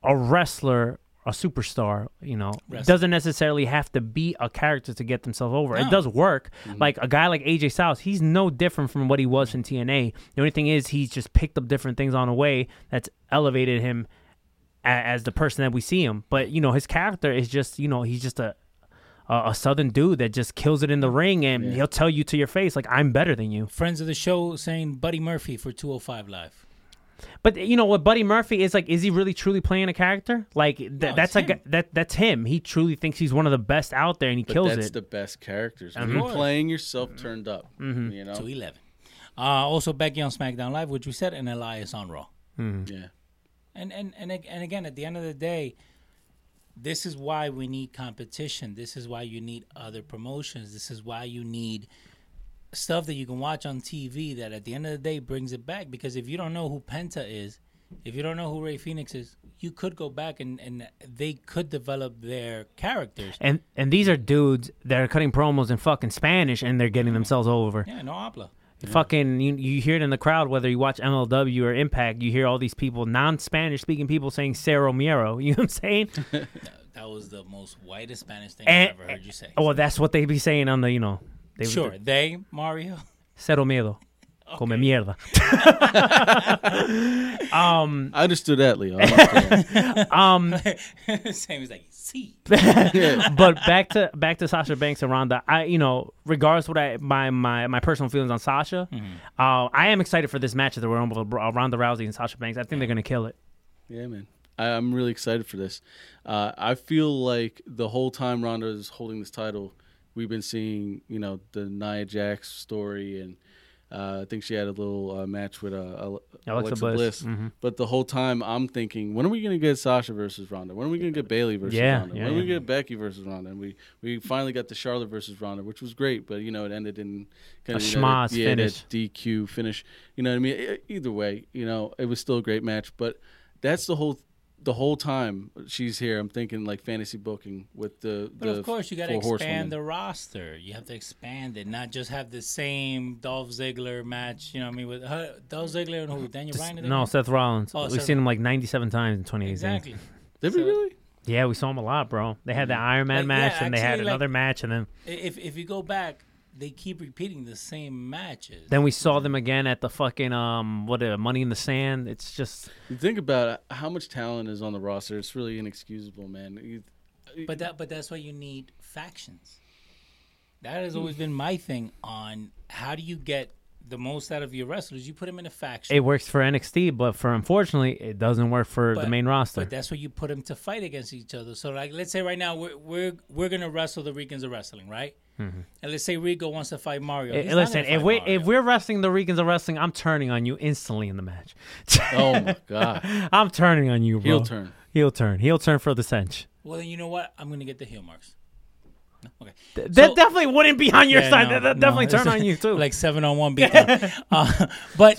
a wrestler, a superstar, you know, wrestler. doesn't necessarily have to be a character to get themselves over. No. It does work. Mm-hmm. Like a guy like A J Styles, he's no different from what he was in T N A. The only thing is, he's just picked up different things on the way that's elevated him a- as the person that we see him. But you know, his character is just, you know, he's just a Uh, a southern dude that just kills it in the ring, and yeah. he'll tell you to your face, like, I'm better than you. Friends of the show saying Buddy Murphy for two oh five Live. But you know what, Buddy Murphy is like, is he really truly playing a character? Like, th- no, that's like that that's him. He truly thinks he's one of the best out there, and he but kills that's it. That's the best characters. Mm-hmm. You're playing yourself turned up, mm-hmm. you know? two eleven Uh, also, Becky on SmackDown Live, which we said, and Elias on Raw. Mm-hmm. Yeah. And, and, and, and again, at the end of the day, this is why we need competition. This is why you need other promotions. This is why you need stuff that you can watch on T V that at the end of the day brings it back. Because if you don't know who Penta is, if you don't know who Rey Fénix is, you could go back and, and they could develop their characters. And and these are dudes that are cutting promos in fucking Spanish and they're getting themselves over. Yeah, no habla. Yeah. Fucking, you, you hear it in the crowd, whether you watch M L W or Impact, you hear all these people, non-Spanish-speaking people saying Cerro Miero. You know what I'm saying? that, that was the most whitest Spanish thing and, I've ever heard you say. Well, that's what they be saying on the, you know. They, sure. They, they Mario. Cerro Miedo. Okay. Come mierda. um, I understood that, Leo. um, Same as like, see. But back to back to Sasha Banks and Ronda. I, you know, regardless what I my my, my personal feelings on Sasha, mm-hmm. uh, I am excited for this match at the Royal Rumble, uh, Ronda Rousey and Sasha Banks. I think yeah. they're gonna kill it. Yeah, man. I, I'm really excited for this. Uh, I feel like the whole time Ronda is holding this title, we've been seeing, you know, the Nia Jax story and. Uh, I think she had a little uh, match with uh, Alexa, Alexa Bliss. Bliss. Mm-hmm. But the whole time I'm thinking, when are we going to get Sasha versus Ronda? When are we going to get Bayley versus yeah, Ronda? Yeah, when are yeah. we going to get Becky versus Ronda? And we, we finally got the Charlotte versus Ronda, which was great, but, you know, it ended in kind of a schmoz yeah, finish. D Q finish. You know what I mean? It, either way, you know, it was still a great match. But that's the whole the whole time she's here. I'm thinking like fantasy booking with the But the of course, you got to expand the roster. You have to expand it, not just have the same Dolph Ziggler match. You know what I mean? With her, Dolph Ziggler and who? Daniel Bryan? No, again? Seth Rollins. Oh, We've Seth seen him like ninety-seven times in twenty eighteen. Exactly. Did so, we really? Yeah, we saw him a lot, bro. They had the Iron Man like, match, yeah, and actually, they had another like, match. and then If if you go back, they keep repeating the same matches. Then we saw them again at the fucking um what uh, Money in the Sand. It's just you think about it, how much talent is on the roster. It's really inexcusable, man. You, but that but that's why you need factions. That has always been my thing on how do you get the most out of your wrestlers. You put them in a faction. It works for N X T, but for unfortunately, it doesn't work for but, the main roster. But that's where you put them to fight against each other. So like, let's say right now we're we're we're gonna wrestle the Ricans of Wrestling, right? Mm-hmm. And let's say Rico wants to fight Mario. It, listen, fight if we Mario. if we're wrestling the Ricans of Wrestling, I'm turning on you instantly in the match. Oh my god, I'm turning on you, bro. He'll turn. He'll turn. He'll turn for the cinch. Well, then you know what? I'm gonna get the heel marks. Okay. Th- that so, definitely wouldn't be on your yeah, side. No, that definitely no, turn on you too. Like seven on one beat. uh, but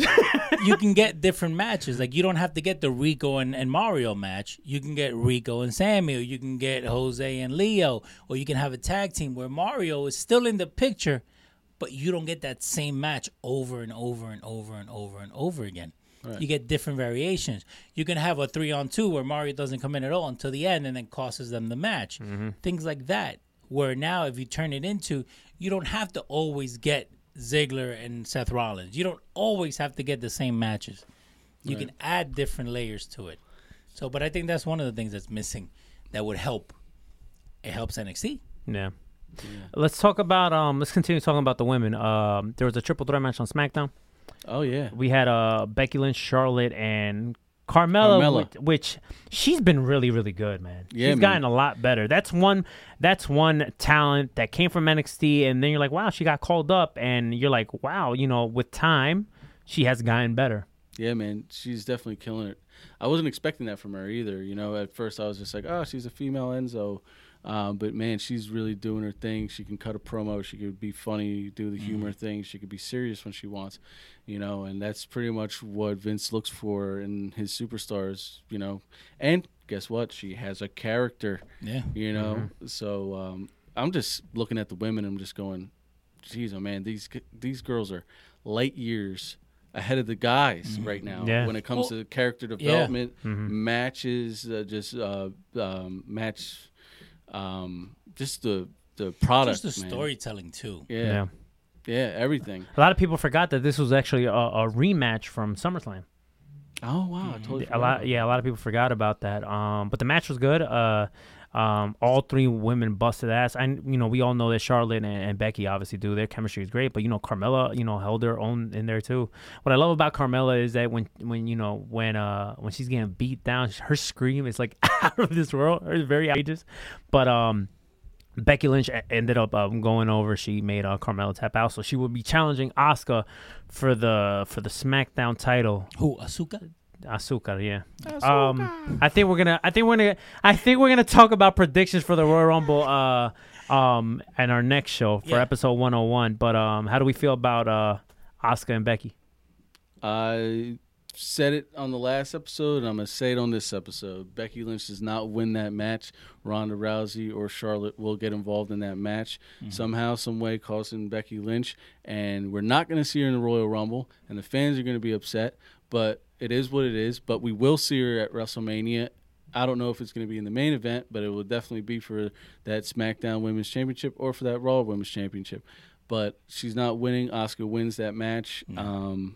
you can get different matches. Like you don't have to get the Rico and, and Mario match. You can get Rico and Sammy, or you can get Jose and Leo, or you can have a tag team where Mario is still in the picture, but you don't get that same match over and over and over and over and over again. Right. You get different variations. You can have a three on two where Mario doesn't come in at all until the end, and then costs them the match. Mm-hmm. Things like that. Where now, if you turn it into, you don't have to always get Ziggler and Seth Rollins. You don't always have to get the same matches. You right. can add different layers to it. So, but I think that's one of the things that's missing that would help. It helps N X T. Yeah. yeah. Let's talk about, um. let's continue talking about the women. Um, there was a triple threat match on SmackDown. Oh, yeah. We had uh, Becky Lynch, Charlotte, and Carmella, Carmella. Which, which she's been really, really good, man. Yeah, she's man. gotten a lot better. That's one that's one talent that came from N X T, and then you're like, wow, she got called up, and you're like, wow, you know, with time, she has gotten better. Yeah, man, she's definitely killing it. I wasn't expecting that from her either. You know, at first I was just like, oh, she's a female Enzo. Um, but, man, she's really doing her thing. She can cut a promo. She could be funny, do the humor mm. thing. She could be serious when she wants, you know, and that's pretty much what Vince looks for in his superstars, you know. And guess what? She has a character, yeah, you know. Mm-hmm. So um, I'm just looking at the women. I'm just going, geez, oh, man, these, these girls are light years ahead of the guys mm-hmm. right now yeah. when it comes well, to character development, yeah. mm-hmm. matches, uh, just uh, um, match – Um, just the the product, just the man. storytelling too. Yeah. yeah, yeah, everything. A lot of people forgot that this was actually a, a rematch from SummerSlam. Oh wow, mm-hmm. I totally a lot. Yeah, a lot of people forgot about that. Um, but the match was good. Uh, um, all three women busted ass. And you know, we all know that Charlotte and, and Becky obviously do. Their chemistry is great. But you know, Carmella, you know, held her own in there too. What I love about Carmella is that when when you know when uh when she's getting beat down, her scream is like out of this world. It's very outrageous. But um, Becky Lynch ended up um, going over. She made uh, Carmella tap out, so she will be challenging Asuka for the for the SmackDown title. Who Asuka? Asuka, yeah. Asuka. Um, I think we're gonna. I think we're gonna. I think we're gonna talk about predictions for the Royal Rumble. Uh, um, and our next show for yeah. episode one oh one. But um, how do we feel about uh, Asuka and Becky? I said it on the last episode, and I'm gonna say it on this episode. Becky Lynch does not win that match. Ronda Rousey or Charlotte will get involved in that match mm-hmm. somehow, some way, costing Becky Lynch, and we're not gonna see her in the Royal Rumble, and the fans are gonna be upset, but. It is what it is, but we will see her at WrestleMania. I don't know if it's going to be in the main event, but it will definitely be for that SmackDown Women's Championship or for that Raw Women's Championship. But she's not winning. Asuka wins that match. Mm-hmm. Um,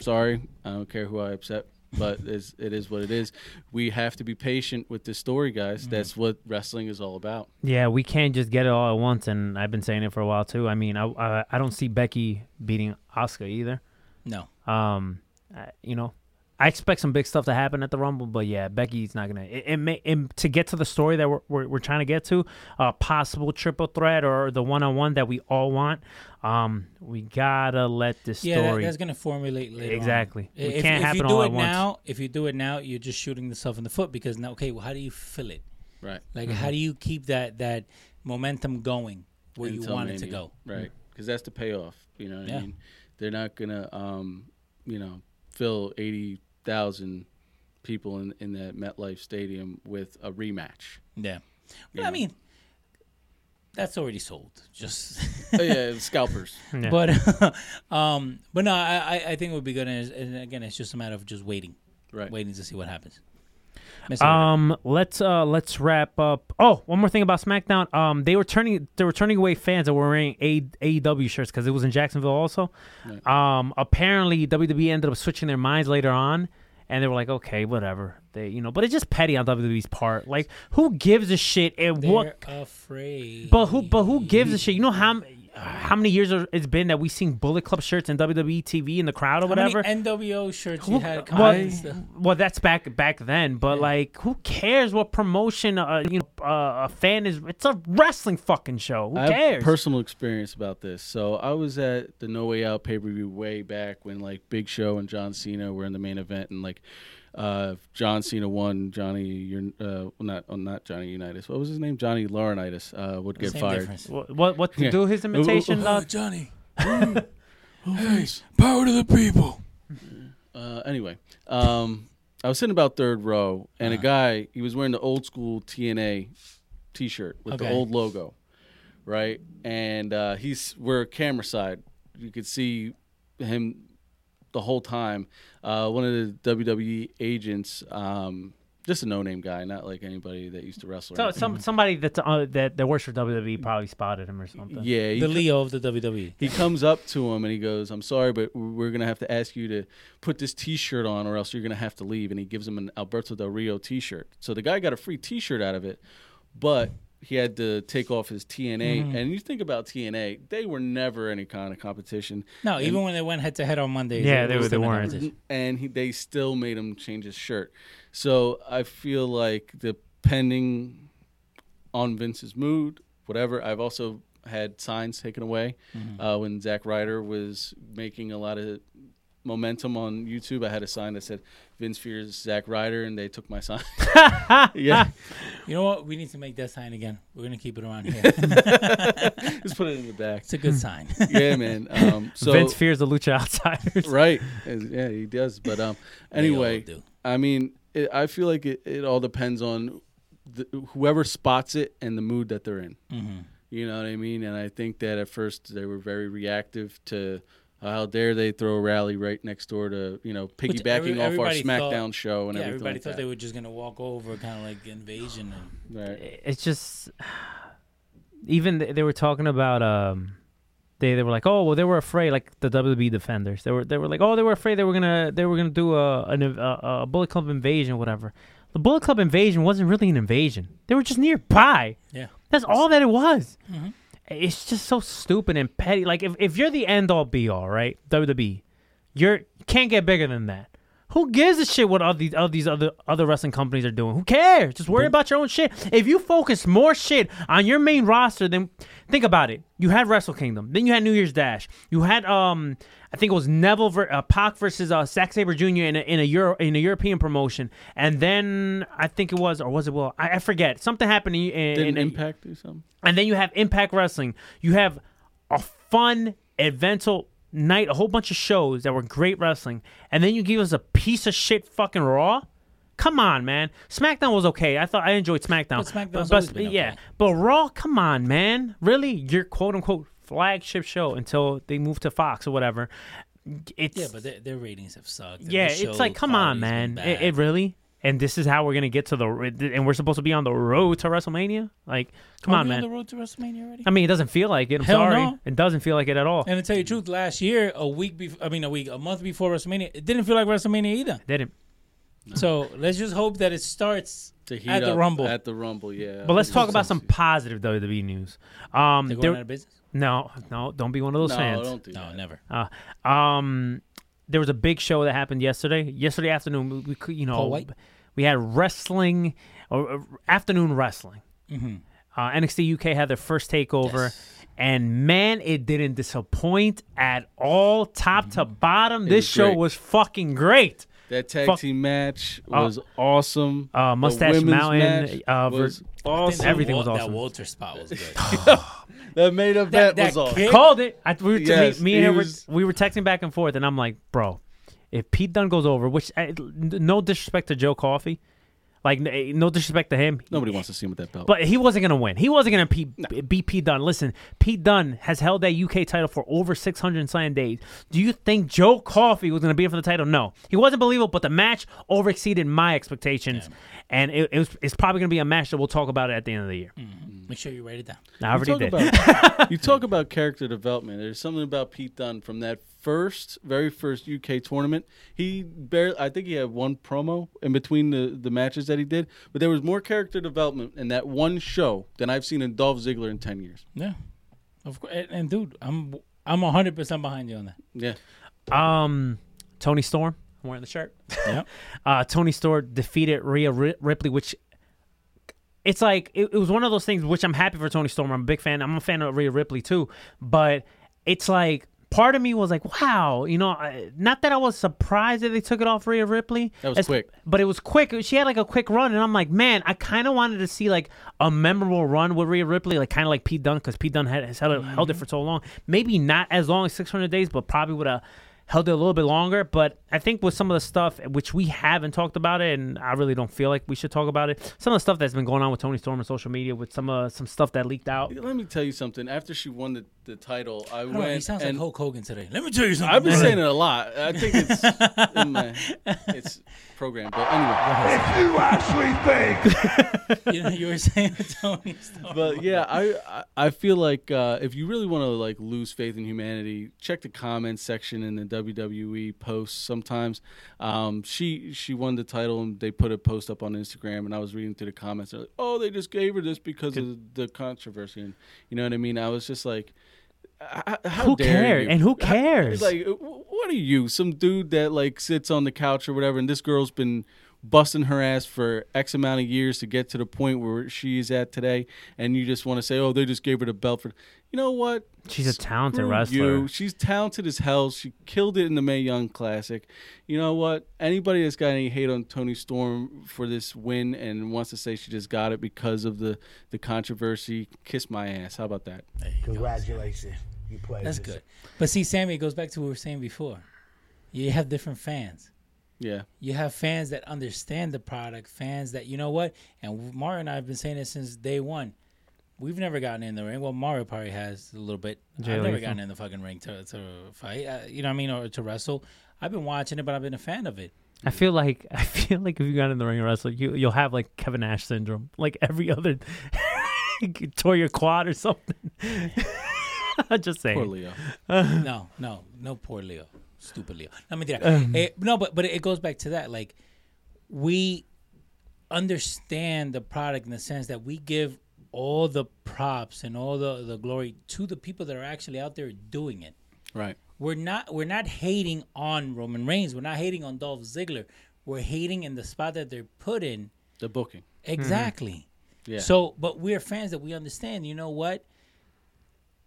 sorry, I don't care who I upset, but it's, it is what it is. We have to be patient with this story, guys. Mm-hmm. That's what wrestling is all about. Yeah, we can't just get it all at once, and I've been saying it for a while too. I mean, I I, I don't see Becky beating Asuka either. No. Um, I, you know. I expect some big stuff to happen at the Rumble, but yeah, Becky's not gonna. It, it may it, to get to the story that we're we're, we're trying to get to, a uh, possible triple threat or the one on one that we all want. Um, we gotta let this yeah, story. Yeah, that, that's gonna formulate later. Exactly, on. It if, can't if happen you do all it at now, once. If you do it now, you're just shooting yourself in the foot because now, okay, well, how do you fill it? Right. Like, mm-hmm. how do you keep that that momentum going where Until you want maybe. it to go? Right, because that's the payoff. You know what yeah. I mean? They're not gonna, um, you know, fill eighty. thousand people in in that MetLife Stadium with a rematch. Yeah, well, I mean, that's already sold. Just oh, yeah, scalpers. Yeah. But uh, um, but no, I I think it would be good. And again, it's just a matter of just waiting, right? Waiting to see what happens. Um, let's uh, let's wrap up. Oh, one more thing about SmackDown. Um, they were turning they were turning away fans that were wearing A E W shirts because it was in Jacksonville also. Right. Um, apparently W W E ended up switching their minds later on, and they were like, okay, whatever. They, you know, but it's just petty on W W E's part. Like, who gives a shit? And They're what? Afraid. But who? But who gives a shit? You know how. How many years it's been that we've seen Bullet Club shirts and W W E T V in the crowd or whatever? How many N W O shirts who, you had? Well, well, that's back back then. But, yeah. like, who cares what promotion a, you know, a fan is? It's a wrestling fucking show. Who I cares? Have personal experience about this. So I was at the No Way Out pay-per-view way back when, like, Big Show and John Cena were in the main event. And, like, uh, John Cena won. Johnny, uh, not oh, not Johnny Unitas. What was his name? Johnny Laurinaitis uh, would get Same fired. Difference. What what, what to yeah. do his imitation? Ooh, ooh, ooh. Uh, Johnny. Ooh. Hey, power to the people. Uh, anyway, um, I was sitting about third row, and uh. a guy he was wearing the old school T N A T-shirt with okay. the old logo, right? And uh, he's we're camera side. You could see him. The whole time, uh, one of the W W E agents, um, just a no-name guy, not like anybody that used to wrestle. So some somebody that's, uh, that that works for W W E probably spotted him or something. Yeah, the Leo of the W W E. He comes up to him and he goes, "I'm sorry, but we're gonna have to ask you to put this T-shirt on, or else you're gonna have to leave." And he gives him an Alberto Del Rio T-shirt. So the guy got a free T-shirt out of it, but he had to take off his T N A. Mm-hmm. And you think about T N A, they were never any kind of competition. No, and even when they went head-to-head on Mondays. Yeah, they, they, were, they weren't. And he, they still made him change his shirt. So I feel like depending on Vince's mood, whatever, I've also had signs taken away. Mm-hmm. Uh, when Zack Ryder was making a lot of momentum on YouTube, I had a sign that said, Vince fears Zack Ryder, and they took my sign. Yeah. You know what? We need to make that sign again. We're going to keep it around here. Just put it in the back. It's a good sign. Yeah, man. Um, so, Vince fears the Lucha Outsiders. Right. Yeah, he does. But um, anyway, I mean, it, I feel like it, it all depends on the, whoever spots it and the mood that they're in. Mm-hmm. You know what I mean? And I think that at first they were very reactive to how dare they throw a rally right next door to, you know, piggybacking every, off our SmackDown thought, show and yeah, everything. Yeah, everybody like thought that. They were just going to walk over, kind of like invasion. And right. It's just, even th- they were talking about, um, they they were like, oh, well, they were afraid, like the W W E defenders. They were they were like, oh, they were afraid they were gonna they were gonna do a an, a, a Bullet Club invasion, or whatever. The Bullet Club invasion wasn't really an invasion. They were just nearby. Yeah, that's all that it was. Mm-hmm. It's just so stupid and petty. Like, if, if you're the end-all, be-all, right, W W E, you're, you can't get bigger than that. Who gives a shit what all these, all these other other wrestling companies are doing? Who cares? Just worry about your own shit. If you focus more shit on your main roster, then think about it. You had Wrestle Kingdom. Then you had New Year's Dash. You had, um, I think it was Neville, ver- uh, Pac versus uh, Zack Sabre Junior in a, in, a Euro- in a European promotion. And then I think it was, or was it Will? I, I forget. Something happened in, in, in Impact or something. And then you have Impact Wrestling. You have a fun, eventful night, a whole bunch of shows that were great wrestling, and then you give us a piece of shit fucking Raw? Come on, man. SmackDown was okay. I thought I enjoyed SmackDown. But Smackdown's but, but, been okay. Yeah, but Raw, come on, man. Really? Your quote-unquote flagship show until they move to Fox or whatever. It's, yeah, but their, their ratings have sucked. Yeah, it's like, come on, man. It, it really? And this is how we're going to get to the... And we're supposed to be on the road to WrestleMania? Like, come Are on, we man. Are on the road to WrestleMania already? I mean, it doesn't feel like it. I'm Hell sorry. No. It doesn't feel like it at all. And to tell you the truth, last year, a week before... I mean, a week, a month before WrestleMania, it didn't feel like WrestleMania either. It didn't. No. So let's just hope that it starts to heat at the up Rumble. At the Rumble, yeah. But let's talk about some positive W W E news. Um, They're going there, out of business? No, no. Don't be one of those no, fans. No, don't do no, that. No, never. Uh, um... There was a big show that happened yesterday. Yesterday afternoon, we, we you know, we had wrestling, or, or afternoon wrestling. Mm-hmm. Uh, N X T U K had their first takeover, yes. And man, it didn't disappoint at all. Top mm-hmm. to bottom, it this was show great. was fucking great. That tag Fuck. team match was uh, awesome. Uh, Mustache Mountain uh, was awesome. Everything was awesome. That Walter spot was good. That made up that, that was all. Called it. I, we were yes, me, me and him were, we were texting back and forth, and I'm like, bro, if Pete Dunne goes over, which I, no disrespect to Joe Coffey, Like, no disrespect to him. Nobody wants to see him with that belt. But he wasn't going to win. He wasn't going to no. beat Pete Dunne. Listen, Pete Dunne has held that U K title for over six hundred and something days. Do you think Joe Coffey was going to be in for the title? No. He wasn't believable, but the match over exceeded my expectations. Damn. And it, it was, it's probably going to be a match that we'll talk about at the end of the year. Mm-hmm. Make sure you write it down. No, I already did. About, you talk about character development. There's something about Pete Dunne from that First, very first U K tournament, he barely, I think he had one promo in between the, the matches that he did, but there was more character development in that one show than I've seen in Dolph Ziggler in ten years. Yeah. Of course. And, and dude, I'm I'm one hundred percent behind you on that. Yeah. Um, Toni Storm, I'm wearing the shirt. Yeah. uh, Toni Storm defeated Rhea Ripley, which it's like, it, it was one of those things which I'm happy for Toni Storm. I'm a big fan. I'm a fan of Rhea Ripley too, but it's like, part of me was like, wow, you know, not that I was surprised that they took it off Rhea Ripley. That was as, quick. But it was quick. She had like a quick run, and I'm like, man, I kind of wanted to see like a memorable run with Rhea Ripley, like kind of like Pete Dunne, because Pete Dunne had, has held, mm-hmm. held it for so long. Maybe not as long as six hundred days, but probably would have held it a little bit longer. But I think with some of the stuff, which we haven't talked about it, and I really don't feel like we should talk about it, some of the stuff that's been going on with Toni Storm on social media, with some uh, some stuff that leaked out. Let me tell you something. After she won the, the title, I, I went know, he sounds and like Hulk Hogan today. Let me tell you something. I've been saying it a lot. I think it's in my, it's programmed. But anyway. If you actually think. You know, you were saying Toni Storm. But yeah, I I feel like uh, if you really want to like lose faith in humanity, check the comments section in the W W E posts sometimes. Um, she she won the title, and they put a post up on Instagram, and I was reading through the comments. They're like, oh, they just gave her this because Good. of the controversy. And you know what I mean? I was just like, how, how who dare cares? You? And who cares? How, like, what are you? Some dude that like sits on the couch or whatever, and this girl's been busting her ass for X amount of years to get to the point where she's at today, and you just want to say, oh, they just gave her the belt for... You know what? She's a talented Screw wrestler. You. She's talented as hell. She killed it in the Mae Young Classic. You know what? Anybody that's got any hate on Toni Storm for this win and wants to say she just got it because of the, the controversy, kiss my ass. How about that? Congratulations. You played That's this. Good. But see, Sammy, it goes back to what we were saying before. You have different fans. Yeah. You have fans that understand the product, fans that, you know what? And Mario and I have been saying this since day one. We've never gotten in the ring. Well, Mario probably has a little bit. Jay I've Lethal. Never gotten in the fucking ring to, to fight, uh, you know what I mean, or to wrestle. I've been watching it, but I've been a fan of it. I feel like I feel like if you got in the ring and wrestle, you, you'll have like Kevin Nash syndrome. Like every other, you tore your quad or something. Just saying. Poor Leo. Uh, no, no, no poor Leo. Stupid Leo. Let me do that. Um, it, no, but, but it goes back to that. Like, we understand the product in the sense that we give all the props and all the, the glory to the people that are actually out there doing it. Right. We're not we're not hating on Roman Reigns. We're not hating on Dolph Ziggler. We're hating in the spot that they're put in. The booking. Exactly. Mm-hmm. Yeah. So, but we're fans that we understand, you know what?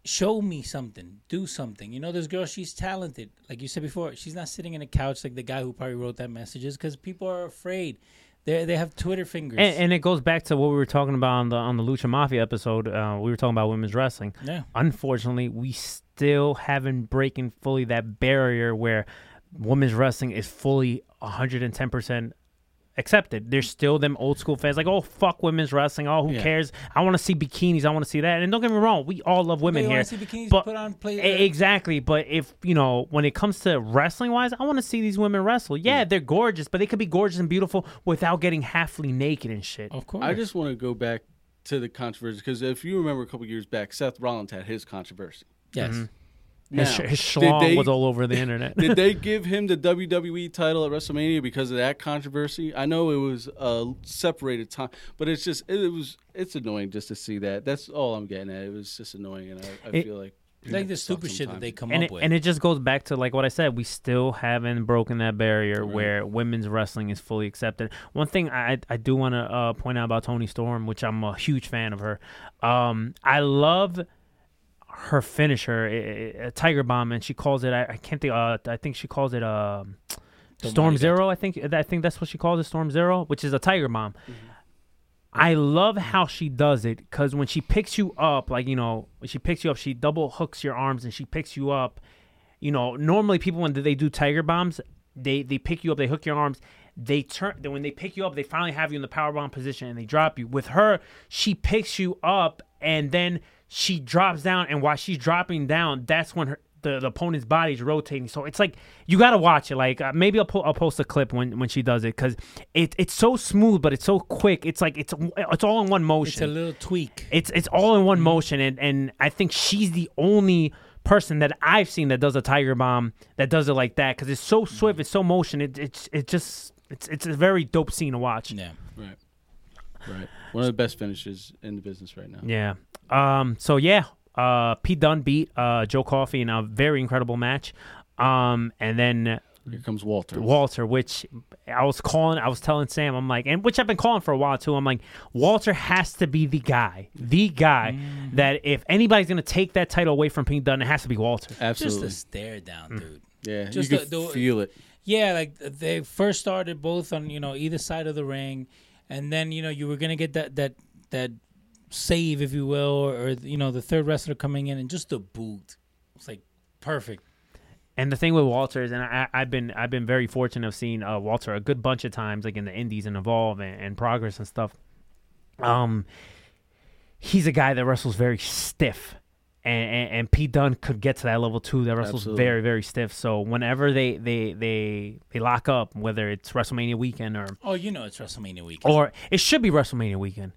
Show me something. Do something. You know, this girl, she's talented. Like you said before, she's not sitting in a couch like the guy who probably wrote that messages because people are afraid. They they have Twitter fingers, and, and it goes back to what we were talking about on the on the Lucha Mafia episode. Uh, we were talking about women's wrestling. Yeah. Unfortunately, we still haven't broken fully that barrier where women's wrestling is fully one hundred ten percent accepted. There's still them old school fans like, oh, fuck women's wrestling. Oh, who yeah. cares? I want to see bikinis. I want to see that. And don't get me wrong, we all love women they here. See bikinis but put on play- exactly. But if you know, when it comes to wrestling wise, I want to see these women wrestle. Yeah, yeah, they're gorgeous, but they could be gorgeous and beautiful without getting halfly naked and shit. Of course. I just want to go back to the controversy because if you remember a couple years back, Seth Rollins had his controversy. Yes. Mm-hmm. Now, his his schlong was all over the internet. Did they give him the W W E title at WrestleMania because of that controversy? I know it was a separated time, but it's just it was it's annoying just to see that. That's all I'm getting at. It was just annoying, and I, I it, feel like like the stupid shit that they come and up it, with. And it just goes back to like what I said. We still haven't broken that barrier right. where women's wrestling is fully accepted. One thing I I do want to uh, point out about Toni Storm, which I'm a huge fan of her. Um, I love. Her finisher, a Tiger Bomb, and she calls it. I, I can't think. Uh, I think she calls it uh, Storm Zero. I think. I think that's what she calls it, Storm Zero, which is a Tiger Bomb. Mm-hmm. I love how she does it because when she picks you up, like you know, when she picks you up, she double hooks your arms and she picks you up. You know, normally people when they do Tiger Bombs, they they pick you up, they hook your arms. they turn, when they pick you up, they finally have you in the powerbomb position and they drop you. With her, she picks you up and then she drops down, and while she's dropping down, that's when her the, the opponent's body is rotating. So it's like, you got to watch it. Like, uh, maybe I'll, po- I'll post a clip when, when she does it, because it, it's so smooth, but it's so quick. It's like, it's it's all in one motion. It's a little tweak. It's it's all in one motion, and, and I think she's the only person that I've seen that does a Tiger Bomb that does it like that, because it's so swift, it's so motion, it, it's it just it's it's a very dope scene to watch. Yeah, right, right. One of the best finishes in the business right now. Yeah. Um. So yeah. Uh. Pete Dunne beat uh Joe Coffey in a very incredible match. Um. And then here comes Walter. Walter, which I was calling, I was telling Sam, I'm like, and which I've been calling for a while too. I'm like, Walter has to be the guy, the guy mm-hmm. that if anybody's gonna take that title away from Pete Dunne, it has to be Walter. Absolutely. Just a stare down, mm-hmm. dude. Yeah, just you could the, the, feel it. Yeah, like they first started both on, you know, either side of the ring, and then, you know, you were gonna get that that that save, if you will, or, or you know, the third wrestler coming in, and just the boot. It's like perfect. And the thing with Walter is, and I, I've been I've been very fortunate of seeing uh, Walter a good bunch of times, like in the Indies and Evolve and, and Progress and stuff. Um, he's a guy that wrestles very stiff, and, and, and Pete Dunne could get to that level too. That wrestles Absolutely. very very stiff. So whenever they they, they they lock up, whether it's WrestleMania weekend or oh, you know, it's WrestleMania weekend, or it should be WrestleMania weekend.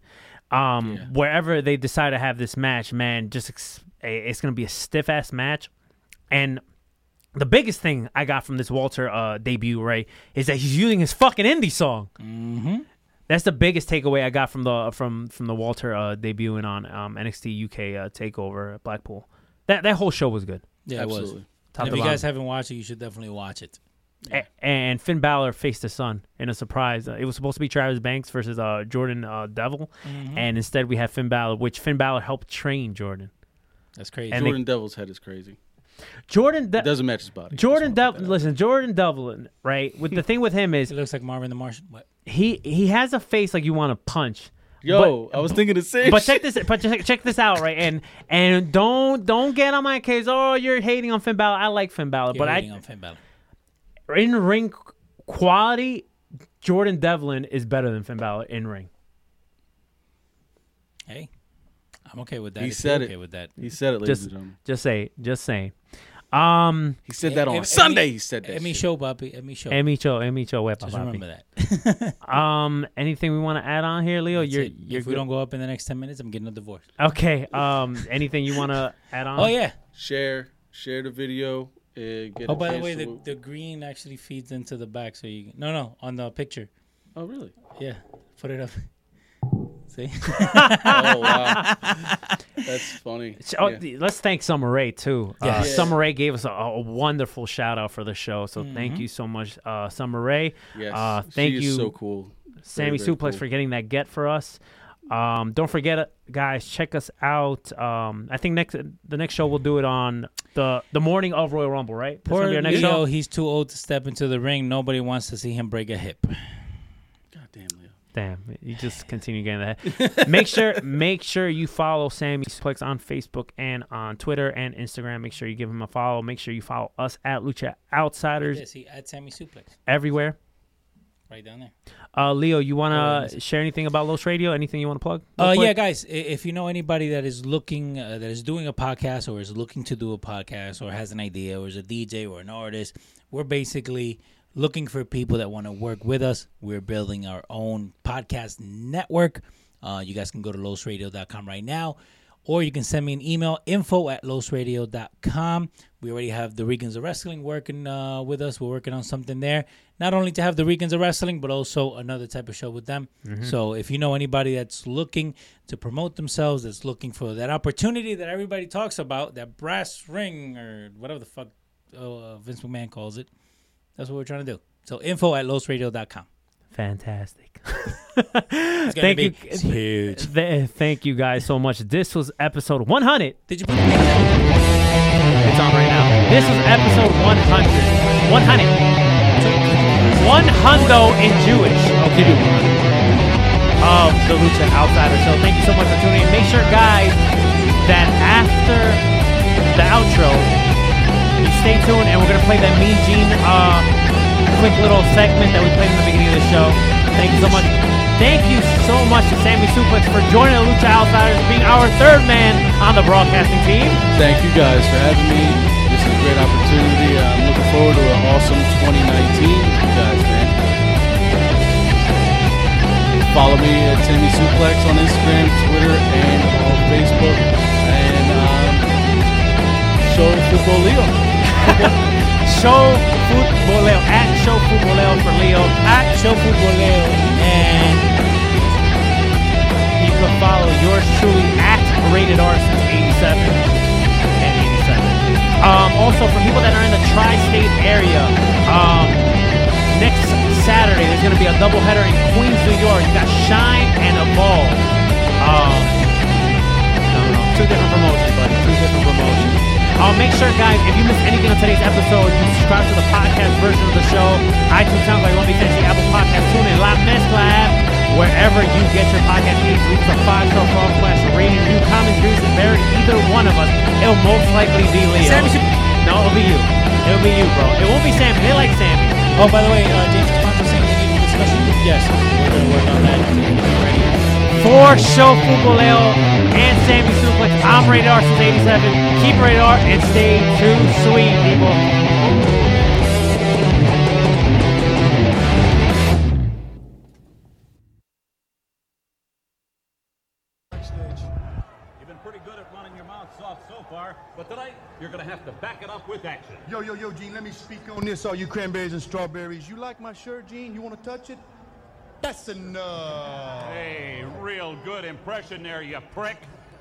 Um, yeah. Wherever they decide to have this match, man, just ex- it's gonna be a stiff ass match, and the biggest thing I got from this Walter uh, debut, right, is that he's using his fucking indie song. Mm-hmm. That's the biggest takeaway I got from the from from the Walter uh, debuting on um, N X T U K uh, Takeover at Blackpool. That that whole show was good. Yeah, absolutely. It was. Top and if you guys haven't watched it, you should definitely watch it. Yeah. A- and Finn Balor faced the Sun in a surprise. Uh, it was supposed to be Travis Banks versus uh, Jordan uh, Devil, mm-hmm. and instead we had Finn Balor, which Finn Balor helped train Jordan. That's crazy. And Jordan they- Devil's head is crazy. Jordan De- doesn't match his body. Jordan Devil, listen, Jordan Devil, right? With the thing with him is, he looks like Marvin the Martian. What? He he has a face like you want to punch. Yo, but, I was thinking the same. But check this, but check, check this out, right? And and don't don't get on my case. Oh, you're hating on Finn Balor. I like Finn Balor, you're but hating I on Finn Balor. In ring quality, Jordan Devlin is better than Finn Balor in ring. Hey. I'm okay with that. He said okay it. With that. He said it, ladies just, and gentlemen. Just say, just saying. Um, he said that on em, Sunday. Em, he said that. Emi show, Bobby. Emi show. Emi show. Emi show. Just remember that. um, anything we want to add on here, Leo? You're, you're if we good. don't go up in the next ten minutes, I'm getting a divorce. Okay. Um, anything you want to add on? Oh yeah. Share, share the video. Uh, get oh, by the way, the, w- the green actually feeds into the back, so you no, no, on the picture. Oh really? Yeah. Put it up. See? Oh, wow. That's funny. Oh, yeah. Let's thank Summer Rae, too. Yes. Uh, yeah. Summer Rae gave us a, a wonderful shout-out for the show, so mm-hmm. thank you so much, uh, Summer Rae. Yes, uh, thank she is you, so cool. Sammy very, very Suplex cool. for getting that get for us. Um, don't forget, uh, guys, check us out. Um, I think next the next show we'll do it on the, the morning of Royal Rumble, right? That's Poor next Leo, show. He's too old to step into the ring. Nobody wants to see him break a hip. God damn, Leo. Damn, you just continue getting that. Make sure, make sure you follow Sammy Suplex on Facebook and on Twitter and Instagram. Make sure you give him a follow. Make sure you follow us at Lucha Outsiders. Yes, he at Sammy Suplex everywhere. Right down there. Uh, Leo, you wanna uh, share anything about Los Radio? Anything you wanna plug? Uh, yeah, guys. If you know anybody that is looking, uh, that is doing a podcast, or is looking to do a podcast, or has an idea, or is a D J or an artist, we're basically looking for people that want to work with us. We're building our own podcast network. Uh, you guys can go to los radio dot com right now, or you can send me an email, info at los radio dot com. We already have the Ricans of Wrestling working uh, with us. We're working on something there, not only to have the Ricans of Wrestling, but also another type of show with them. Mm-hmm. So if you know anybody that's looking to promote themselves, that's looking for that opportunity that everybody talks about, that brass ring or whatever the fuck uh, Vince McMahon calls it, that's what we're trying to do. So info at los radio dot com. Fantastic. It's gonna be huge. Th- thank you guys so much. This was episode one hundred. Did you put it on? It's on right now. This was episode one hundred. one hundred. One hundo in Jewish. Okay. Of the Lucha Outsider Show. Thank you so much for tuning in. Make sure, guys, that after the outro, stay tuned, and we're going to play that Mean Gene uh, quick little segment that we played in the beginning of the show. Thank you so much. Thank you so much to Sammy Suplex for joining the Lucha Outsiders, being our third man on the broadcasting team. Thank you guys for having me. This is a great opportunity. I'm looking forward to an awesome twenty nineteen with you guys, man. Follow me at Sammy Suplex on Instagram, Twitter, and on Facebook. And um, show Football Leo. Show Football Leo. At Show Football Leo for Leo. At Show Football Leo. And you can follow yours truly at Rated R since eighty-seven. And eighty-seven. Um, also, for people that are in the tri-state area, um, next Saturday, there's going to be a doubleheader in Queens, New York. You got Shine and Evolve. Um, no, no, two different promotions, buddy. Two different promotions. Uh, make sure, guys, if you missed anything on today's episode, you subscribe to the podcast version of the show. iTunes, SoundCloud, you want to be fancy, Apple Podcasts, TuneIn, La Mezcla app, wherever you get your podcast needs. Leave us a five-star forward slash rating, review, comments, views, and bury either one of us. It'll most likely be Leo. Sammy should- no, it'll be you. It'll be you, bro. It won't be Sammy. They like Sammy. Oh, by the way, uh, James Sponsor saying we need a discussion. Yes, we're going to work on that already. For Show Fugaleo and Sammy Suplex, I'm Rated R since eighty-seven. Keep Rated R and stay true sweet, people. Backstage. You've been pretty good at running your mouths off so far, but tonight you're going to have to back it up with action. Yo, yo, yo, Gene, let me speak on this, all you cranberries and strawberries. You like my shirt, Gene? You want to touch it? That's enough. Hey, real good impression there, you prick.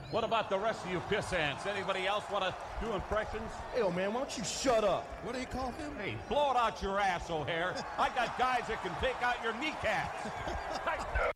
What about the rest of you pissants? Anybody else want to do impressions? Hey, yo, man, why don't you shut up? What do you call him? Hey, blow it out your ass, O'Hare. I got guys that can take out your kneecaps.